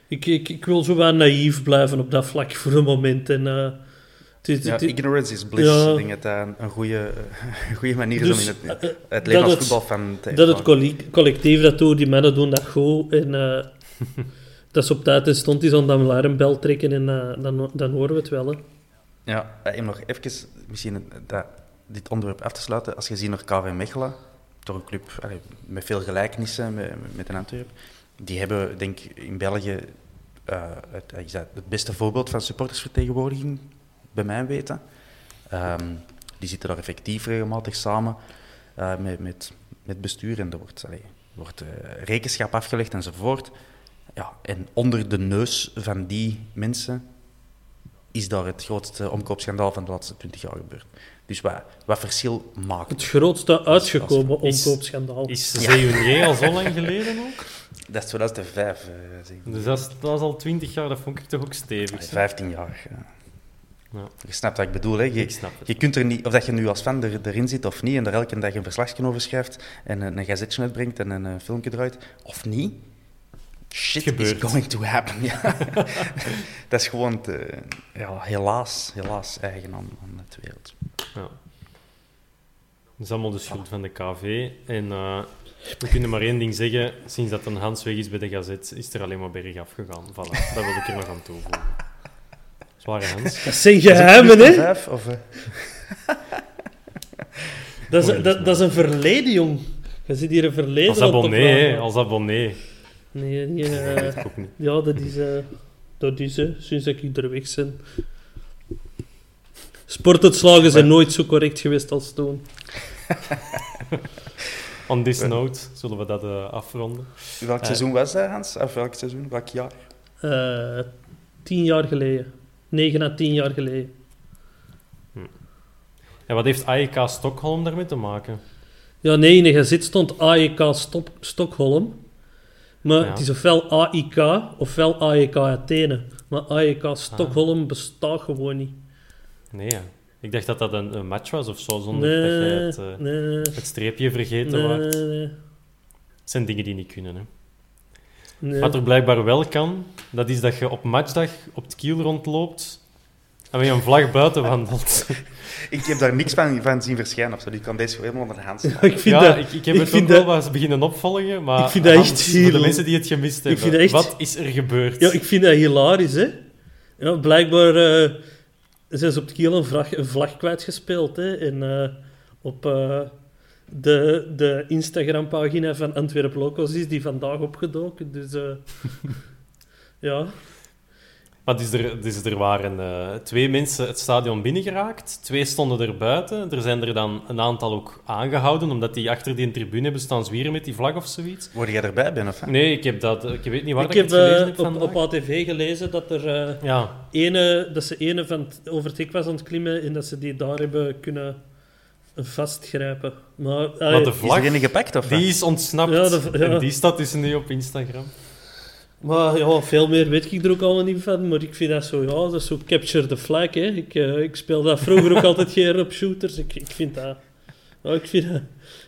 ik, ik, ik wil zo wel naïef blijven op dat vlak voor een moment. En, uh, dit, ja, dit, ignorance is bliss. Ja, ik denk dat dat een goede, een goede manier is dus, om in het, het uh, leven als voetbal van te dat het colli- collectief dat doet, die mannen doen dat goed. En uh, dat ze op tijd en stond is aan dat alarmbel trekken en uh, dan, dan horen we het wel. Hè. Ja, en nog even, misschien dat... dit onderwerp af te sluiten, als je ziet naar K V Mechelen, toch een club allee, met veel gelijkenissen met, met een Antwerpen, die hebben, denk ik, in België uh, het, is dat het beste voorbeeld van supportersvertegenwoordiging, bij mijn weten. Um, die zitten daar effectief regelmatig samen uh, met, met, met bestuur en er wordt, allee, wordt uh, rekenschap afgelegd enzovoort. Ja, en onder de neus van die mensen is daar het grootste omkoopschandaal van de laatste twintig jaar gebeurd. Dus wat, wat verschil maakt het? Grootste uitgekomen omkoopschandaal. Is Zeeuwen al zo lang geleden ook? Dat is tweeduizend vijf. Uh, dus dat is, dat is al twintig jaar, dat vond ik toch ook stevig. Ah, vijftien jaar. Ja. Ja. Je snapt wat ik bedoel. Hè? Je, ik snap het. Je kunt er niet, of dat je nu als fan er, erin zit of niet, en er elke dag een verslagje over schrijft, en een, een gazetje uitbrengt en een, een filmpje draait, of niet. Shit gebeurt. Is going to happen. Ja. Dat is gewoon te, ja, helaas, helaas eigen aan, aan het wereld. Ja. Dat is allemaal de schuld ah. van de K V. En uh, we kunnen maar één ding zeggen. Sinds dat een Hans weg is bij de Gazet, is er alleen maar bergaf gegaan. Voilà, dat wil ik er nog aan toevoegen. Zware Hans. Dat zijn geheimen, hè? Vijf, of, uh... dat, is, dat, dat is een verleden, jong. Je zit hier een verleden. Als abonnee, als abonnee. Nee, nee uh, dat is ook niet. Ja, dat is, uh, dat is uh, sinds dat ik er weg ben. Sportuitslagen zijn nooit zo correct geweest als toen. On this note zullen we dat uh, afronden. Welk uh, seizoen was dat, Hans? Of welk seizoen? Welk jaar? Uh, tien jaar geleden. Negen à tien jaar geleden. Hmm. En wat heeft A E K Stockholm daarmee te maken? Ja, nee, in de gazet stond A E K Stop- Stockholm. Maar ja. Het is ofwel A I K ofwel A E K Athene. Maar A E K Stockholm ah. bestaat gewoon niet. Nee, ik dacht dat dat een, een match was of zo, zonder nee, dat jij het, uh, nee. het streepje vergeten nee, waard. Nee, nee. Het zijn dingen die niet kunnen, hè. Nee. Wat er blijkbaar wel kan, dat is dat je op matchdag op het kiel rondloopt en met een vlag buiten wandelt. Ik heb daar niks van, van zien verschijnen ofzo. Die kan deze helemaal onder de hand staan. Ik, vind ja, dat, ik, ik heb ik het ook dat, wel eens beginnen opvolgen, maar ik vind dat echt voor heel... de mensen die het gemist hebben, echt... wat is er gebeurd? Ja, ik vind dat hilarisch, hè. Ja, blijkbaar... Uh... zijn ze op het kiel een vlag, een vlag kwijtgespeeld. Hè? En uh, op uh, de, de Instagram-pagina van Antwerp Locals is die vandaag opgedoken. Dus uh, ja. Maar het is er, het is er waren uh, twee mensen het stadion binnengeraakt. Twee stonden er buiten. Er zijn er dan een aantal ook aangehouden, omdat die achter die tribune hebben staan zwieren met die vlag of zoiets. Word jij erbij ben, of hè? Nee, ik heb dat... Ik weet niet waar ik, ik heb, het gelezen heb vandaag. Op, op A T V gelezen dat er uh, ja. ene, dat ze ene van t, over het hek was aan het klimmen en dat ze die daar hebben kunnen vastgrijpen. Maar, uh, maar de vlag, is er gepakt, of die is ontsnapt. Ja, de, ja. En die staat dus nu op Instagram. Maar ja, veel meer weet ik er ook allemaal niet van. Maar ik vind dat zo, ja, dat is zo capture the flag. Hè. Ik, uh, ik speel dat vroeger ook altijd geen rap shooters. Ik, ik vind dat... Nou, ik, vind dat,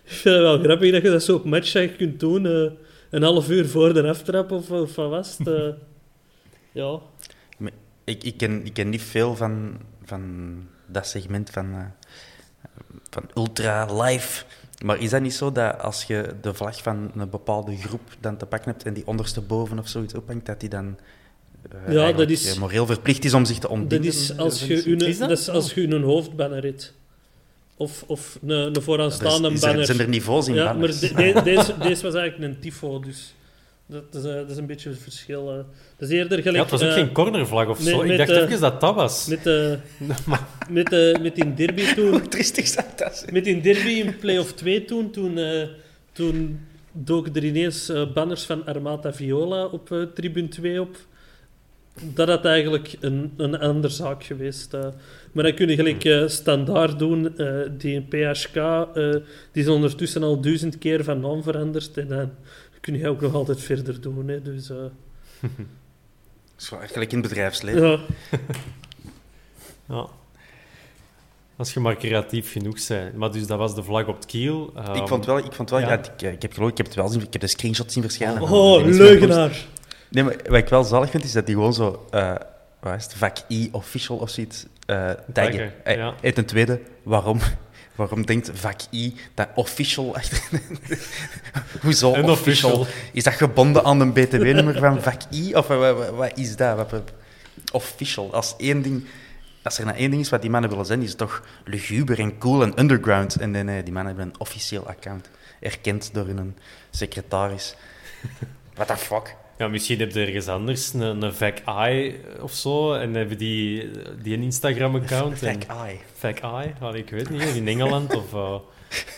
ik vind dat wel grappig dat je dat zo op matchdag kunt doen. Uh, een half uur voor de aftrap of, of wat was het. Uh, ja. Ik, ik, ken, ik ken niet veel van, van dat segment van, uh, van ultra live. Maar is dat niet zo dat als je de vlag van een bepaalde groep dan te pakken hebt en die ondersteboven of zoiets ophangt, dat die dan uh, ja, dat is, moreel verplicht is om zich te ontbinden? Dat is als je een, is dat? Dat is als je een hoofdbanner hebt. Of, of een, een vooraanstaande ja, banner. Er zijn er niveaus in ja, maar de, de, deze, deze was eigenlijk een tifo, dus dat is, uh, dat is een beetje het verschil. Uh. Dat is eerder gelijk... Ja, het was ook uh, geen cornervlag of nee, zo. Met, ik dacht uh, even dat dat was. Met, uh, met, uh, met in derby toen... Hoe triest is dat? Met in derby in play-off twee toen, toen, uh, toen doken er ineens uh, banners van Armata Viola op uh, tribune twee op. Dat had eigenlijk een, een andere zaak geweest. Uh. Maar dan kun je gelijk uh, standaard doen. Uh, die in P H K, uh, die is ondertussen al duizend keer van naam veranderd. En dan kun je ook nog altijd verder doen. Hè. Dus, uh... Zo, eigenlijk in het bedrijfsleven. Ja. Ja. Als je maar creatief genoeg bent. Maar dus dat was de vlag op het kiel. Um... Ik vond wel... Ik, vond wel ja. Ja, ik, ik heb geloof, ik heb het wel zien, ik heb de screenshots zien verschijnen. Oh, oh leugenaar! Nee, maar wat ik wel zalig vind, is dat die gewoon zo... Uh, wat is het? Vak I, official of zoiets, uh, taggen. En ja. Hey, ten tweede, waarom, waarom denkt vak I dat official... Hoezo official? official? Is dat gebonden aan een B T W-nummer van vak I? Of wat, wat is dat? Wat, official. Als één ding... Als er nou één ding is wat die mannen willen zijn, is het toch luguber en cool en underground. En nee, nee, die mannen hebben een officieel account. Erkend door hun secretaris. What the fuck? Ja, misschien heb je ergens anders een, een fake eye of zo en hebben die, die een Instagram-account. Fake eye. Fake eye, well, ik weet niet, in Engeland of uh,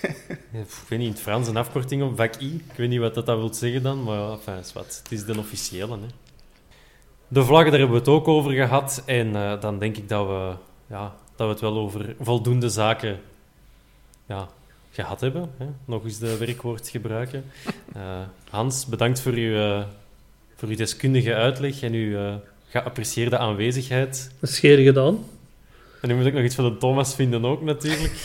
ik weet niet, in het Frans een afkorting op vak I. Ik weet niet wat dat, dat wil zeggen dan, maar enfin, is wat. Het is de officiële. Hè. De vlaggen, daar hebben we het ook over gehad en uh, dan denk ik dat we, ja, dat we het wel over voldoende zaken ja, gehad hebben. Hè. Nog eens de werkwoord gebruiken. Uh, Hans, bedankt voor uw... Uh, Voor uw deskundige uitleg en uw uh, geapprecieerde aanwezigheid. Dat is scheer gedaan. En u moet ook nog iets van de Thomas vinden ook, natuurlijk.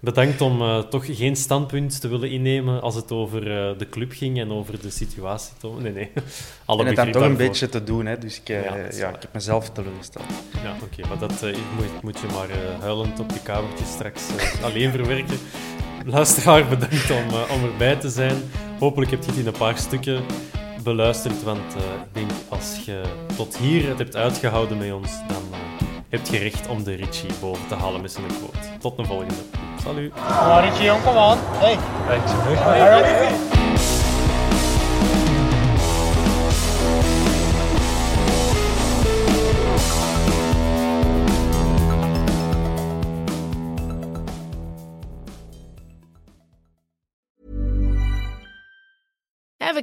Bedankt om uh, toch geen standpunt te willen innemen als het over uh, de club ging en over de situatie. Nee, nee. Alle en het had toch daarvoor een beetje te doen, hè? Dus ik, uh, ja, ja, ik heb mezelf teleurgesteld. Ja, oké, okay, maar dat uh, moet, moet je maar uh, huilend op je kamertje straks uh, alleen verwerken. Luisteraar, bedankt om, uh, om erbij te zijn. Hopelijk heb je het in een paar stukken beluisterd, want uh, ik denk als je tot hier het hebt uitgehouden met ons, dan uh, heb je recht om de Richie boven te halen met zijn quote. Tot de volgende. Salut. Hallo Richie, jong, kom aan. Hey. Dankjewel. Ever